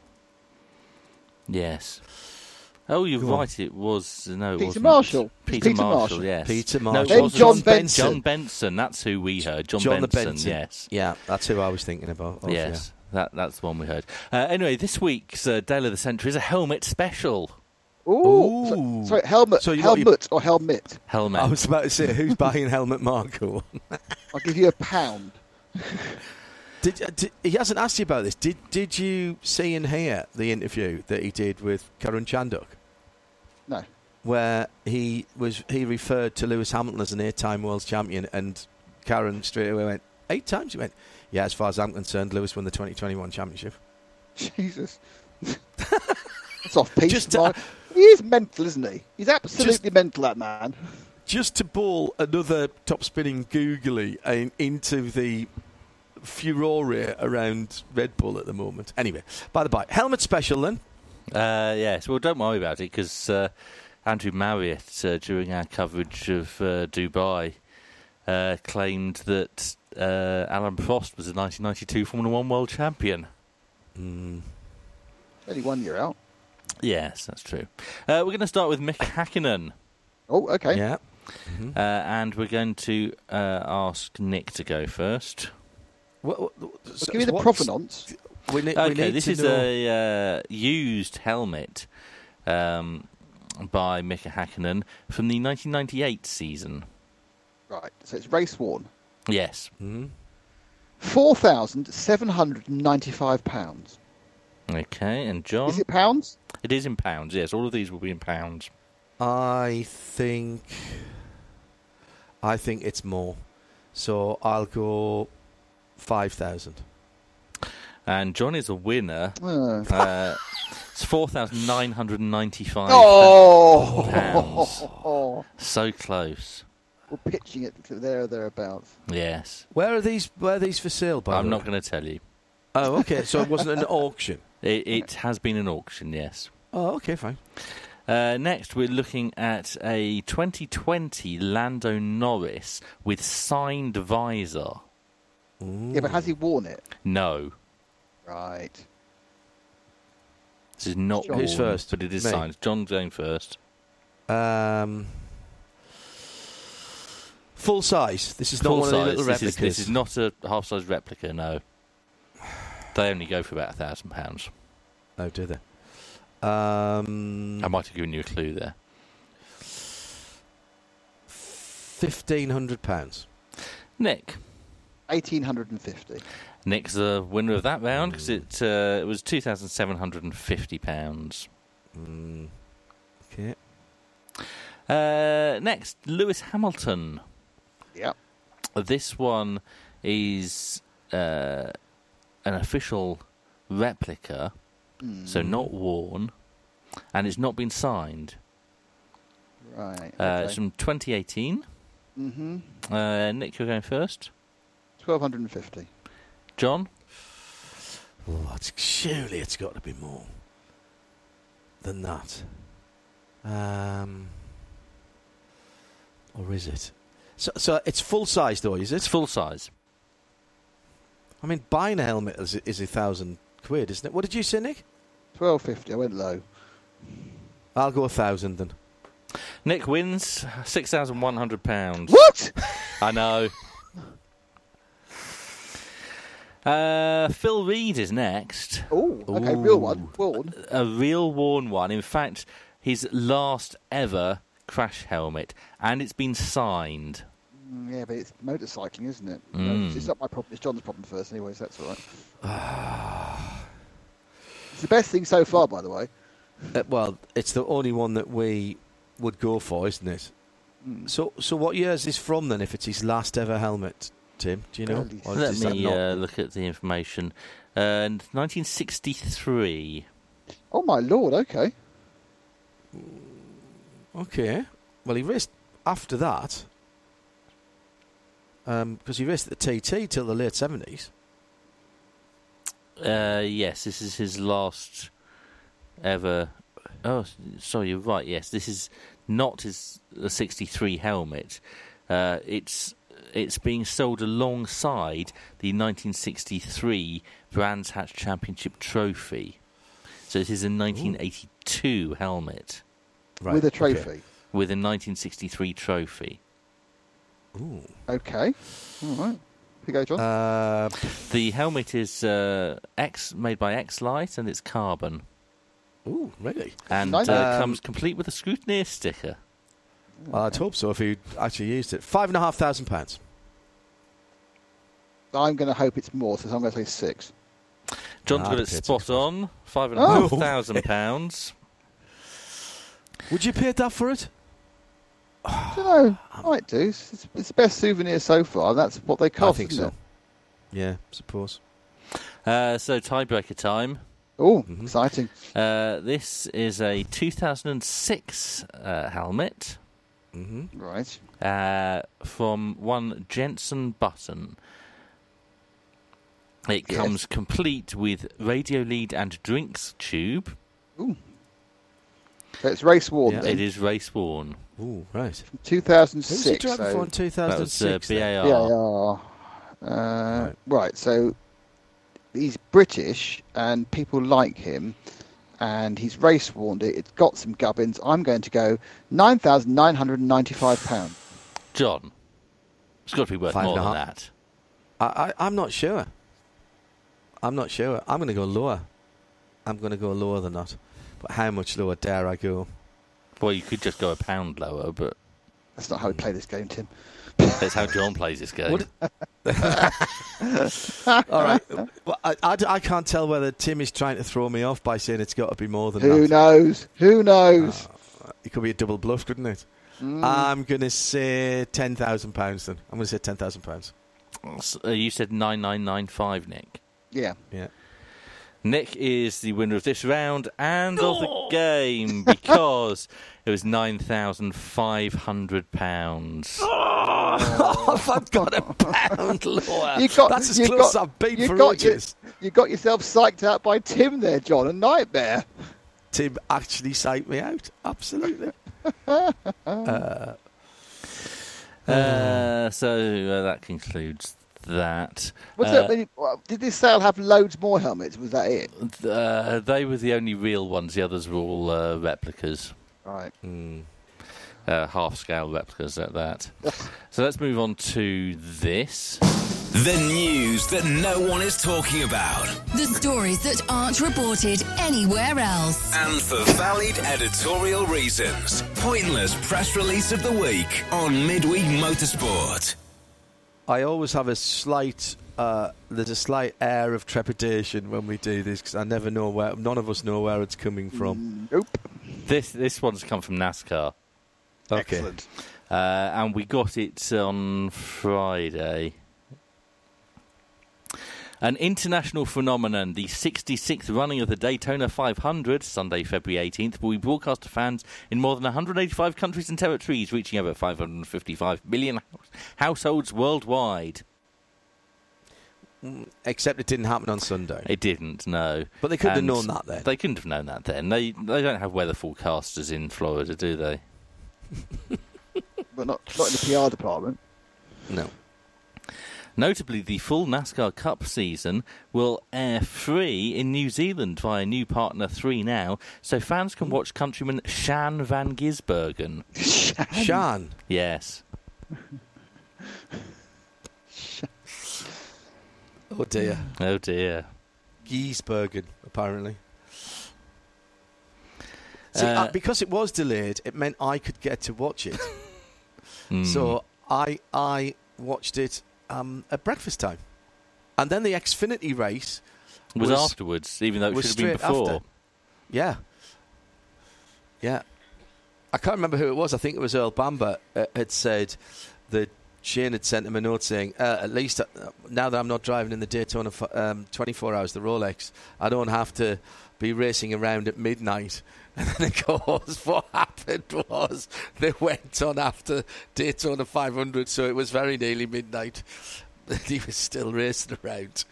yes. Oh, you're Go right, on. It was... No, it Peter wasn't. Marshall. Peter, Peter Marshall, Marshall, yes. Peter Marshall. No, then John, John Benson. John Benson, that's who we heard. John, John Benson, Benson, yes. Yeah, that's who I was thinking about. Oh, yes, yeah. that, that's the one we heard. Uh, anyway, this week's uh, Dale of the Century is a helmet special. Ooh. Ooh. So, sorry, helmet, so helmet your... or helmet? Helmet. I was about to say, who's buying helmet Marco? I'll give you a pound. Did, did, he hasn't asked you about this. Did did you see and hear the interview that he did with Karun Chandok? No. Where he was, he referred to Lewis Hamilton as an eight-time world champion, and Karun straight away went, eight times? He went, yeah, as far as I'm concerned, Lewis won the twenty twenty-one championship. Jesus. That's off-piece. Just to, he is mental, isn't he? He's absolutely just, mental, that man. Just to ball another top-spinning googly in, into the... furore around Red Bull at the moment. Anyway, by the by, helmet special then. Uh, yes, well, don't worry about it because uh, Andrew Marriott, uh, during our coverage of uh, Dubai, uh, claimed that uh, Alan Prost was a nineteen ninety-two Formula One world champion. Mm. Only one year out. Yes, that's true. Uh, we're going to start with Mika Häkkinen. Oh, okay. Yeah. Mm-hmm. Uh, and we're going to uh, ask Nick to go first. What, what, well, so give me the provenance. We need, okay, we need this is know. a uh, used helmet um, by Mika Häkkinen from the nineteen ninety-eight season. Right, so it's race worn. Yes. Mm-hmm. Four thousand seven hundred and ninety-five pounds. Okay, and John, is it pounds? It is in pounds. Yes, all of these will be in pounds. I think. I think it's more. So I'll go. Five thousand, and John is a winner. Oh. Uh, it's four thousand nine hundred and ninety-five. Oh, pounds. Oh. So close. We're pitching it there or thereabouts. Yes. Where are these? Where are these for sale? By I'm not going to tell you. Oh, okay. So it wasn't an auction. It, it has been an auction. Yes. Oh, okay, fine. Uh, next, we're looking at a twenty twenty Lando Norris with signed visor. Ooh. Yeah, but has he worn it? No. Right. This is not John. Who's first? But it is Me. Signed. John's going first. Um, full size. This is full not one size. Of the little replicas. This is, this is not a half-size replica, no. They only go for about one thousand pounds. Oh, do they? Um, I might have given you a clue there. fifteen hundred pounds. Nick. eighteen hundred fifty. Nick's the winner of that round because it, uh, it was two thousand seven hundred fifty pounds. Mm. Okay. Uh, next, Lewis Hamilton. Yeah. This one is uh, an official replica, mm. so not worn, and it's not been signed. Right. Uh, okay. It's from twenty eighteen. Mm-hmm. Uh, Nick, you're going first. twelve hundred fifty. John? Oh, it's, surely it's got to be more than that. Um, or is it? So, so it's full size, though, is it? It's full size. I mean, buying a helmet is, is a thousand quid, isn't it? What did you say, Nick? twelve fifty. I went low. I'll go a thousand then. Nick wins six thousand one hundred pounds. What? I know. Uh, Phil Reed is next. Oh, okay, Ooh. real one. Worn. A, a real worn one. In fact, his last ever crash helmet, and it's been signed. Mm, yeah, but it's motorcycling, isn't it? Mm. It's not my problem. It's John's problem first, anyways. So that's all right. It's the best thing so far, by the way. Uh, well, it's the only one that we would go for, isn't it? Mm. So, so what year is this from then? If it's his last ever helmet. Tim, do you know? Let me uh, look at the information. Uh, nineteen sixty-three. Oh, my Lord, okay. Okay. Well, he raced after that, because um, he raced at the T T till the late seventies. Uh, yes, this is his last ever... Oh, sorry, you're right, yes. This is not his sixty-three helmet. Uh, it's... It's being sold alongside the nineteen sixty-three Brands Hatch Championship Trophy. So it is a nineteen eighty-two two helmet. Right. With a trophy? Okay. With a nineteen sixty-three trophy. Ooh. Okay. All right. You go, John. Uh, the helmet is uh, X made by X-Lite, and it's carbon. Ooh, really? And nice. uh, um, comes complete with a scrutineer sticker. Well, I'd hope so if he actually used it. Five and a half thousand pounds. I'm going to hope it's more, so I'm going to say six. John's nah, got it spot six. on. Five and a oh. half thousand pounds. Would you pay that for it? I don't know. I might do. It's, it's the best souvenir so far. That's what they cost. I think so. It? Yeah, I suppose. Uh, so tiebreaker time. Oh, mm-hmm. Exciting. Uh, this is a two thousand six uh, helmet. Mm-hmm. Right. Uh, from one Jensen Button. It yes. comes complete with radio lead and drinks tube. Ooh. So it's race worn. Yeah, it is race worn. Ooh, right. From two thousand six. Who was driving so for in two thousand six? That was, uh, B A R. Uh, right. right, so he's British and people like him and he's race worn it. It's got some gubbins. I'm going to go nine thousand nine hundred ninety-five pounds. John, it's got to be worth Five more than that. I, I, I'm not sure. I'm not sure. I'm going to go lower. I'm going to go lower than that. But how much lower dare I go? Well, you could just go a pound lower, but... That's not how we play this game, Tim. That's how John plays this game. All right. Well, I, I, I can't tell whether Tim is trying to throw me off by saying it's got to be more than Who that. Who knows? Who knows? Oh, it could be a double bluff, couldn't it? Mm. I'm going to say ten thousand pounds then. I'm going to say ten thousand pounds. So you said nine thousand nine hundred ninety-five, Nick. Yeah. Yeah. Nick is the winner of this round and oh. of the game because it was nine thousand five hundred pounds. Oh, oh, I've got a pound, Laura. You got, That's as close got, as I've been for got ages. You, you got yourself psyched out by Tim there, John. A nightmare. Tim actually psyched me out. Absolutely. uh, uh, so uh, that concludes that. Was uh, it, did this sale have loads more helmets? Was that it? Uh, they were the only real ones. The others were all uh, replicas. Right. Mm. Uh, half-scale replicas at that. So let's move on to this. The news that no one is talking about. The stories that aren't reported anywhere else. And for valid editorial reasons. Pointless press release of the week on Midweek Motorsport. I always have a slight, uh, there's a slight air of trepidation when we do this because I never know where, none of us know where it's coming from. Nope. This this one's come from NASCAR. Okay. Excellent. Uh, and we got it on Friday. An international phenomenon, the sixty-sixth running of the Daytona five hundred, Sunday, February eighteenth, will be broadcast to fans in more than one hundred eighty-five countries and territories, reaching over five hundred fifty-five million households worldwide. Except it didn't happen on Sunday. It didn't, no. But they couldn't and have known that then. They couldn't have known that then. They they don't have weather forecasters in Florida, do they? But not, not in the P R department. No. Notably, the full NASCAR Cup season will air free in New Zealand via new partner three now, so fans can watch countryman Shan van Gisbergen. Shan? Shan. Yes. Shan. Oh, dear. Oh, dear. Gisbergen, apparently. See, uh, uh, because it was delayed, it meant I could get to watch it. Mm. So I I watched it Um, at breakfast time. And then the Xfinity race was, was afterwards, even though it should have been before. After. Yeah. Yeah. I can't remember who it was. I think it was Earl Bamber uh, had said that Shane had sent him a note saying, uh, at least uh, now that I'm not driving in the Daytona um, twenty-four hours, the Rolex, I don't have to be racing around at midnight. And then, of course, what happened was they went on after Daytona five hundred, so it was very nearly midnight. He was still racing around.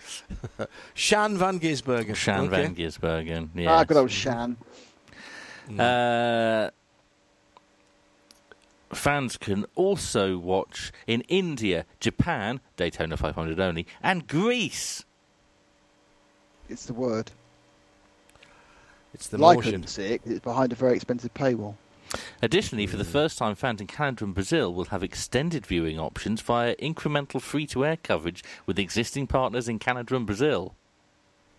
Shan van Gisbergen. Shan okay. van Gisbergen, yeah. Ah, good old Shan. Mm. Uh... Fans can also watch in India, Japan, Daytona five hundred only, and Greece. It's the word. It's the like motion. Sick, it's behind a very expensive paywall. Additionally, for the first time, fans in Canada and Brazil will have extended viewing options via incremental free-to-air coverage with existing partners in Canada and Brazil.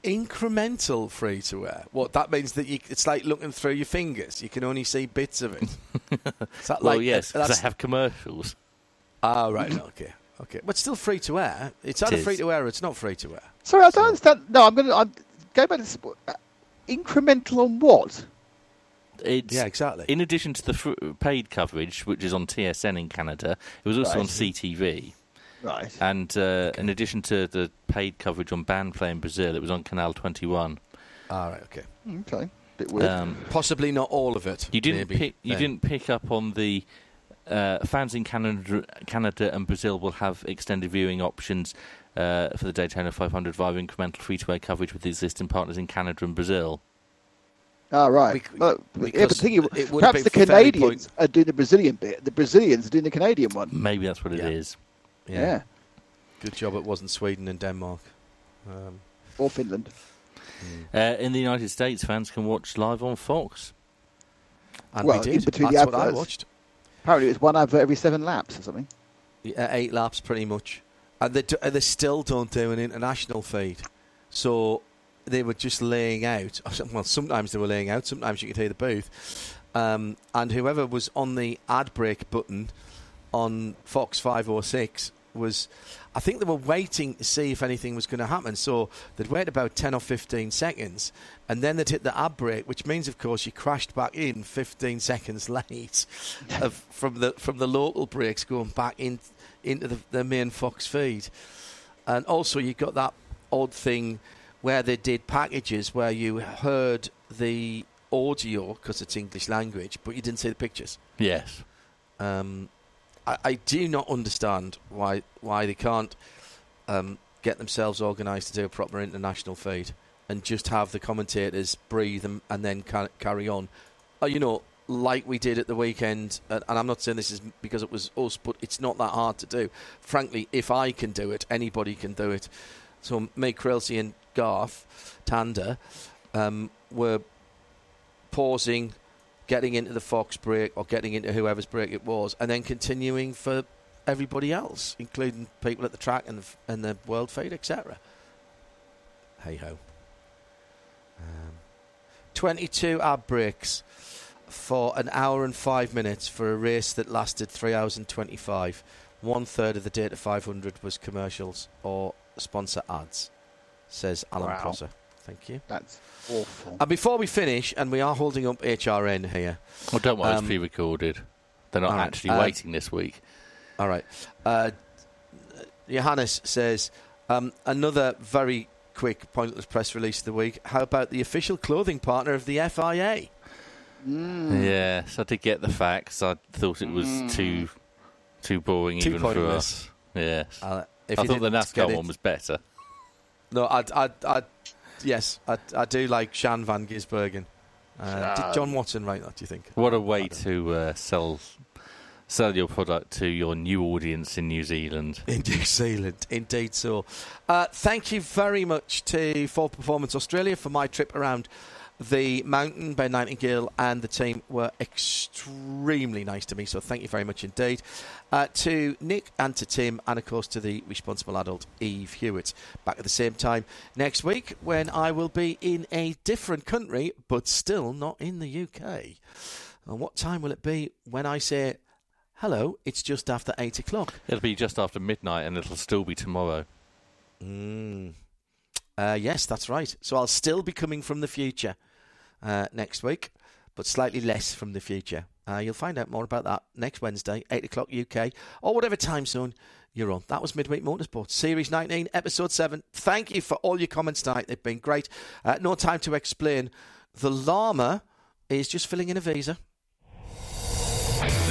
Incremental free-to-air? What, that means that you, it's like looking through your fingers. You can only see bits of it. Is that well, like, yes, because they have commercials. Ah, right, okay. okay. But it's still free-to-air. It's either it free-to-air or it's not free-to-air. Sorry, I don't understand. No, I'm going to go back to... Uh, incremental on what? It's yeah, exactly. In addition to the fr- paid coverage, which is on T S N in Canada, it was also right. on C T V. Right. And uh, okay. in addition to the paid coverage on Bandplay in Brazil, it was on Canal twenty-one. All right. Okay. Okay. Bit weird. Um, Possibly not all of it. You didn't maybe, pick. You then. didn't pick up on the uh, fans in Canada, Canada and Brazil will have extended viewing options uh, for the Daytona five hundred via incremental free-to-air coverage with existing partners in Canada and Brazil. Ah, right. Well, yeah, but thinking, it perhaps the Canadians are doing the Brazilian bit. The Brazilians are doing the Canadian one. Maybe that's what it yeah. is. Yeah. yeah. Good job it wasn't Sweden and Denmark. Um. Or Finland. Mm. Uh, in the United States, fans can watch live on Fox. And well, we did. That's what I watched. Apparently it was one advert every seven laps or something. Yeah, eight laps, pretty much. And they, do, and they still don't do an international feed. So... They were just laying out. Well, sometimes they were laying out. Sometimes you could hear the booth. Um, and whoever was on the ad break button on Fox five oh six was... I think they were waiting to see if anything was going to happen. So they'd wait about ten or fifteen seconds. And then they'd hit the ad break, which means, of course, you crashed back in fifteen seconds late of, from the from the local breaks going back in into the, the main Fox feed. And also you got that odd thing... where they did packages where you heard the audio, because it's English language, but you didn't see the pictures. Yes. Um, I, I do not understand why why they can't um, get themselves organised to do a proper international feed and just have the commentators breathe and, and then ca- carry on. Uh, you know, like we did at the weekend, and, and I'm not saying this is because it was us, but it's not that hard to do. Frankly, if I can do it, anybody can do it. So Meg Krelsi and Garth Tander um, were pausing, getting into the Fox break or getting into whoever's break it was, and then continuing for everybody else, including people at the track and the, and the world feed, et cetera. Hey-ho. Um, twenty-two ad breaks for an hour and five minutes for a race that lasted three hours and twenty-five. One-third of the Daytona five hundred was commercials or sponsor ads. Says Alan wow. Prosser. Thank you. That's awful. And before we finish, and we are holding up H R N here. Well, don't worry, um, it's pre-recorded. They're not right, actually uh, waiting this week. All right. Uh, Johannes says, um, another very quick, pointless press release of the week. How about the official clothing partner of the F I A? Mm. Yeah, so I did get the facts. I thought it was mm. too too boring too even pointless. for us. Yes. Uh, if I thought the NASCAR one was better. No, I, I, I, yes, I, I do like Shan van Gisbergen. Uh, did John Watson write that, do you think? What a way to uh, sell sell your product to your new audience in New Zealand. In New Zealand, indeed so. Uh, thank you very much to Full Performance Australia for my trip around the mountain. Ben Nightingale and the team were extremely nice to me, so thank you very much indeed. Uh, to Nick and to Tim, and of course to the responsible adult Eve Hewitt. Back at the same time next week when I will be in a different country, but still not in the U K. And what time will it be when I say hello? It's just after eight o'clock. It'll be just after midnight, and it'll still be tomorrow. Mm. Uh, yes, that's right. So I'll still be coming from the future. Uh, next week, but slightly less from the future. Uh, you'll find out more about that next Wednesday, eight o'clock U K, or whatever time zone you're on. That was Midweek Motorsport, Series nineteen, Episode seven. Thank you for all your comments tonight. They've been great. Uh, no time to explain. The llama is just filling in a visa.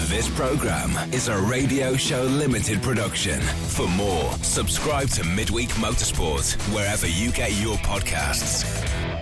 This programme is a Radio Show Limited production. For more, subscribe to Midweek Motorsport, wherever you get your podcasts.